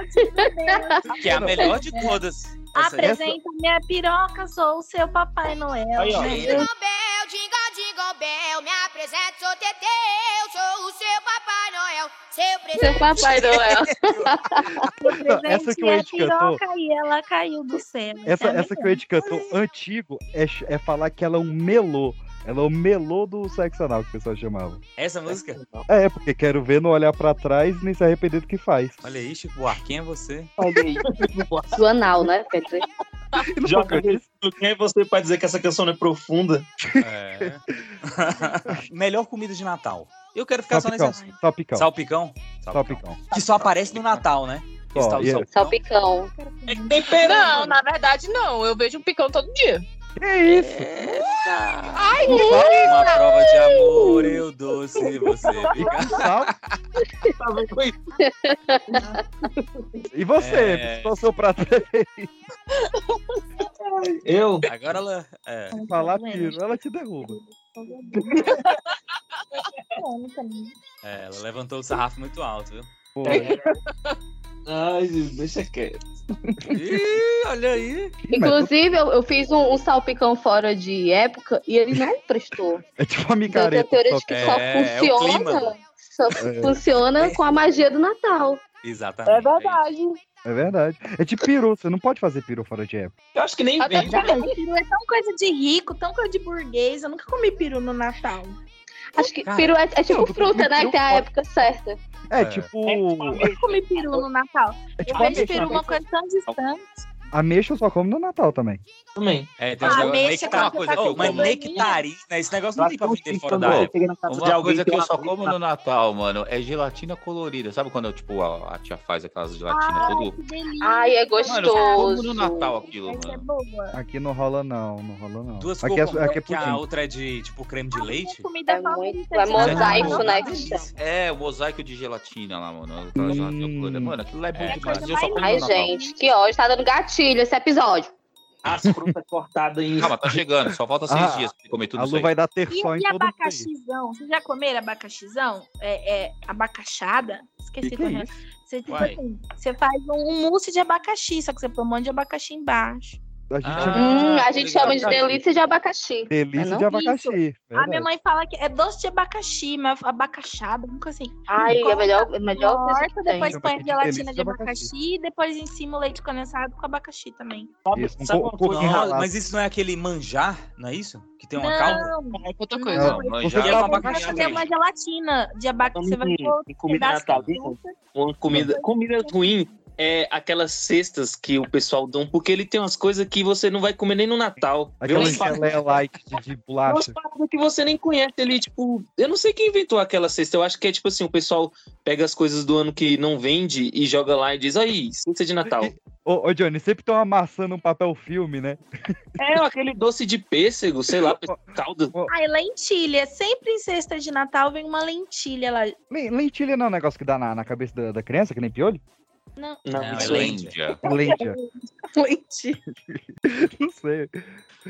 Que é a melhor de todas. Essa apresenta essa... minha piroca, sou o seu Papai Noel. Aí, ó. Jingle Bell, jingle, jingle bell, me apresento, sou Teteu, sou o seu Papai Noel, seu presente. Seu Papai Noel. Não, essa que o Ed cantou. E ela caiu do céu. Essa, é essa que o Ed cantou antigo é, é falar que ela é um melô. Ela é o melô do sexo anal, que o pessoal chamava. Essa música? É, porque quero ver não olhar pra trás nem se arrepender do que faz. Olha aí, Chico Buarque, quem é você? Olha aí, Chico Buarque. Do anal, né, Pedro? Já quem é você pra dizer que essa canção não é profunda? É. Melhor comida de Natal. Eu quero ficar salpicão, só nesse assunto. Salpicão. Salpicão? Salpicão. Salpicão. Que só aparece no Natal, né? Oh, salpicão. Salpicão. É que tem pera. Não, na verdade não. Eu vejo um picão todo dia. Que isso? Eita. Ai, que uma isso? Prova de amor, eu dou se você ficar. E você, é... qual o seu prato preferido? Eu? Agora ela... É. Falar piro, ela te derruba. É, ela levantou o sarrafo muito alto, viu? Pô. Ai, deixa quieto. Ih, olha aí. Inclusive, eu, eu fiz um, um salpicão fora de época e ele não prestou. É tipo a micareta. Tem teoria de que só é, funciona, é só é. funciona é. com a magia do Natal. Exatamente. É verdade. É verdade. É tipo peru, você não pode fazer peru fora de época. Eu acho que nem vem. Peru é tão coisa de rico, tão coisa de burguês. Eu nunca comi peru no Natal. Acho que cara, peru é, é tipo não, fruta, né? Que é a época certa. É, é. tipo... Eu comi peru no Natal. É, tipo, eu vejo peru uma coisa tão distante. Ameixa eu só como no Natal também. Também. É, tem ah, ameixa é uma coisa. Tá oh, mas nectarina, esse negócio não tem pra vender fora da época. Uma coisa que eu só como no Natal, mano, é gelatina colorida. Sabe quando, tipo, a, a tia faz aquelas gelatinas tudo? Ai, é gostoso. Mano, eu só como no Natal aquilo, mano. É boa. Aqui não rola não, não rola não. Duas aqui coisas, é, aqui é que a outra é de, tipo, creme de leite. É, é muito, é mosaico, né? É, o mosaico de gelatina lá, mano. Mano, aquilo lá é bom demais. Ai, gente, que ó, tá dando gatinho. Esse episódio. As frutas cortadas em. Calma, tá chegando. Só falta seis ah, dias pra comer tudo a Lu isso. Aí. Vai dar ter só em todo o abacaxizão. Vocês já comeram abacaxizão? É, é abacaxada? Esqueci que é você, você faz um mousse de abacaxi, só que você põe um monte de abacaxi embaixo. A gente, ah, hum, a gente chama de delícia de abacaxi. Delícia é de abacaxi. A minha mãe fala que é doce de abacaxi, mas abacaxada, nunca assim. Ai, é melhor, é melhor corta, depois põe a gelatina de abacaxi e depois em cima o leite condensado com abacaxi também. Isso, sabe um pouco enralado. Mas isso não é aquele manjar, não é isso? Que tem uma calda? Não, é outra coisa. Manjar é uma abacaxi. Tem uma gelatina de abacaxi, você vai pôr comida natal. Comida, comida ruim. É aquelas cestas que o pessoal dão, porque ele tem umas coisas que você não vai comer nem no Natal. Aquelas like de bolacha. Que você nem conhece ali, tipo... Eu não sei quem inventou aquela cesta. Eu acho que é tipo assim, o pessoal pega as coisas do ano que não vende e joga lá e diz, aí, cesta de Natal. Ô, ô, Johnny, sempre tem uma maçã num papel filme, né? É, aquele doce de pêssego, sei lá, calda. Ai, lentilha. Sempre em cesta de Natal vem uma lentilha lá. Lentilha não é um negócio que dá na, na cabeça da, da criança, que nem piolho? Não, não, não, é Lendia. Lendia. Lendia. Não sei.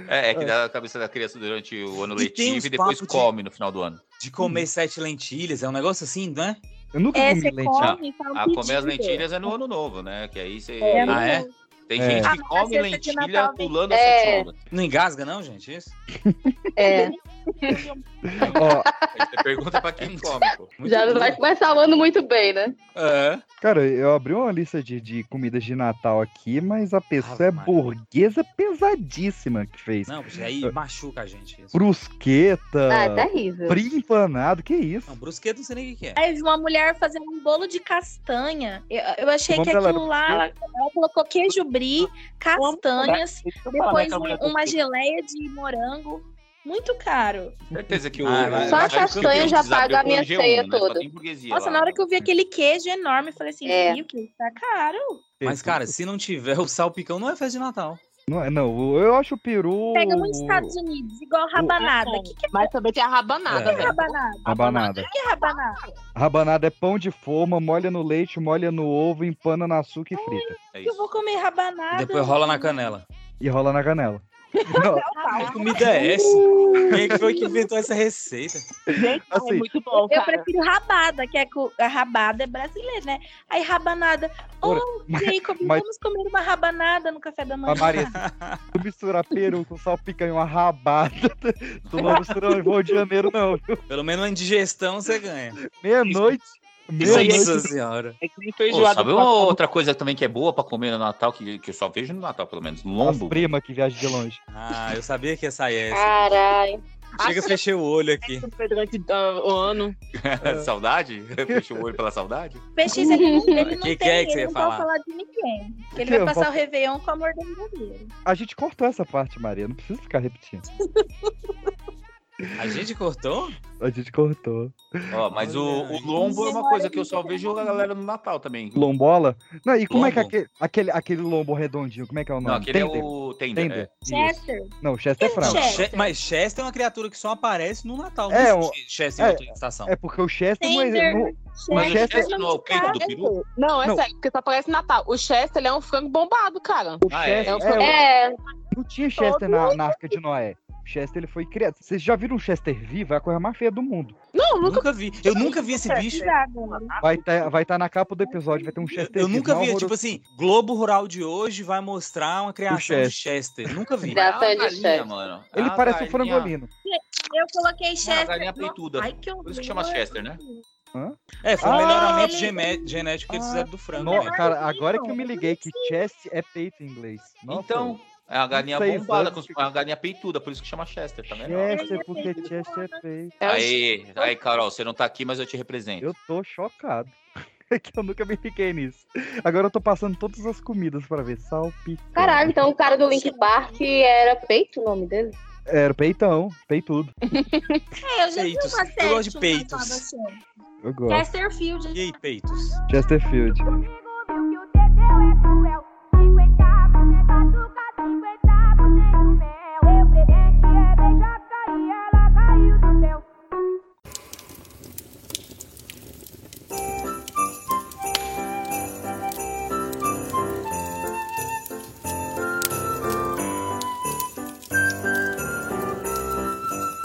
É, é que dá a cabeça da criança durante o ano e letivo e depois come de, no final do ano. De comer hum. sete lentilhas, é um negócio assim, né? Eu nunca é, comi lentilha. Ah, um comer as lentilhas é no ano novo, né? Que aí você... É, ah, é? Tem é. gente que come ah, lentilha pulando é. a sete. Não engasga não, gente? Isso? É... Ó, você pergunta pra quem come, pô. Já bom. Vai começar o ano muito bem, né? É. Cara, eu abri uma lista de, de comidas de Natal aqui, mas a pessoa ah, é mano. burguesa pesadíssima que fez. Não, porque aí uh, machuca a gente. Isso. Brusqueta. Ah, é terrível. Brie empanado, que isso? Não, brusqueta não sei nem o que é. Aí vi uma mulher fazendo um bolo de castanha. Eu, eu achei Vamos que aquilo lá, ela, ela colocou queijo brie, castanhas, depois uma geleia de morango. Muito caro. Certeza que o... Ah, só a castanha já paga a minha ceia toda. Nossa, lá. Na hora que eu vi aquele queijo enorme, eu falei assim, é. o queijo tá caro. Mas, cara, se não tiver o salpicão, não é festa de Natal. Não, não, eu acho o peru... Pega nos Estados Unidos, igual rabanada. O que que é? Mas também tem a rabanada, é. velho. Rabanada. Rabanada. O que é rabanada? Rabanada é pão de forma, molha no leite, molha no ovo, empana na açúcar e frita. É isso. Eu vou comer rabanada. E depois rola na canela. E rola na canela. Que comida é essa? Quem foi que inventou essa receita? Gente, assim, é muito bom, cara. Eu prefiro rabada, que é co... a rabada é brasileira, né? Aí rabanada. Ô, oh, Jacob, mas... vamos comer uma rabanada no café da manhã. A Maria, tu misturar peru com salpica e uma rabada, tu não mistura em Rio de Janeiro, não. Pelo menos uma indigestão você ganha. Meia-noite. Nossa senhora. É que nem feijoada. Sabe uma outra coisa também que é boa pra comer no Natal, que, que eu só vejo no Natal, pelo menos? Lombo. As prima que viaja de longe. Ah, eu sabia que ia sair essa. Caralho. Chega, fechei o olho aqui. Durante uh, o ano. Saudade? Fechei o olho pela saudade? Peixe, ele, ele não que tem, é que você ele não falar? falar de ninguém. Ele que vai passar posso... o Réveillon com a mordomia. A gente cortou essa parte, Maria, não precisa ficar repetindo. A gente cortou? A gente cortou. Ó, mas o, o lombo é uma coisa que eu só vejo a galera no Natal também. Lombola? Não, e como lombo. É que aquele, aquele, aquele lombo redondinho, como é que é o nome? Não, aquele Tender. É o Tender. Tender. É. Chester. Não, Chester é fraude. Chester. Mas Chester é uma criatura que só aparece no Natal. É, o... Chester é outra estação. É porque o Chester... Tender. Mas, no... mas Chester... o Chester não é o peito do peru? Não, é não. Sério, porque só aparece no Natal. O Chester, ele é um frango bombado, cara. O ah, Chester, é? É, um frango... é. Não tinha Chester na, na Arca de Noé. Chester, ele foi criado. Vocês já viram um Chester vivo? É a coisa mais feia do mundo. Não, nunca, nunca vi. Eu nunca vi esse bicho. Vai estar tá, vai tá na capa do episódio, vai ter um Chester eu, eu vivo. Eu nunca vi. Não, tipo assim, Globo Rural de hoje vai mostrar uma criação Chester. de Chester. Nunca vi. É de Chester. Mano. Ele ah, parece um frangolino. Eu coloquei Chester. Galinha peituda. Ai, que Por isso que chama Chester, né? Hã? É, foi ah, um melhoramento ele... genético que eles ah, fizeram do frango. Não, cara, agora que eu me liguei que Chester é peito em inglês. Nossa. Então... É a galinha sei, bombada, com, a galinha peituda, por isso que chama Chester, tá vendo? Chester, porque Chester é peito. Aí, aí, Carol, você não tá aqui, mas eu te represento. Eu tô chocado. É que eu nunca me fiquei nisso. Agora eu tô passando todas as comidas pra ver. Salpicão. Caralho, então o cara do Link Park era peito o nome dele? Era peitão, peitudo. É, eu já vi uma série. Eu gosto de peitos. Eu gosto. Chesterfield. E aí, peitos? Chesterfield.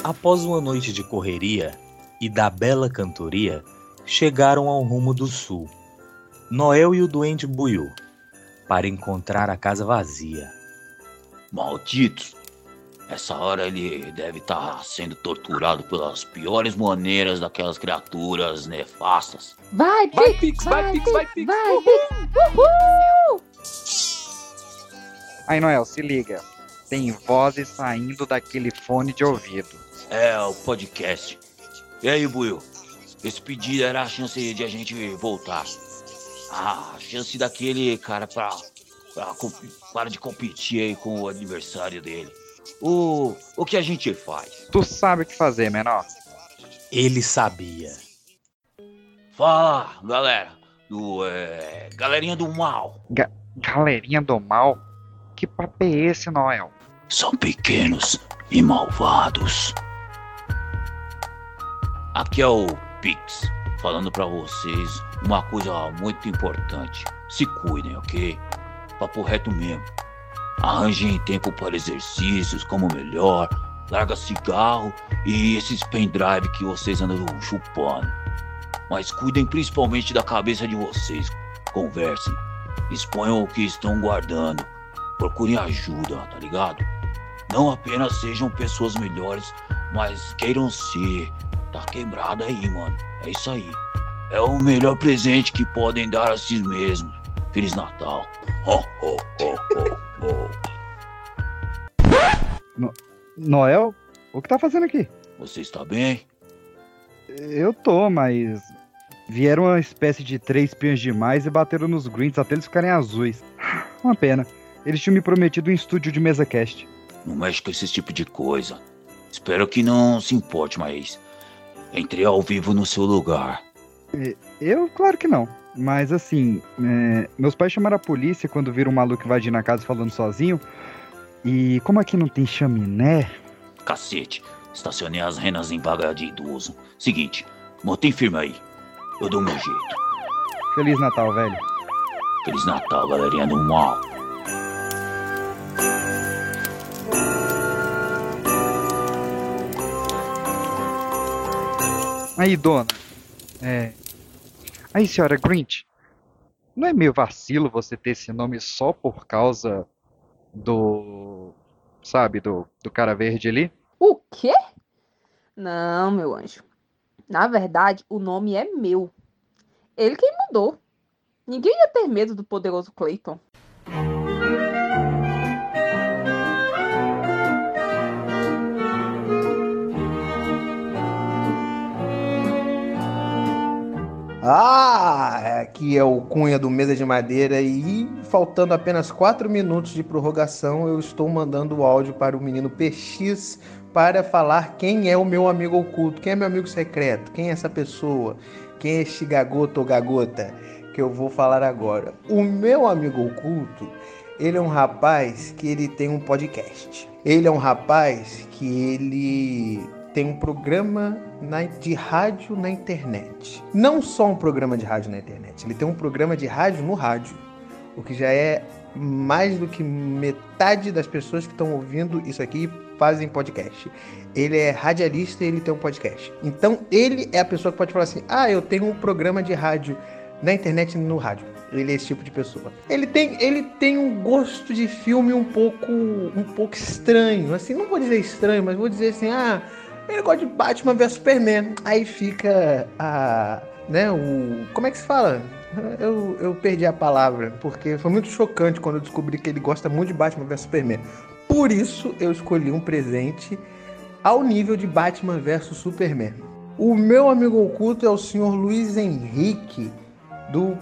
Após uma noite de correria e da bela cantoria, chegaram ao rumo do sul, Noel e o Duende Buiú, para encontrar a casa vazia. Malditos! Essa hora ele deve estar sendo torturado pelas piores maneiras daquelas criaturas nefastas. Vai, vai, Pix! Vai, Pix! Vai, Pix! Vai, Pix! Uhul! Aí, Noel, se liga. Tem vozes saindo daquele fone de ouvido. É, o podcast. E aí, Buiu? Esse pedido era a chance de a gente voltar. Ah, a chance daquele cara pra, pra, pra, para de competir aí com o adversário dele. O, o que a gente faz? Tu sabe o que fazer, menor. Ele sabia. Fala, galera. Do, é, galerinha do mal. Ga- galerinha do mal? Que papo é esse, Noel? São pequenos e malvados. Aqui é o Pix, falando pra vocês uma coisa muito importante. Se cuidem, ok? Papo reto mesmo. Arranjem tempo para exercícios, como melhor. Larga cigarro e esses pendrive que vocês andam chupando. Mas cuidem principalmente da cabeça de vocês. Conversem. Exponham o que estão guardando. Procurem ajuda, tá ligado? Não apenas sejam pessoas melhores, mas queiram ser. Tá quebrado aí, mano. É isso aí. É o melhor presente que podem dar a si mesmos. Feliz Natal. Ho, ho, ho, ho, ho. No- Noel? O que tá fazendo aqui? Você está bem? Eu tô, mas... Vieram uma espécie de três peões demais e bateram nos Grinch até eles ficarem azuis. Uma pena. Eles tinham me prometido um estúdio de mesa cast. Não mexe com esse tipo de coisa. Espero que não se importe, mas... Entrei ao vivo no seu lugar. Eu? Claro que não. Mas assim... É... Meus pais chamaram a polícia quando viram um maluco invadindo a casa falando sozinho. E como aqui não tem chaminé... Cacete, estacionei as renas em vaga de idoso. Seguinte, mantém firme aí. Eu dou meu jeito. Feliz Natal, velho. Feliz Natal, galerinha do mal. Aí, dona. É... Aí, senhora Grinch. Não é meio vacilo você ter esse nome só por causa do... Sabe, do, do cara verde ali? O quê? Não, meu anjo. Na verdade, o nome é meu. Ele quem mudou. Ninguém ia ter medo do poderoso Clayton. Ah, aqui é o Cunha do Mesa de Madeira e faltando apenas quatro minutos de prorrogação, eu estou mandando o áudio para o menino P X para falar quem é o meu amigo oculto, quem é meu amigo secreto, quem é essa pessoa, quem é este gagoto ou gagota que eu vou falar agora. O meu amigo oculto, ele é um rapaz que ele tem um podcast. Ele é um rapaz que ele... tem um programa na, de rádio na internet. Não só um programa de rádio na internet, ele tem um programa de rádio no rádio, o que já é mais do que metade das pessoas que estão ouvindo isso aqui fazem podcast. Ele é radialista e ele tem um podcast. Então ele é a pessoa que pode falar assim, ah, eu tenho um programa de rádio na internet e no rádio. Ele é esse tipo de pessoa. Ele tem, ele tem um gosto de filme um pouco, um pouco estranho, assim, não vou dizer estranho, mas vou dizer assim, ah... ele gosta de Batman versus Superman. Aí fica a... né, o... como é que se fala? Eu, eu perdi a palavra, porque foi muito chocante quando eu descobri que ele gosta muito de Batman versus Superman. Por isso, eu escolhi um presente ao nível de Batman versus Superman. O meu amigo oculto é o senhor Luiz Henrique, do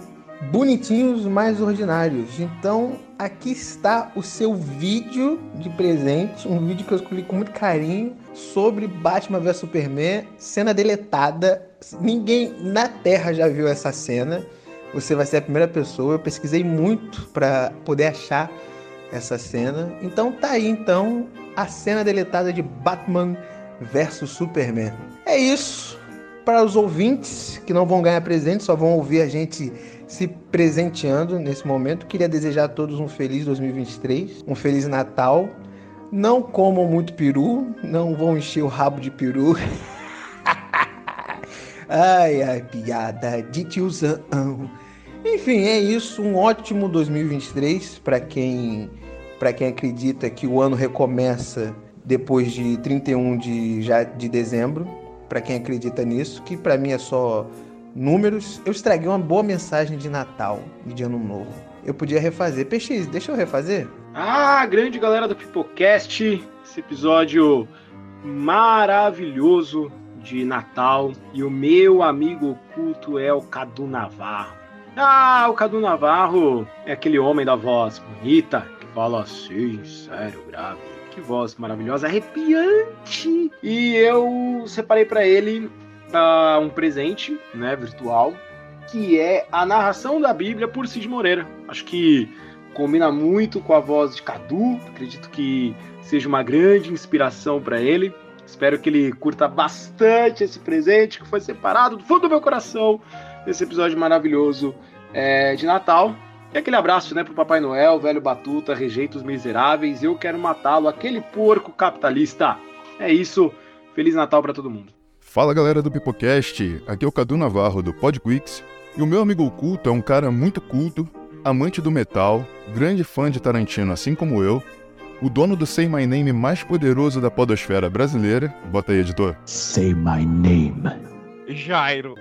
Bonitinhos Mais Ordinários. Então, aqui está o seu vídeo de presente, um vídeo que eu escolhi com muito carinho, sobre Batman versus Superman, cena deletada. Ninguém na Terra já viu essa cena. Você vai ser a primeira pessoa. Eu pesquisei muito para poder achar essa cena. Então tá aí, então, a cena deletada de Batman versus Superman. É isso. Para os ouvintes que não vão ganhar presente, só vão ouvir a gente se presenteando nesse momento, queria desejar a todos um feliz dois mil e vinte e três, um feliz Natal. Não comam muito peru, não vão encher o rabo de peru. Ai, ai, piada de tiozão. Enfim, é isso, um ótimo dois mil e vinte e três para quem, para quem acredita que o ano recomeça depois de trinta e um de, já, de dezembro. Para quem acredita nisso, que para mim é só números, eu estraguei uma boa mensagem de Natal e de Ano Novo. Eu podia refazer. P X, deixa eu refazer? Ah, grande galera do Pipocast, esse episódio maravilhoso de Natal. E o meu amigo oculto é o Cadu Navarro. Ah, o Cadu Navarro é aquele homem da voz bonita, que fala assim, sério, grave. Que voz maravilhosa, arrepiante. E eu separei pra ele uh, um presente, né, virtual, que é a narração da Bíblia por Cid Moreira. Acho que combina muito com a voz de Cadu. Acredito que seja uma grande inspiração para ele. Espero que ele curta bastante esse presente que foi separado do fundo do meu coração nesse episódio maravilhoso é, de Natal. E aquele abraço, né, pro Papai Noel, velho batuta, rejeita os miseráveis, eu quero matá-lo, aquele porco capitalista. É isso, Feliz Natal para todo mundo. Fala galera do Pipocast, aqui é o Cadu Navarro do Podquicks. E o meu amigo oculto é um cara muito culto, amante do metal, grande fã de Tarantino assim como eu, o dono do Say My Name mais poderoso da podosfera brasileira. Bota aí, editor. Say My Name. Jairo.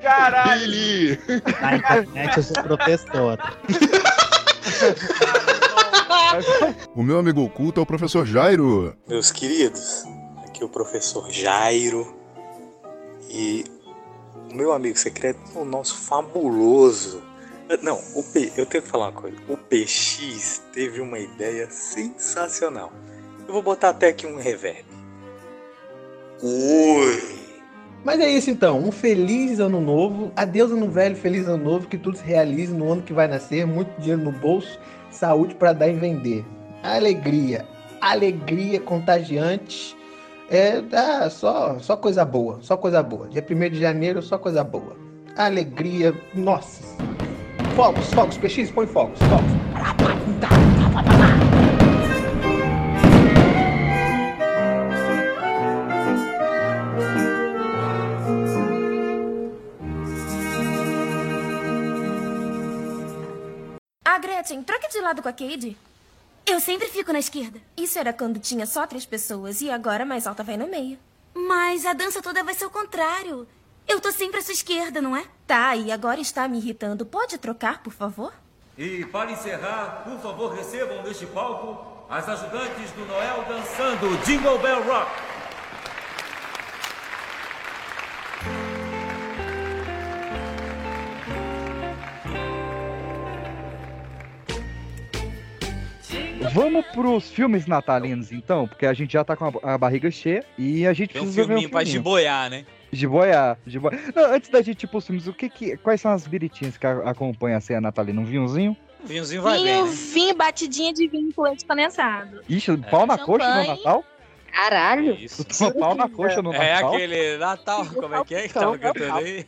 Caralho. Billy. Na internet eu sou professor. O meu amigo oculto é o professor Jairo. Meus queridos, aqui é o professor Jairo. E... o meu amigo secreto é o nosso fabuloso... Não, o P... eu tenho que falar uma coisa. O P X teve uma ideia sensacional. Eu vou botar até aqui um reverb. Oi! Mas é isso então, um feliz ano novo, adeus ano velho, feliz ano novo, que tudo se realize no ano que vai nascer, muito dinheiro no bolso, saúde para dar e vender. Alegria, alegria contagiante, é ah, só, só coisa boa, só coisa boa. Dia primeiro de janeiro, só coisa boa. Alegria, nossa. Fogos, fogos, P X, põe fogos, fogos. Troca de lado com a Cade. Eu sempre fico na esquerda. Isso era quando tinha só três pessoas e agora a mais alta vai no meio. Mas a dança toda vai ser o contrário. Eu tô sempre à sua esquerda, não é? Tá, e agora está me irritando. Pode trocar, por favor? E para encerrar, por favor, recebam neste palco as ajudantes do Noel dançando Jingle Bell Rock. Vamos pros filmes natalinos, então, porque a gente já tá com a barriga cheia e a gente tem precisa um filminho, ver um filminho. Vai jiboiar, né? Jiboiar, jiboiar. Não, antes da gente ir pros filmes, o que que, quais são as biritinhas que acompanham a ceia natalina? Um vinhozinho? Um vinhozinho vai vinho, bem, né? Vinho, batidinha de vinho com leite condensado. Ixi, é. Pau na coxa no Natal? Caralho. É isso. Pau na coxa no Natal? É aquele Natal, como é que é que tava cantando aí?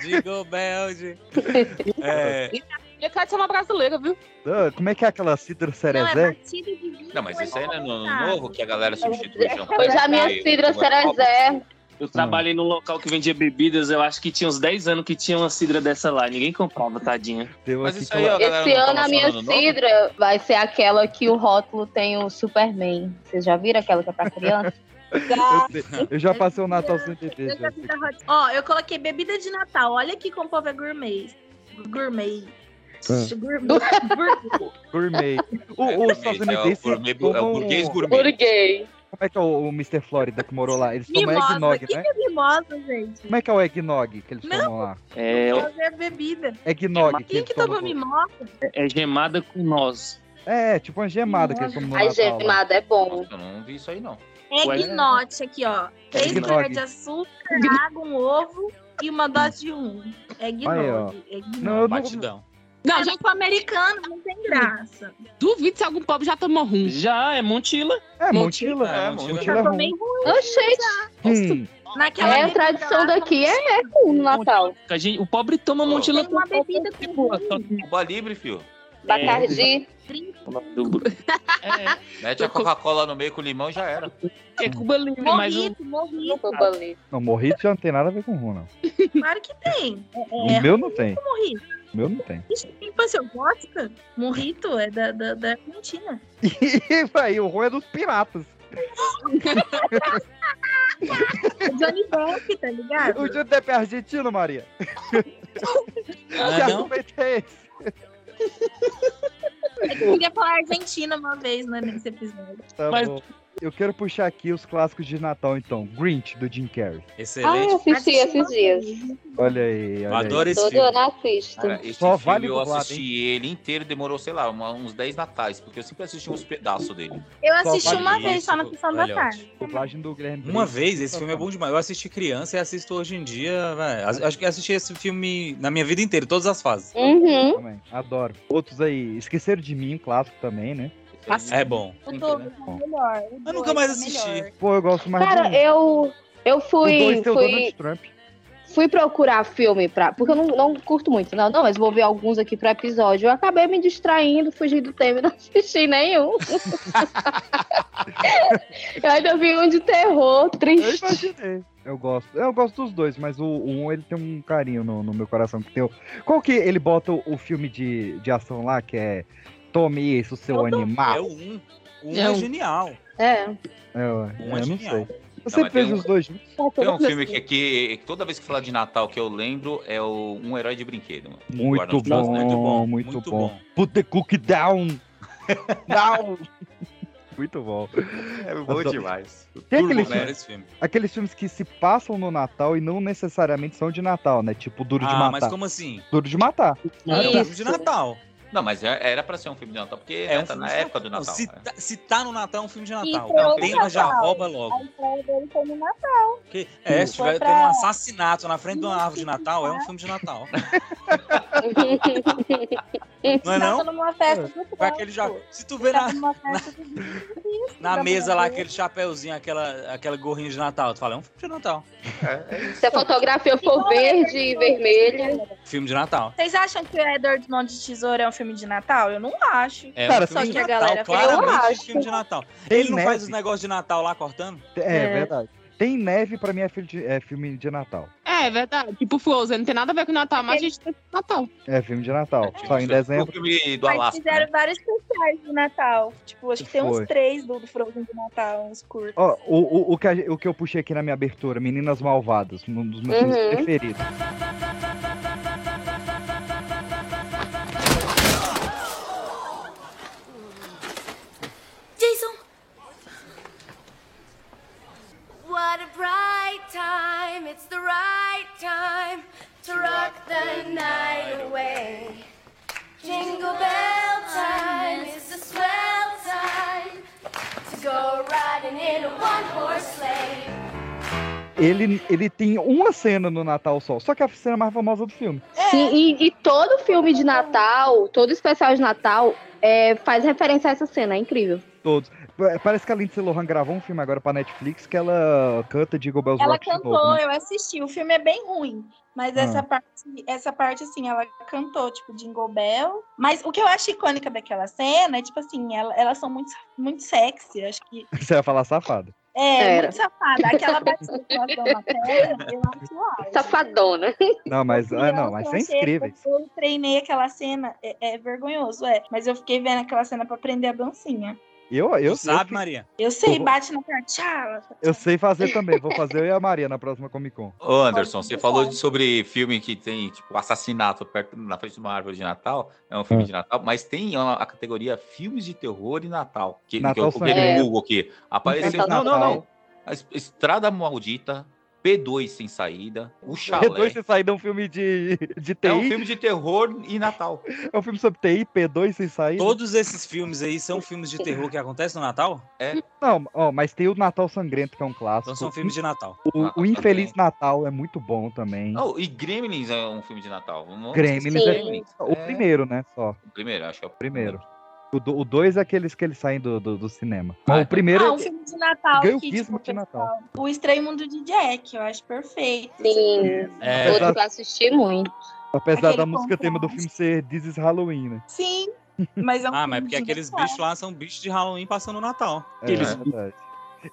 Digo Belge. É... Eu quero ser uma brasileira, viu? Como é que é aquela cidra cerezé? Não, é batida de vinho. Não, mas isso aí não é no novo que a galera substitui o champanhe. Pois a minha cidra cerezé. Eu trabalhei num local que vendia bebidas, eu acho que tinha uns dez anos que tinha uma cidra dessa lá. Ninguém comprava, tadinha. Mas isso aí, ó, galera, esse ano a minha cidra vai ser aquela que o rótulo tem o Superman. Vocês já viram aquela que é pra criança? Eu, eu já passei o Natal sem beber. Ó, eu coloquei bebida de Natal. Olha aqui como o povo é gourmet. Gourmet. Gourmet. O estadunidense é o burguês gourmet. Como é que é o, o mister Flórida que morou lá? Eles mimosa. Tomam eggnog, que né? Que é mimosa, gente? Como é que é o eggnog que eles não, tomam lá? É, é bebida. Eggnog. Quem que, que toma mimosa? É, é gemada com noz. É, tipo uma gemada mimosa. Que eles tomam lá. A gemada é bom. Nossa, eu não vi isso aí, não. Eggnog aqui, ó. Três colheres de açúcar, água, um ovo e uma dose de rum. Eggnog. Não, batidão. Não, é já com americano, não tem graça. Duvido se algum pobre já tomou rum. Já, é Montila. É Montila, é Montila. Eu tomei rum. Naquela é a tradição daqui, é, é com o Natal. A gente, o pobre toma oh, Montila com uma bebida com boa. Cuba Libre, filho. Bacardi. É. Mete a Coca-Cola no meio com limão e já era. É Cuba Libre, mas morrito, morrito. Não, morrito já não tem nada a ver com rum, não. Claro que tem. O meu não tem. Morrito. Meu não tem. Isso tem pra ser vodka? Morrito é da, da, da Argentina. E aí, o rum é dos piratas. Johnny Depp, tá ligado? O Johnny Depp é argentino, Maria. Ah, não? Eu queria falar Argentina uma vez, né, nesse episódio. Tá Mas... bom. Eu quero puxar aqui os clássicos de Natal, então. Grinch, do Jim Carrey. Excelente. Ah, eu assisti esses dias. Olha aí, olha adoro aí. Esse filme. Todo eu assisto. Cara, esse Só filme vale eu lado, assisti hein? Ele inteiro, demorou, sei lá, uma, uns dez natais, porque eu sempre assisti uns pedaços dele. Eu só assisti vale uma isso, vez, só na sessão da tarde. Do Gremlins. Uma vez, esse filme é bom demais. Eu assisti criança e assisto hoje em dia, véio. Acho que assisti esse filme na minha vida inteira, todas as fases. Uhum. Também, adoro. Outros aí, Esqueceram de Mim, clássico também, né? Assim, é bom. O dois é melhor. O eu nunca mais assisti. É Pô, eu gosto mais Cara, eu, eu fui. O dois fui, Donald Trump. Fui procurar filme pra. Porque eu não, não curto muito, não, não, mas vou ver alguns aqui pro episódio. Eu acabei me distraindo, fugi do tema e não assisti nenhum. Eu ainda vi um de terror, triste. Eu imaginei. Eu gosto. Eu gosto dos dois, mas o, o um ele tem um carinho no, no meu coração. Que tem o... Qual que ele bota o, o filme de, de ação lá, que é. Tome isso, seu não, animal. É o um. O um é, um. é genial. É. É, o um é, é genial. Você fez um, os dois juntos? Tem um filme que, que toda vez que falar de Natal que eu lembro é o Um Herói de Brinquedo. Mano. Muito, bom, Brasil, muito bom, muito, muito bom. bom. Put the cookie down. Down. Muito bom. É bom demais. Tem aqueles, Turbo, filmes, né, filme. aqueles filmes que se passam no Natal e não necessariamente são de Natal, né? Tipo Duro ah, de Matar. Ah, mas como assim? Duro de Matar. Duro de Natal. Não, mas era pra ser um filme de Natal, porque é um tá na época Natal. do Natal. Se, é. tá, se tá no Natal, é um filme de Natal. Então, o tema já rouba logo. A história dele foi no Natal. Porque, é, se tiver pra... tendo um assassinato na frente de uma árvore de Natal, é um filme de Natal. Não é não? Numa festa do aquele ja... Se tu vê na, tá na... na, na mesa lá, aquele chapéuzinho, aquela, aquela gorrinha de Natal, tu fala, é um filme de Natal. É, é se a fotografia for verde e vermelha... Filme de Natal. Vocês acham que o Edward Mão de Tesoura é um filme de Natal? Eu não acho. É, cara, um só que a galera fala. Filme de Natal. Tem Ele não neve. faz os negócios de Natal lá cortando? É, é. verdade. Tem neve, pra mim é filme de, é filme de Natal. É, é verdade. Tipo Frozen, não tem nada a ver com Natal, mas a gente tem Natal. É filme de Natal. É, só em dezembro. Mas fizeram vários especiais de Natal. Tipo, acho que tem Foi. uns três do, do Frozen de Natal, uns curtos. Ó, oh, o, o, o, que a, o que eu puxei aqui na minha abertura, Meninas Malvadas, um dos meus uhum. filmes preferidos. What a bright time, it's the right time to rock the night away. Jingle bell time, it's the swell time to go riding in a one-horse sleigh. Ele, ele tem uma cena no Natal só, só que é a cena mais famosa do filme. Sim, e, e todo filme de Natal, todo especial de Natal, é, faz referência a essa cena, é incrível. Todos. Parece que a Lindsay Lohan gravou um filme agora pra Netflix que ela canta Jingle Bells Rock de novo. Ela cantou, né? Eu assisti. O filme é bem ruim, mas ah. essa parte, essa parte, assim, ela cantou, tipo, Jingle Bell. Mas o que eu acho icônica daquela cena é, tipo assim, ela, elas são muito, muito sexy. Acho que... Você ia falar safada. É, Era. muito safada. Aquela batida que ela deu na perna, eu acho uau. Safadona. Não, mas, é, não, mas é incrível. Eu treinei aquela cena, é, é vergonhoso, é. Mas eu fiquei vendo aquela cena pra aprender a dancinha. Eu, eu sei, sabe, Maria? Eu sei, bate na cartela. Eu sei fazer também, vou fazer eu e a Maria na próxima Comic Con. Ô Anderson, você falou sobre filme que tem, tipo, assassinato perto, na frente de uma árvore de Natal, é um filme é. de Natal, mas tem a categoria filmes de terror e Natal, que, Natal que eu coloquei é. no Google aqui. Apareceu, não, não, não, Estrada Maldita, P dois Sem Saída, O Chalé. P dois Sem Saída é um filme de, de T I. É um filme de terror e Natal. É um filme sobre T I, P dois Sem Saída. Todos esses filmes aí são filmes de terror que acontecem no Natal? É. Não, ó, mas tem o Natal Sangrento, que é um clássico. Então são filmes de Natal. O, Natal o Infeliz também. Natal é muito bom também. Oh, e Gremlins é um filme de Natal. Não Gremlins, é Gremlins é o primeiro, né? Só. O primeiro, acho que é o primeiro. primeiro. O dois é aqueles que eles saem do, do, do cinema. Ah, o primeiro ah, um filme de Natal. Que, tipo, de Natal. O Estranho Mundo de Jack, eu acho perfeito. Sim, é. Todos apesar, assisti muito. Apesar Aquele da música tema do filme ser This is Halloween, né? Sim, mas é um Ah, mas porque aqueles Natal. bichos lá são bichos de Halloween passando o Natal. É, eles... é verdade.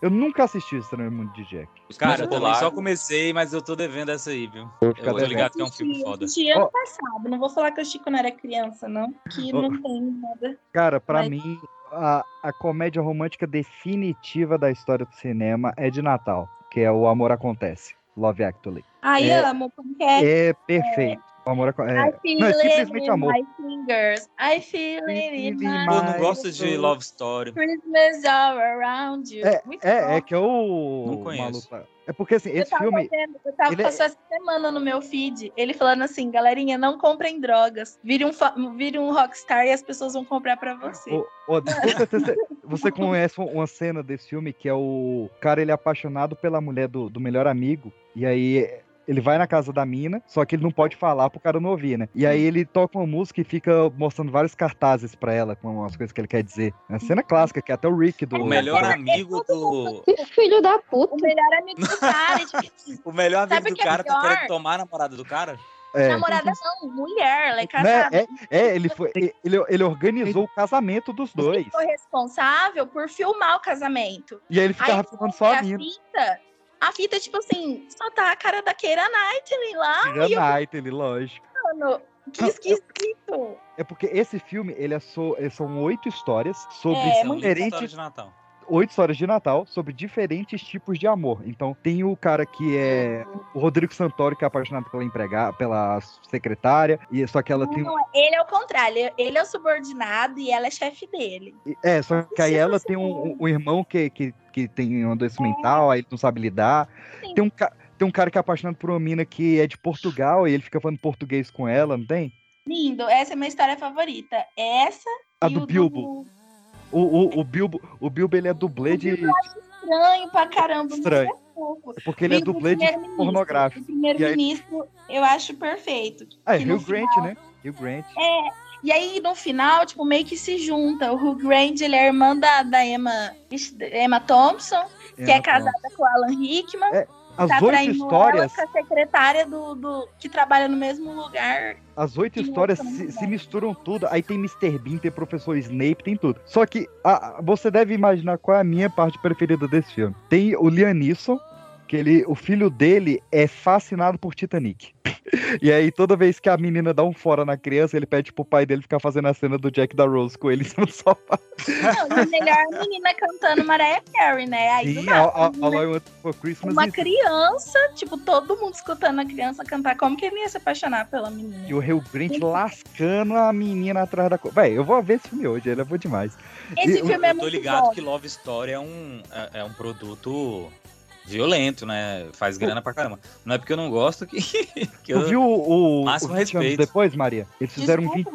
Eu nunca assisti o Estranho Mundo de Jack. Cara, eu também só comecei, mas eu tô devendo essa aí, viu? Eu, eu tô ligado que é um filme foda. Eu assisti ano oh. passado, não vou falar que eu assisti quando era criança, não, que oh. não tem nada. Cara, pra mas... mim, a, a comédia romântica definitiva da história do cinema é de Natal, que é O Amor Acontece, Love Actually. Ai, é, amo, porque é... É perfeito. É. O amor é... I feel não, é simplesmente amor. My fingers. I feel it in my... Eu não gosto de Love Story. Christmas all around you. É, é, é que eu... Não conheço. Maluco. É porque, assim, eu esse filme... Vendo, eu tava passando é... essa semana no meu feed, ele falando assim, galerinha, não comprem drogas. Vire um, fa... Vire um rockstar e as pessoas vão comprar pra você. Oh, oh, desculpa, você, você conhece uma cena desse filme que é o cara, ele é apaixonado pela mulher do, do melhor amigo, e aí... Ele vai na casa da mina, só que ele não pode falar pro cara não ouvir, né? E aí ele toca uma música e fica mostrando vários cartazes pra ela, com as coisas que ele quer dizer. É uma cena clássica, que é até o Rick do... O melhor amigo do... Que filho da puta! O melhor amigo do cara. O melhor amigo Sabe do que cara é tá querendo tomar a namorada do cara? É. Namorada não, mulher, ela é casada. É, é, é ele, foi, ele, ele organizou ele, o casamento dos dois. Ele foi responsável por filmar o casamento. E aí ele ficava aí, filmando só a mina. A fita, tipo assim, só tá a cara da Keira Knightley lá. Keira Knightley, eu... lógico. Mano, que esquisito. É porque esse filme, ele é so... são oito histórias sobre é, diferentes... Oito histórias de Natal sobre diferentes tipos de amor. Então, tem o cara que é o Rodrigo Santoro, que é apaixonado pela empregada, pela secretária, e só que ela não, tem... Não, ele é o contrário, ele é o subordinado e ela é chefe dele. É, só que aí ela tem um, um irmão que, que, que tem um doença mental, aí ele não sabe lidar. Sim. Tem um, tem um cara que é apaixonado por uma mina que é de Portugal, e ele fica falando português com ela, não tem? Lindo, essa é a minha história favorita. Essa a e do o Bilbo. Do... O, o, o Bilbo, o Bilbo, ele é dublê de... Eu acho estranho pra caramba, estranho. Mas é pouco. É porque ele Bilbo é dublê de pornográfico. O primeiro-ministro aí... eu acho perfeito. Ah, é Hugh Grant, final... né? Hugh Grant. É, e aí no final, tipo, meio que se junta. O Hugh Grant, ele é irmã da, da Emma, Emma Thompson, Emma que é casada Thompson. Com o Alan Rickman. É. As tá oito histórias... Com a secretária do, do, que trabalha no mesmo lugar. As oito histórias se, se misturam tudo. Aí tem mister Bean, tem professor Snape, tem tudo. Só que a, você deve imaginar qual é a minha parte preferida desse filme. Tem o Liam Neeson, que ele, o filho dele é fascinado por Titanic. E aí toda vez que a menina dá um fora na criança, ele pede pro pai dele ficar fazendo a cena do Jack da Rose com ele em cima do sofá. Não, e melhor a menina cantando Mariah Carey, né? Aí sim, do nada, a, a, né? For Christmas uma criança, tipo, todo mundo escutando a criança cantar. Como que ele ia se apaixonar pela menina? E o Hugh Grant lascando a menina atrás da coisa. Véi, eu vou ver esse filme hoje, ele é bom demais. Esse e, filme eu, é eu muito bom. Eu tô ligado bom. Que Love Story é um, é, é um produto... violento, né? Faz grana pra caramba. Não é porque eu não gosto que, que eu... Tu viu o, o, máximo o vinte respeito. Anos depois, Maria? Eles fizeram, vinte,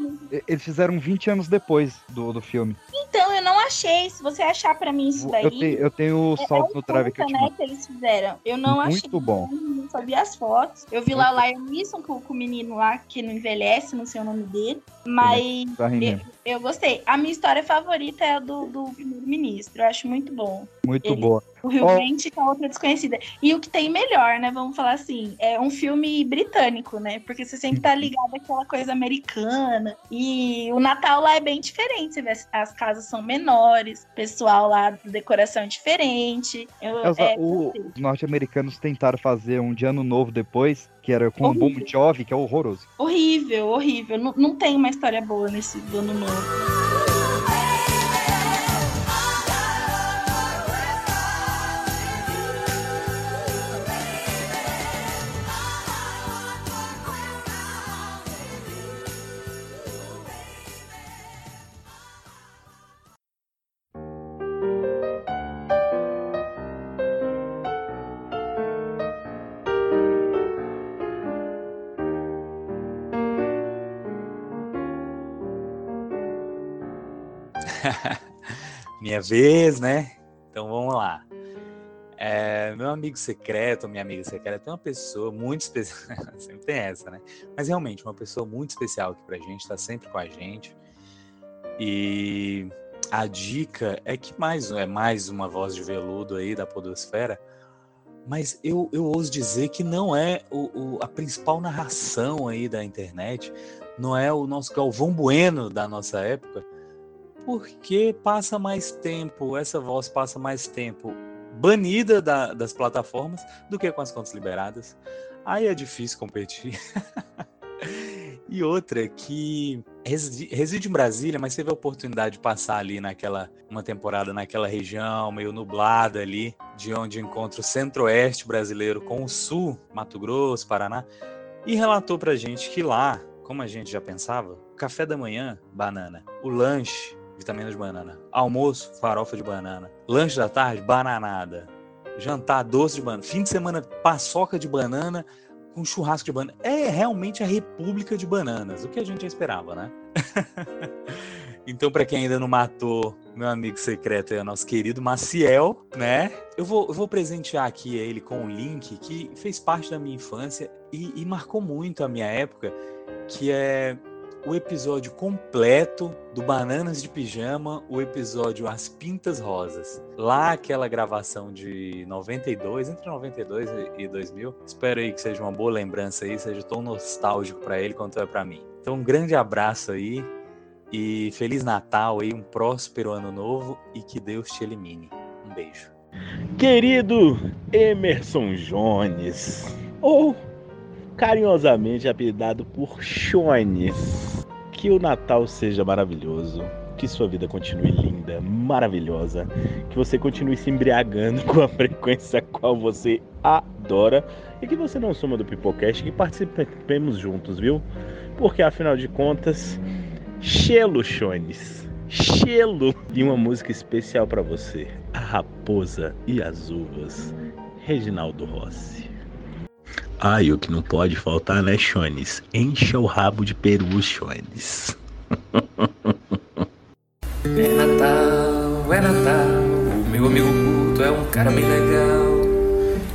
eles fizeram vinte anos depois do, do filme. Então, eu não achei. Se você achar pra mim isso daí... Eu, te, eu tenho o salto é, no trave que eu né, que eles fizeram. Eu não muito achei. Muito bom. Eu só vi as fotos. Eu vi muito lá o Liam Neeson com, com o menino lá que não envelhece, não sei o nome dele. Mas... É, eu gostei. A minha história favorita é a do, do primeiro-ministro. Eu acho muito bom. Muito ele, boa. O Hugh Grant com a outra desconhecida. E o que tem melhor, né? Vamos falar assim. É um filme britânico, né? Porque você sempre tá ligado àquela coisa americana. E o Natal lá é bem diferente. Você vê, as, as casas são menores. O pessoal lá, a decoração é diferente. Eu, Elsa, é, o, os norte-americanos tentaram fazer um de ano novo depois, que era com o Bon Jovi, que é horroroso. Horrível, horrível. Não, não tem uma história boa nesse do ano novo. Minha vez, né? Então vamos lá. É, meu amigo secreto, minha amiga secreta, é uma pessoa muito especial. Sempre tem essa, né? Mas realmente, uma pessoa muito especial aqui pra gente, tá sempre com a gente. E a dica é que mais, é mais uma voz de veludo aí da podosfera, mas eu, eu ouso dizer que não é o, o, a principal narração aí da internet, não é o nosso Galvão Bueno da nossa época, porque passa mais tempo, essa voz passa mais tempo banida da, das plataformas do que com as contas liberadas. Aí é difícil competir. E outra que reside, reside em Brasília, mas teve a oportunidade de passar ali naquela, uma temporada naquela região meio nublada ali, de onde encontra o centro-oeste brasileiro com o sul, Mato Grosso, Paraná, e relatou pra gente que lá, como a gente já pensava, café da manhã, banana, o lanche, vitamina de banana, almoço, farofa de banana, lanche da tarde, bananada, jantar, doce de banana, fim de semana, paçoca de banana com churrasco de banana. É realmente a república de bananas, o que a gente já esperava, né? Então, para quem ainda não matou meu amigo secreto, é o nosso querido Maciel, né? Eu vou, eu vou presentear aqui ele com um link que fez parte da minha infância e, e marcou muito a minha época, que é... o episódio completo do Bananas de Pijama, o episódio As Pintas Rosas. Lá, aquela gravação de noventa e dois, entre noventa e dois e dois mil. Espero aí que seja uma boa lembrança aí, seja tão nostálgico para ele quanto é para mim. Então, um grande abraço aí e Feliz Natal aí, um próspero ano novo e que Deus te elimine. Um beijo. Querido Emerson Jones, ou carinhosamente apelidado por Jones. Que o Natal seja maravilhoso, que sua vida continue linda, maravilhosa, que você continue se embriagando com a frequência a qual você adora e que você não suma do Pipocast, que participemos juntos, viu? Porque, afinal de contas, Chelo Chones, Chelo! E uma música especial para você, A Raposa e as Uvas, Reginaldo Rossi. Ah, e o que não pode faltar, né, Shones? Encha o rabo de peru, Shones. É Natal, é Natal, o meu amigo culto é um cara bem legal.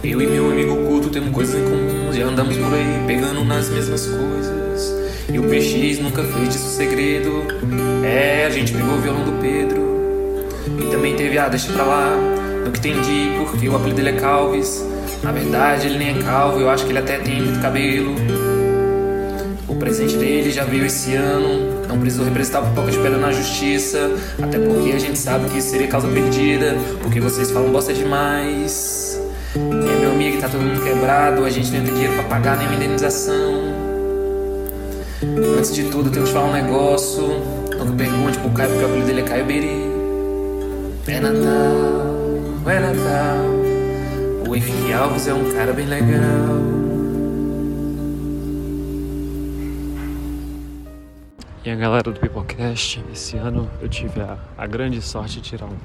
Eu e meu amigo culto temos coisas em comum, já andamos por aí pegando nas mesmas coisas. E o P X nunca fez disso segredo, é, a gente pegou o violão do Pedro. E também teve a ah, deixa pra lá, nunca entendi porque o apelido dele é Calves. Na verdade ele nem é calvo, eu acho que ele até tem muito cabelo. O presente dele já veio esse ano, não precisou representar por pouca de pedra na justiça. Até porque a gente sabe que isso seria causa perdida, porque vocês falam bosta demais. É meu amigo, tá todo mundo quebrado, a gente não tem dinheiro pra pagar nenhuma indenização. Antes de tudo eu tenho que te falar um negócio, nunca pergunte pro Caio porque o apelido dele é Caio Beri. É Natal, é Natal, o Henrique Alves é um cara bem legal. E a galera do Pipocast, esse ano eu tive a, a grande sorte de tirar um,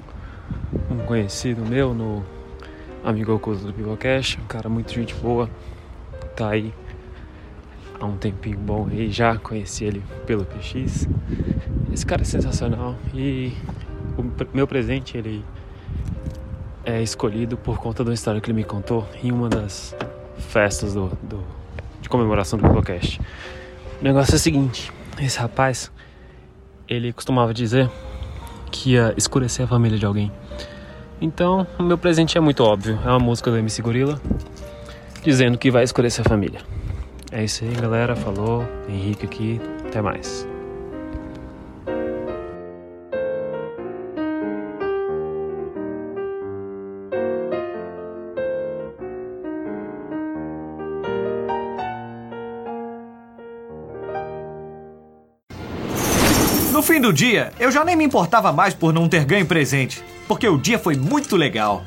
um conhecido meu no Amigo Oculto do Pipocast. Um cara muito gente boa, tá aí há um tempinho bom aí já, conheci ele pelo P X. Esse cara é sensacional e o meu presente, ele é escolhido por conta de uma história que ele me contou em uma das festas do, do, de comemoração do podcast. O negócio é o seguinte, esse rapaz, ele costumava dizer que ia escurecer a família de alguém. Então, o meu presente é muito óbvio, é uma música do M C Gorila, dizendo que vai escurecer a família. É isso aí, galera, falou, Henrique aqui, até mais. No fim do dia, eu já nem me importava mais por não ter ganho presente, porque o dia foi muito legal.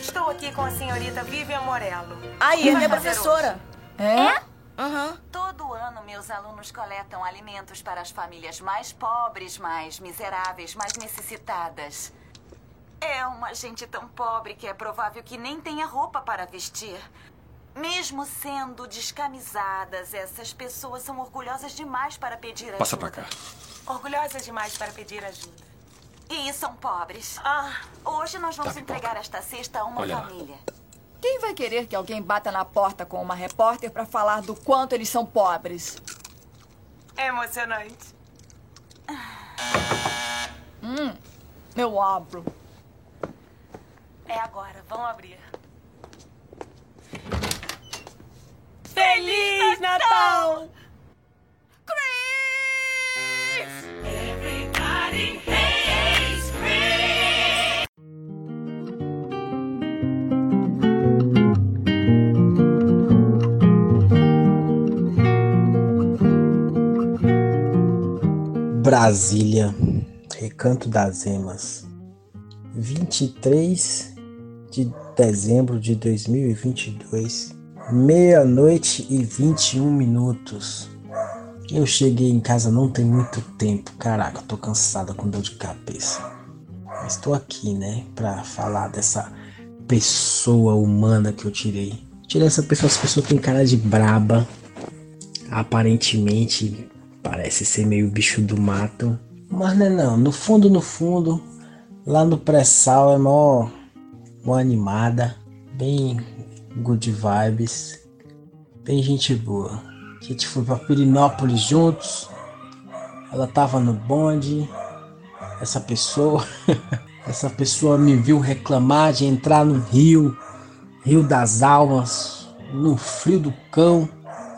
Estou aqui com a senhorita Vivian Morello. Aí, é minha professora. É? Uhum. Todo ano, meus alunos coletam alimentos para as famílias mais pobres, mais miseráveis, mais necessitadas. É uma gente tão pobre que é provável que nem tenha roupa para vestir. Mesmo sendo descamisadas, essas pessoas são orgulhosas demais para pedir ajuda. Passa pra cá. Orgulhosas demais para pedir ajuda. E são pobres. Ah, hoje nós vamos tá entregar boca. Esta cesta a uma Olha família. Lá. Quem vai querer que alguém bata na porta com uma repórter para falar do quanto eles são pobres? É emocionante. Hum, eu abro. É agora, vão abrir. Feliz Natal! Everybody hates Grinch. Brasília, Recanto das Emas, vinte e três de dezembro de dois mil e vinte e dois, meia-noite e vinte e um minutos. Eu cheguei em casa não tem muito tempo, caraca, eu tô cansada, com dor de cabeça. Mas tô aqui, né, pra falar dessa pessoa humana que eu tirei. Tirei essa pessoa, essa pessoa tem cara de braba, aparentemente parece ser meio bicho do mato. Mas não é não, no fundo, no fundo, lá no pré-sal é mó, mó animada, bem good vibes, bem gente boa. A gente foi pra Pirinópolis juntos, ela tava no bonde, essa pessoa, essa pessoa me viu reclamar de entrar no rio, Rio das Almas, no frio do cão,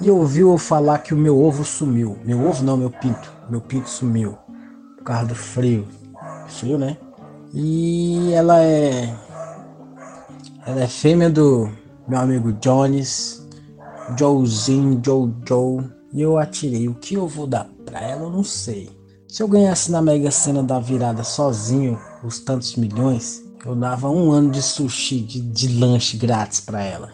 e ouviu eu falar que o meu ovo sumiu, meu ovo não, meu pinto, meu pinto sumiu, por causa do frio, frio né, e ela é, ela é fêmea do meu amigo Jones, Joezinho, Jojo, e eu atirei. O que eu vou dar pra ela, eu não sei. Se eu ganhasse na Mega Sena da virada sozinho, os tantos milhões, eu dava um ano de sushi, de, de lanche grátis pra ela.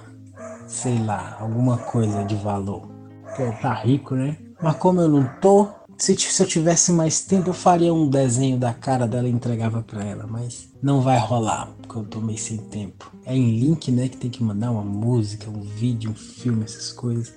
Sei lá, alguma coisa de valor. Porque tá rico, né? Mas como eu não tô, Se, se eu tivesse mais tempo, eu faria um desenho da cara dela e entregava pra ela, mas não vai rolar, porque eu tô meio sem tempo. É em link, né, que tem que mandar uma música, um vídeo, um filme, essas coisas.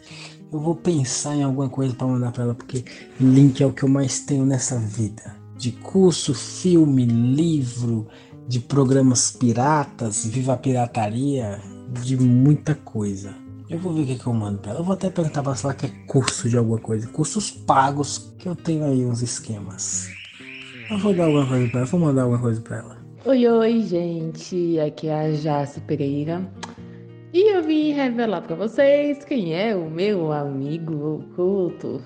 Eu vou pensar em alguma coisa pra mandar pra ela, porque link é o que eu mais tenho nessa vida. De curso, filme, livro, de programas piratas, viva a pirataria, de muita coisa. Eu vou ver o que, que eu mando pra ela. Eu vou até perguntar pra ela que é curso de alguma coisa. Cursos pagos, que eu tenho aí uns esquemas. Eu vou dar alguma coisa pra ela. Vou mandar alguma coisa pra ela. Oi, oi, gente. Aqui é a Jace Pereira. E eu vim revelar pra vocês quem é o meu amigo oculto.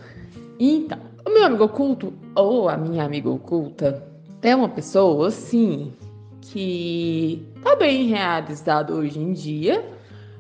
Então, o meu amigo oculto, ou a minha amiga oculta, é uma pessoa, assim, que tá bem realizada hoje em dia,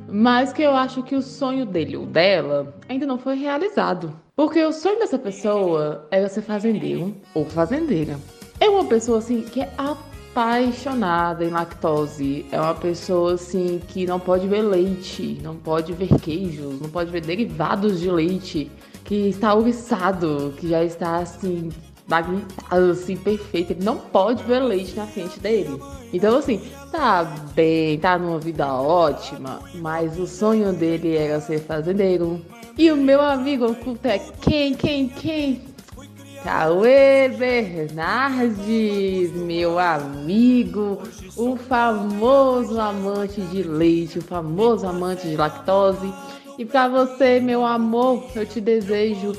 mas que eu acho que o sonho dele ou dela ainda não foi realizado. Porque o sonho dessa pessoa é ser fazendeiro ou fazendeira. É uma pessoa, assim, que é apaixonada em lactose. É uma pessoa, assim, que não pode ver leite, não pode ver queijos, não pode ver derivados de leite. Que está aguçado, que já está, assim, magnetado, assim, perfeito. Ele não pode ver leite na frente dele. Então, assim, tá bem, tá numa vida ótima, mas o sonho dele era ser fazendeiro. E o meu amigo oculto é quem, quem, quem? Cauê Bernardes, meu amigo, o famoso amante de leite, o famoso amante de lactose. E pra você, meu amor, eu te desejo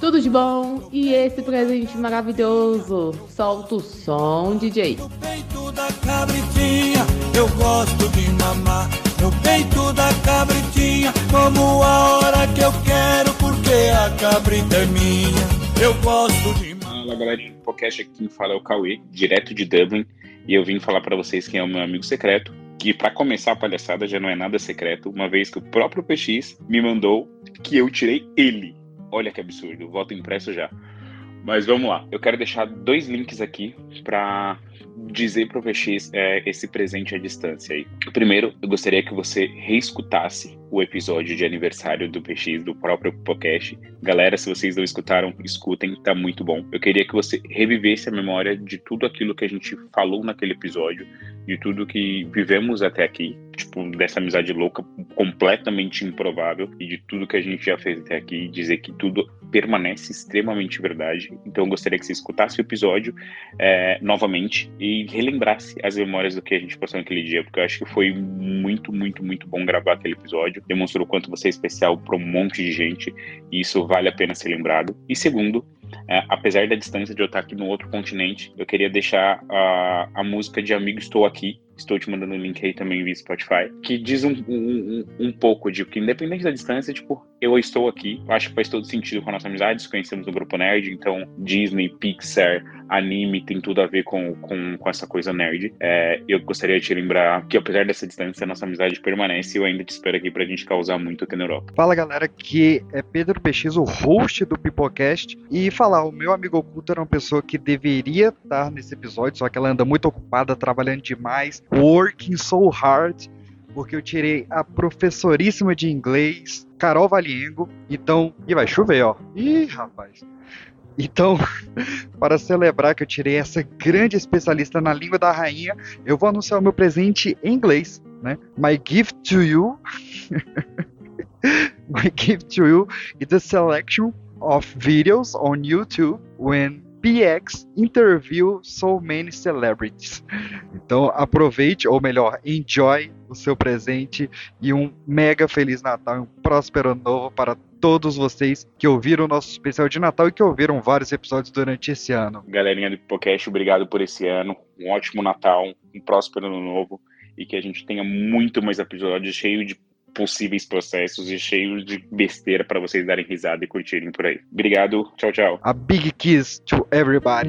tudo de bom e esse presente maravilhoso. Solta o som, D J. No peito da cabritinha, eu gosto de mamar. No peito da cabritinha, como a hora que eu quero, porque a cabrita é minha. Eu gosto de mamar. Fala, galera de podcast, aqui fala é o Cauê, direto de Dublin. E eu vim falar pra vocês quem é o meu amigo secreto. Que pra começar a palhaçada já não é nada secreto, uma vez que o próprio P X me mandou que eu tirei ele. Olha que absurdo, voto impresso já. Mas vamos lá, eu quero deixar dois links aqui para dizer pro P X é, esse presente à distância aí. Primeiro, eu gostaria que você reescutasse o episódio de aniversário do P X, do próprio podcast. Galera, se vocês não escutaram, escutem, tá muito bom. Eu queria que você revivesse a memória de tudo aquilo que a gente falou naquele episódio, de tudo que vivemos até aqui, tipo, dessa amizade louca, completamente improvável, e de tudo que a gente já fez até aqui, dizer que tudo permanece extremamente verdade. Então eu gostaria que você escutasse o episódio é, novamente e relembrasse as memórias do que a gente passou naquele dia, porque eu acho que foi muito, muito, muito bom gravar aquele episódio, demonstrou o quanto você é especial para um monte de gente, e isso vale a pena ser lembrado. E segundo, é, apesar da distância de eu estar aqui no outro continente, eu queria deixar a, a música de Amigo Estou Aqui, estou te mandando um link aí também via Spotify, que diz um, um, um, um pouco de que, independente da distância, tipo, eu estou aqui. Acho que faz todo sentido com a nossa amizade, nos conhecemos no grupo nerd, então Disney, Pixar, anime, tem tudo a ver com, com, com essa coisa nerd. É, eu gostaria de te lembrar que, apesar dessa distância, a nossa amizade permanece, e eu ainda te espero aqui pra gente causar muito aqui na Europa. Fala, galera, que é Pedro P X, o host do Pipocast, e falar, o meu amigo oculto era uma pessoa que deveria estar nesse episódio, só que ela anda muito ocupada, trabalhando demais, working so hard, porque eu tirei a professoríssima de inglês, Carol Valiengo, então... E vai chover, ó. Ih, rapaz. Então, para celebrar que eu tirei essa grande especialista na língua da rainha, eu vou anunciar o meu presente em inglês, né? My gift to you... My gift to you is the selection of videos on YouTube when... P X interview so many celebrities. Então aproveite, ou melhor, enjoy o seu presente e um mega Feliz Natal e um próspero ano novo para todos vocês que ouviram o nosso especial de Natal e que ouviram vários episódios durante esse ano. Galerinha do Pipocast, obrigado por esse ano, um ótimo Natal, um próspero ano novo e que a gente tenha muito mais episódios cheios de possíveis processos e cheio de besteira para vocês darem risada e curtirem por aí. Obrigado, tchau, tchau. A big kiss to everybody.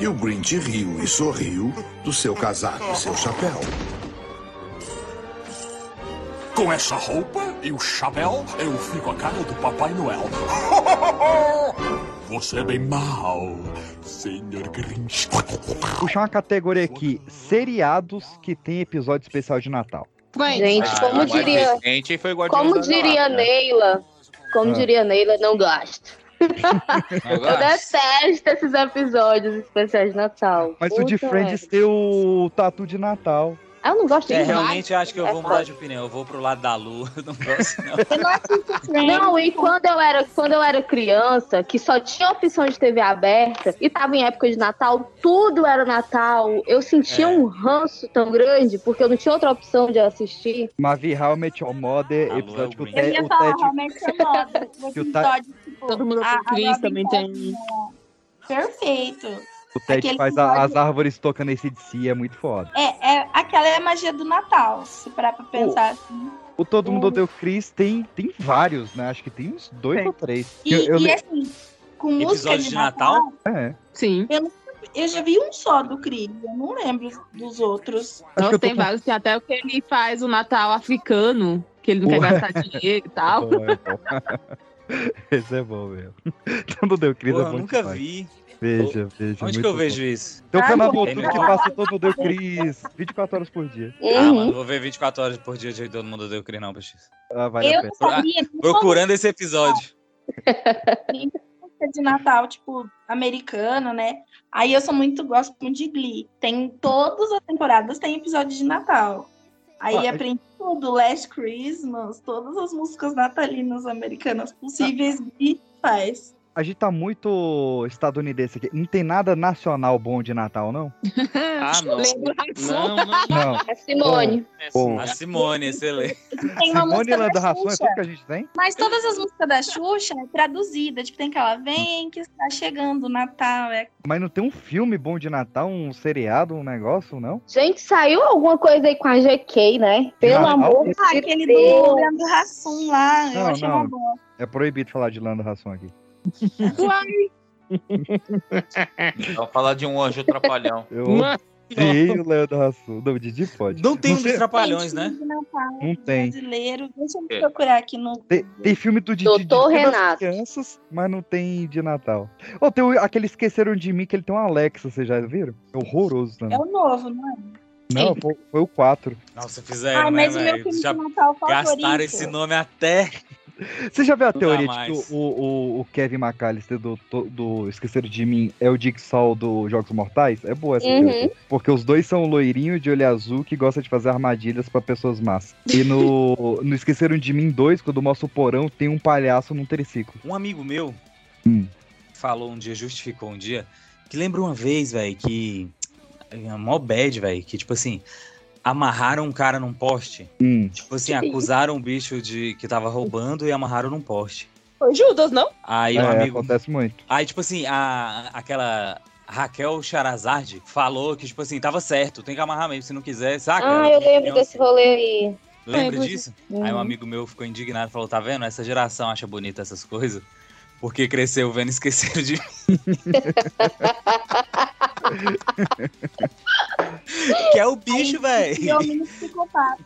E o Grinch riu e sorriu do seu casaco e seu chapéu. Com essa roupa e o chapéu, eu fico a cara do Papai Noel. Você é bem mal, senhor Grinch. Puxar uma categoria aqui, seriados que tem episódio especial de Natal. Gente, ah, como diria, foi como diria Neila, como ah. diria Neila, não gosto. Eu detesto esses episódios especiais de Natal. Mas Puta o de Friends tem o tatu de Natal. Eu não gosto de é, realmente acho que eu vou mudar de opinião. Eu vou pro lado da Lu. Eu não gosto, não. Eu não assisto Friends. Não, e quando eu, era, quando eu era criança, que só tinha opção de T V aberta e tava em época de Natal, tudo era Natal. Eu sentia é. um ranço tão grande, porque eu não tinha outra opção de assistir. Mas vi How I Met Your Mother, episódio que o Ted... Eu ia falar How I Met Your Mother. Episódio, tipo... Todo Mundo Ama Raymond também tem... Perfeito. O Ted Aquele faz a, as árvores tocando esse de si, é muito foda. É, é, aquela é a magia do Natal, se parar pra pensar o, assim. O Todo Mundo Odeia o Chris tem, tem vários, né? Acho que tem uns dois é. ou três. E, eu, eu e le... assim, com episódio música de, de Natal? Natal? É. Sim. Eu, eu já vi um só do Chris, eu não lembro dos outros. Nossa, eu tem com... vários, tem até o que ele faz o Natal africano, que ele não Ué. quer gastar dinheiro e tal. É bom, é bom. Esse é bom mesmo. Todo Mundo Odeia o Chris Pô, é bom eu nunca demais. vi. Veja, veja. Onde que eu bom. vejo isso? Tem um canal do YouTube que passa Todo Mundo Odeia o Chris vinte e quatro horas por dia. Uhum. Ah, mano, não vou ver vinte e quatro horas por dia de Todo Mundo Odeia o Chris, não, bicho. Ah, vale eu a pena. Sabia, ah, procurando esse episódio. De Natal, tipo, americano, né? Aí eu sou muito, gosto muito de Glee. Tem todas as temporadas, tem episódio de Natal. Aí ah, aprendi é... tudo, Last Christmas, todas as músicas natalinas americanas possíveis, Glee faz. A gente tá muito estadunidense aqui. Não tem nada nacional bom de Natal, não? Ah, não. Não, não, não. A Simone. Bom, bom. A Simone, excelente. Tem uma Simone música da Xuxa. É tudo que a gente tem? Mas todas as músicas da Xuxa é traduzida. Tipo, tem que ela vem, que está chegando o Natal. É... Mas não tem um filme bom de Natal, um seriado, um negócio, não? Gente, saiu alguma coisa aí com a G K, né? Pelo ah, amor de Deus. Ah, aquele do Leandro Hassum lá. Não, eu achei uma boa. É proibido falar de Leandro Hassum aqui. Vamos falar de um anjo trapalhão. Eu odeio o Leandro Hassum. Não, o Didi pode. Não tem uns um trapalhões, né? Não tem. Brasileiro. Deixa eu procurar aqui no... Tem, tem filme do Didi Doutor Didi Renato. Das crianças, mas não tem de Natal. Ou oh, tem aquele Esqueceram de Mim, que ele tem um Alexa, vocês já viram? É horroroso também. É o novo, não é? Não, foi, foi o quatro. Nossa, fizeram, ah, mas né, o meu filme já de Natal favorito. Gastaram esse nome até... Você já viu a teoria de que o, o, o Kevin McAllister do, do Esqueceram de Mim é o Jigsaw dos Jogos Mortais? É boa essa uhum. teoria. Porque os dois são loirinho de olho azul que gosta de fazer armadilhas pra pessoas más. E no, no Esqueceram de Mim dois, quando mostra o porão, tem um palhaço num triciclo. Um amigo meu hum. falou um dia, justificou um dia, que lembra uma vez, velho, que... É mó bad, velho, que tipo assim... Amarraram um cara num poste. Hum. Tipo assim, acusaram o bicho de que tava roubando e amarraram num poste. Foi Judas, não? Aí um é, amigo... acontece muito. Aí, tipo assim, a, aquela Raquel Charazade falou que, tipo assim, tava certo, tem que amarrar mesmo, se não quiser, saca? Ah, eu lembro desse rolê aí. Lembra disso? Hum. Aí um amigo meu ficou indignado, falou, tá vendo? Essa geração acha bonita essas coisas, porque cresceu vendo Esqueceram de Mim. Que é o bicho, velho.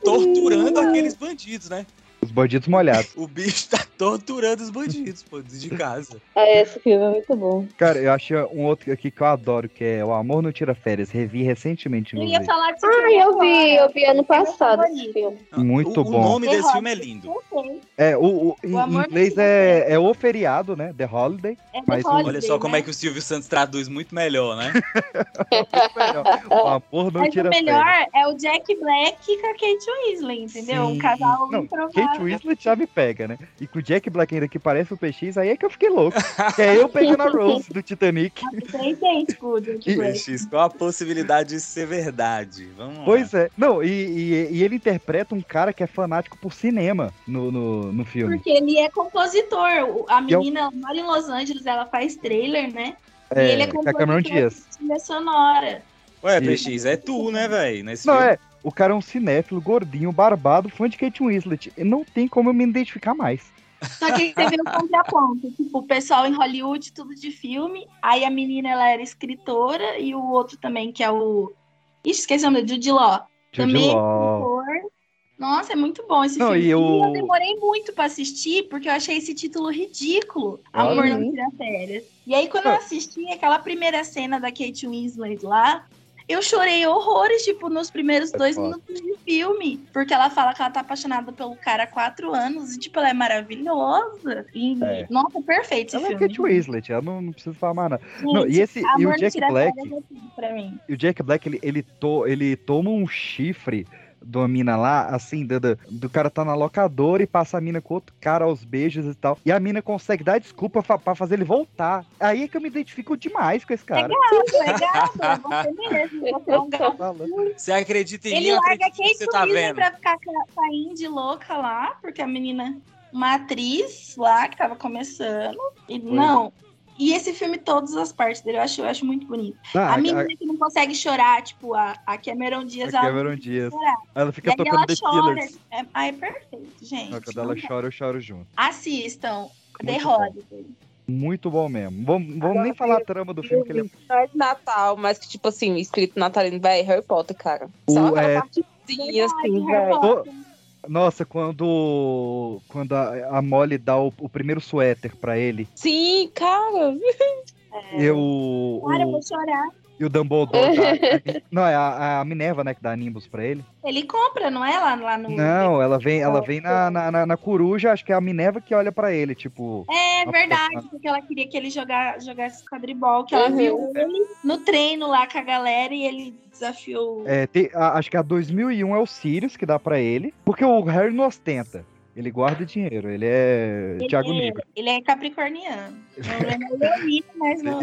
Torturando aqueles bandidos, né? Os bandidos molhados. O bicho tá torturando os bandidos, pô, de casa. É, esse filme é muito bom. Cara, eu achei um outro aqui que eu adoro, que é O Amor Não Tira Férias. Revi recentemente. Eu ia falar disso. Ah, eu vi, eu vi ano passado esse filme. Muito o, bom. O nome The desse Holiday. filme é lindo. É, o, o, em o inglês é, é O Feriado, né? The Holiday. É The mas Holiday, olha só como né? é que o Silvio Santos traduz muito melhor, né? Muito melhor. O Amor Não mas Tira Férias. Mas o melhor férias. é o Jack Black com a Kate Winslet, entendeu? Sim. Um casal Não, improvável. Kate Winslet já me pega, né? E com o Jack Black ainda que parece o P X, aí é que eu fiquei louco. Que é eu pegando a Rose do Titanic. P X, qual a possibilidade de ser verdade? Vamos lá. Pois é. Não, e, e, e ele interpreta um cara que é fanático por cinema no, no, no filme. Porque ele é compositor. A menina eu... mora em Los Angeles, ela faz trailer, né? É, e ele é compositor de trilha sonora. Ué, P X, é tu, né, velho? Não, filme. é... O cara é um cinéfilo, gordinho, barbado, fã de Kate Winslet. Não tem como eu me identificar mais. Só que teve um contraponto. Tipo, o pessoal em Hollywood, tudo de filme. Aí a menina, ela era escritora. E o outro também, que é o... Ixi, esqueci o nome, Jude Law. Também é escritor. Nossa, é muito bom esse não, filme. E eu... eu demorei muito pra assistir, porque eu achei esse título ridículo, Amor Não Tira Férias. E aí, quando eu assisti aquela primeira cena da Kate Winslet lá, eu chorei horrores, tipo, nos primeiros dois minutos de filme. Porque ela fala que ela tá apaixonada pelo cara há quatro anos. E, tipo, ela é maravilhosa. E, é. Nossa, perfeito esse ela filme. Ela é Kate Winslet, ela não, não precisa falar mais nada. Gente, não, e, esse, e o Jack Black... Pra mim. E o Jack Black, ele, ele, to, ele toma um chifre... da mina lá, assim, do, do, do cara tá na locadora e passa a mina com outro cara aos beijos e tal. E a mina consegue dar desculpa fa- pra fazer ele voltar. Aí é que eu me identifico demais com esse cara. É gato, é gato. Você mesmo, você é um gato. Você acredita em ele mim? Ele larga quem você tá vendo pra ficar caindo de louca lá, porque a menina, uma atriz lá, que tava começando. E Foi. não... E esse filme, todas as partes dele, eu acho, eu acho muito bonito. Ah, a menina a... que não consegue chorar, tipo, a, a Cameron Diaz, a ela Cameron Diaz. Ela fica tocando ela The chora. Killers. É, ah, é perfeito, gente. Quando ela é. chora, eu choro junto. Assistam, The Holiday. Muito bom mesmo. Vamos, vamos nem falar a trama do filme. Que ele é Natal, mas tipo assim, escrito natalino, vai Harry Potter, cara. O, Só é... partezinha, assim, velho. Nossa, quando, quando a, a Molly dá o, o primeiro suéter pra ele. Sim, cara. É. Eu. Cara, eu vou chorar. E o Dumbledore. Dá, não, é a, a Minerva, né, que dá Nimbus pra ele. Ele compra, não é? Lá, lá no... Não, ela vem, ela vem na, na, na, na coruja, acho que é a Minerva que olha pra ele, tipo... É verdade, a... porque ela queria que ele joga, jogasse quadribol, que ela uhum. viu ele no treino lá com a galera e ele desafiou... É, tem, a, acho que a dois mil e um é o Sirius que dá pra ele, porque o Harry não ostenta. Ele guarda dinheiro, ele é ele Thiago é, Negro. Ele é capricorniano. Ele é lindo, mas não...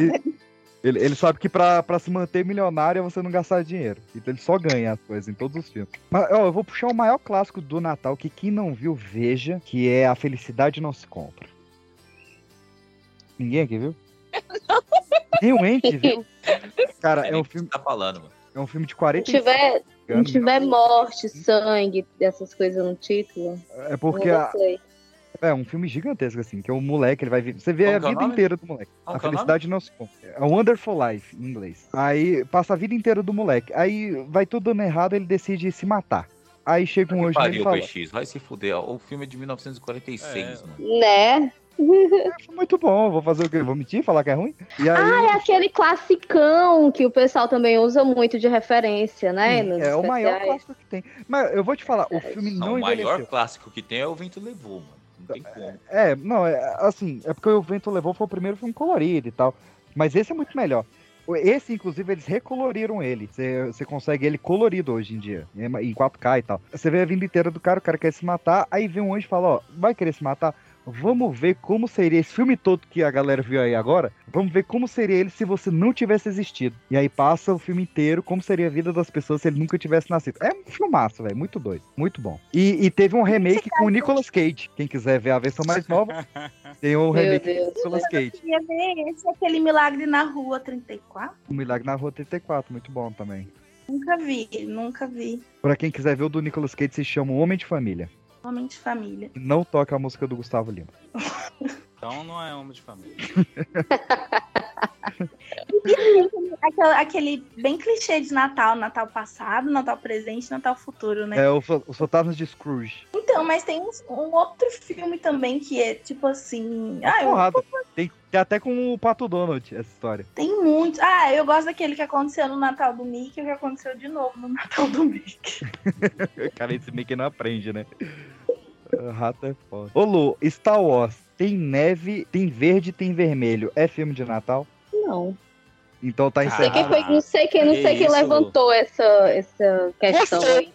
Ele, ele sabe que pra, pra se manter milionário é você não gastar dinheiro. Então ele só ganha as coisas em todos os filmes. Mas ó, eu vou puxar o maior clássico do Natal, que quem não viu, veja, que é A Felicidade Não Se Compra. Ninguém aqui viu? Nem o Ente viu? Cara, é um filme... Tá falando, mano. É um filme de quarenta e cinco anos. Se tiver morte, sangue, essas coisas no título... É porque... A... É um filme gigantesco, assim, que é o moleque, ele vai viver. Você vê Qual a vida nome? inteira do moleque. Qual a felicidade não se compra. É Wonderful Life, em inglês. Aí passa a vida inteira do moleque. Aí vai tudo dando errado, ele decide se matar. Aí chega um anjo e fala... P X, vai se fuder, o filme é de mil novecentos e quarenta e seis, é. mano. Né? É, muito bom, vou fazer o quê? Vou mentir, falar que é ruim? E aí... Ah, é aquele classicão que o pessoal também usa muito de referência, né? Sim, é o maior clássico que tem. Mas eu vou te falar, o filme não, não envelheceu. O maior clássico que tem é O Vento Levou, mano. É, não, é, assim, é porque O Vento Levou foi o primeiro filme colorido e tal, mas esse é muito melhor. Esse, inclusive, eles recoloriram ele. Você consegue ele colorido hoje em dia, em quatro K e tal. Você vê a vida inteira do cara, o cara quer se matar, aí vem um anjo e fala, ó, vai querer se matar? Vamos ver como seria esse filme todo que a galera viu aí agora. Vamos ver como seria ele se você não tivesse existido. E aí passa o filme inteiro, como seria a vida das pessoas se ele nunca tivesse nascido. É um filmaço, velho. Muito doido. Muito bom. E, e teve um remake com o Nicolas Cage. Quem quiser ver a versão mais nova, tem o um remake Deus. com o Nicolas Cage. Eu queria ver esse, aquele Milagre na Rua trinta e quatro. O Milagre na Rua trinta e quatro, muito bom também. Nunca vi, nunca vi. Pra quem quiser ver o do Nicolas Cage, se chama O Homem de Família. Homem de Família. Não toca a música do Gustavo Lima. Então não é Homem de Família. aquele, aquele bem clichê de Natal, Natal passado, Natal presente, Natal futuro, né? É, os Fantasmas de Scrooge. Então, mas tem um, um outro filme também que é tipo assim... É ah, eu... Tem até com o Pato Donald essa história. Tem muitos. Ah, eu gosto daquele que aconteceu no Natal do Mickey e o que aconteceu de novo no Natal do Mickey. Cara, esse Mickey não aprende, né? O rato é foda. Ô Lu, Star Wars. Tem neve, tem verde, tem vermelho. É filme de Natal? Não. Então tá encerrado. Não sei quem, foi, não sei quem, não sei quem levantou essa, essa questão você, aí.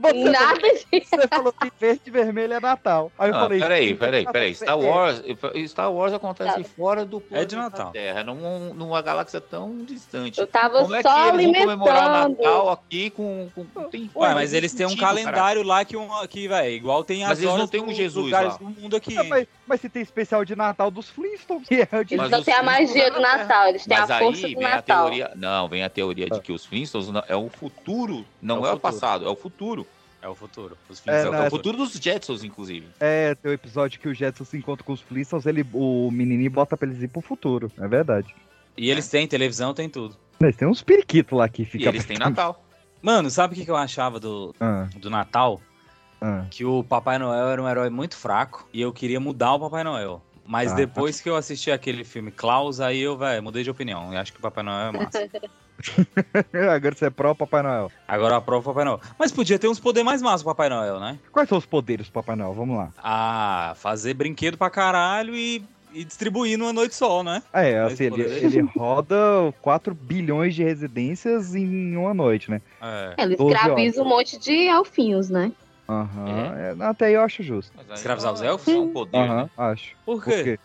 Você Nada disso. Você falou que verde e vermelho é Natal. Aí eu ah, falei... Peraí, peraí, peraí. Star Wars, Star Wars acontece Natal. fora do planeta é de Natal. Terra, num, numa galáxia tão distante. Eu tava Como só é que alimentando. Eles vão comemorar Natal aqui com... com, com tem Ué, mas eles têm um calendário cara. lá que, um, que véio, igual tem as mas horas... Mas eles não têm um Jesus lá. Do mundo aqui, ah, mas, mas se tem especial de Natal dos Flintstones. É eles não têm a magia do Natal. Eles têm a força... Vem a teoria, não, vem a teoria ah. de que os Flintstones não, é o futuro, não é o, é futuro. o passado, é o futuro. É o futuro. Os é, não, é, é o futuro dos Jetsons, inclusive. É, tem o um episódio que o Jetsons se encontra com os Flintstones, ele, o menininho bota pra eles ir pro futuro, é verdade. E eles têm televisão, tem tudo. Eles têm uns periquitos lá que ficam... E eles têm Natal. Mano, sabe o que eu achava do, ah. do Natal? ah. que o Papai Noel era um herói muito fraco e eu queria mudar o Papai Noel. Mas ah. depois que eu assisti aquele filme Klaus, aí eu, velho, mudei de opinião. Eu acho que o Papai Noel é massa. Agora você é pró Papai Noel. Agora é pró Papai Noel. Mas podia ter uns poderes mais massa pro Papai Noel, né? Quais são os poderes do Papai Noel? Vamos lá. Ah, fazer brinquedo pra caralho e... E distribuir numa noite só, né? É, assim, ele, ele roda quatro bilhões de residências em uma noite, né? É. Ele escraviza um monte de elfinhos, né? Aham, uhum. é. Até aí eu acho justo. Escravizar os elfos é um poder, uhum, né? Acho. Por quê? Por quê?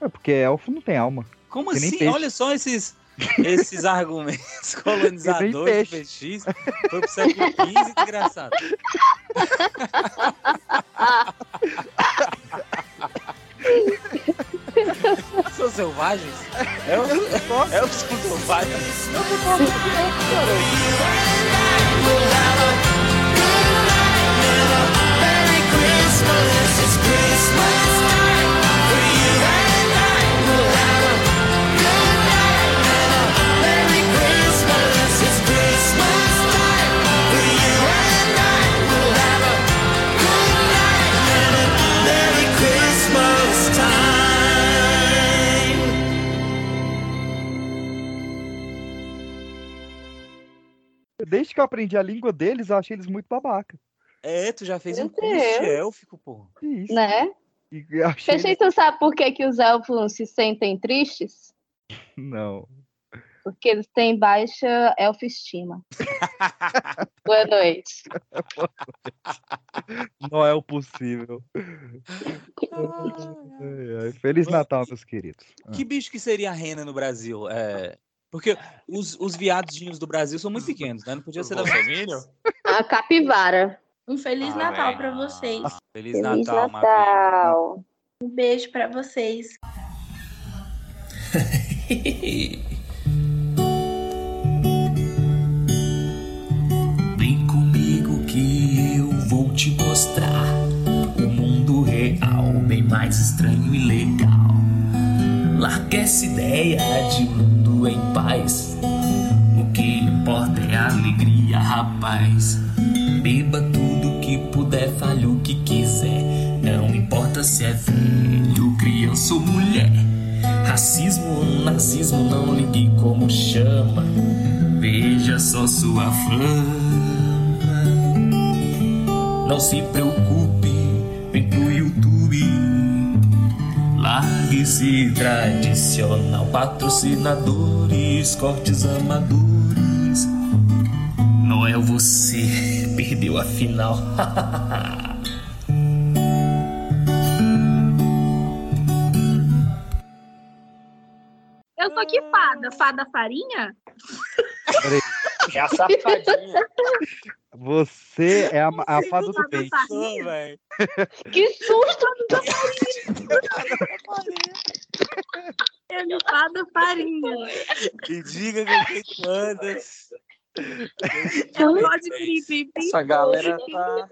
É porque elfo não tem alma. Como que assim? Olha só esses... Esses argumentos colonizadores peixe. Peixes foi pro século quinze, desgraçado. São selvagens? É o é o são selvagens. Não tem como Desde que eu aprendi a língua deles, eu achei eles muito babaca. É, tu já fez Meu um curso de élfico, porra. Isso. Né? E eu achei... Eles... Tu sabe por que, que os elfos se sentem tristes? Não. Porque eles têm baixa elfo-estima. Boa noite. Não é o possível. Feliz Natal, meus queridos. Que bicho que seria a rena no Brasil? É... Porque os, os viadinhos do Brasil são muito pequenos, né? Não podia ser da família? A capivara. Um Feliz ah, Natal pra vocês. Feliz, Feliz Natal, Natal. Um beijo pra vocês. Vem comigo que eu vou te mostrar o mundo real, bem mais estranho e legal. Larga essa ideia de mundo em paz, o que importa é a alegria, rapaz. Beba tudo que puder, fale o que quiser. Não importa se é velho, criança ou mulher. Racismo ou nazismo, não ligue como chama. Veja só sua fama. Não se preocupe, vem pro YouTube. Largue-se tradicional, patrocinadores, cortes amadores. Noel, você perdeu a final. Eu sou que fada, fada farinha? Peraí. É a safadinha. Você é a, a fada do bem. Que susto, amiga farinha. Eu me fada farinha. E diga que eu tenho fadas. Eu gosto de gripe. Essa galera tá...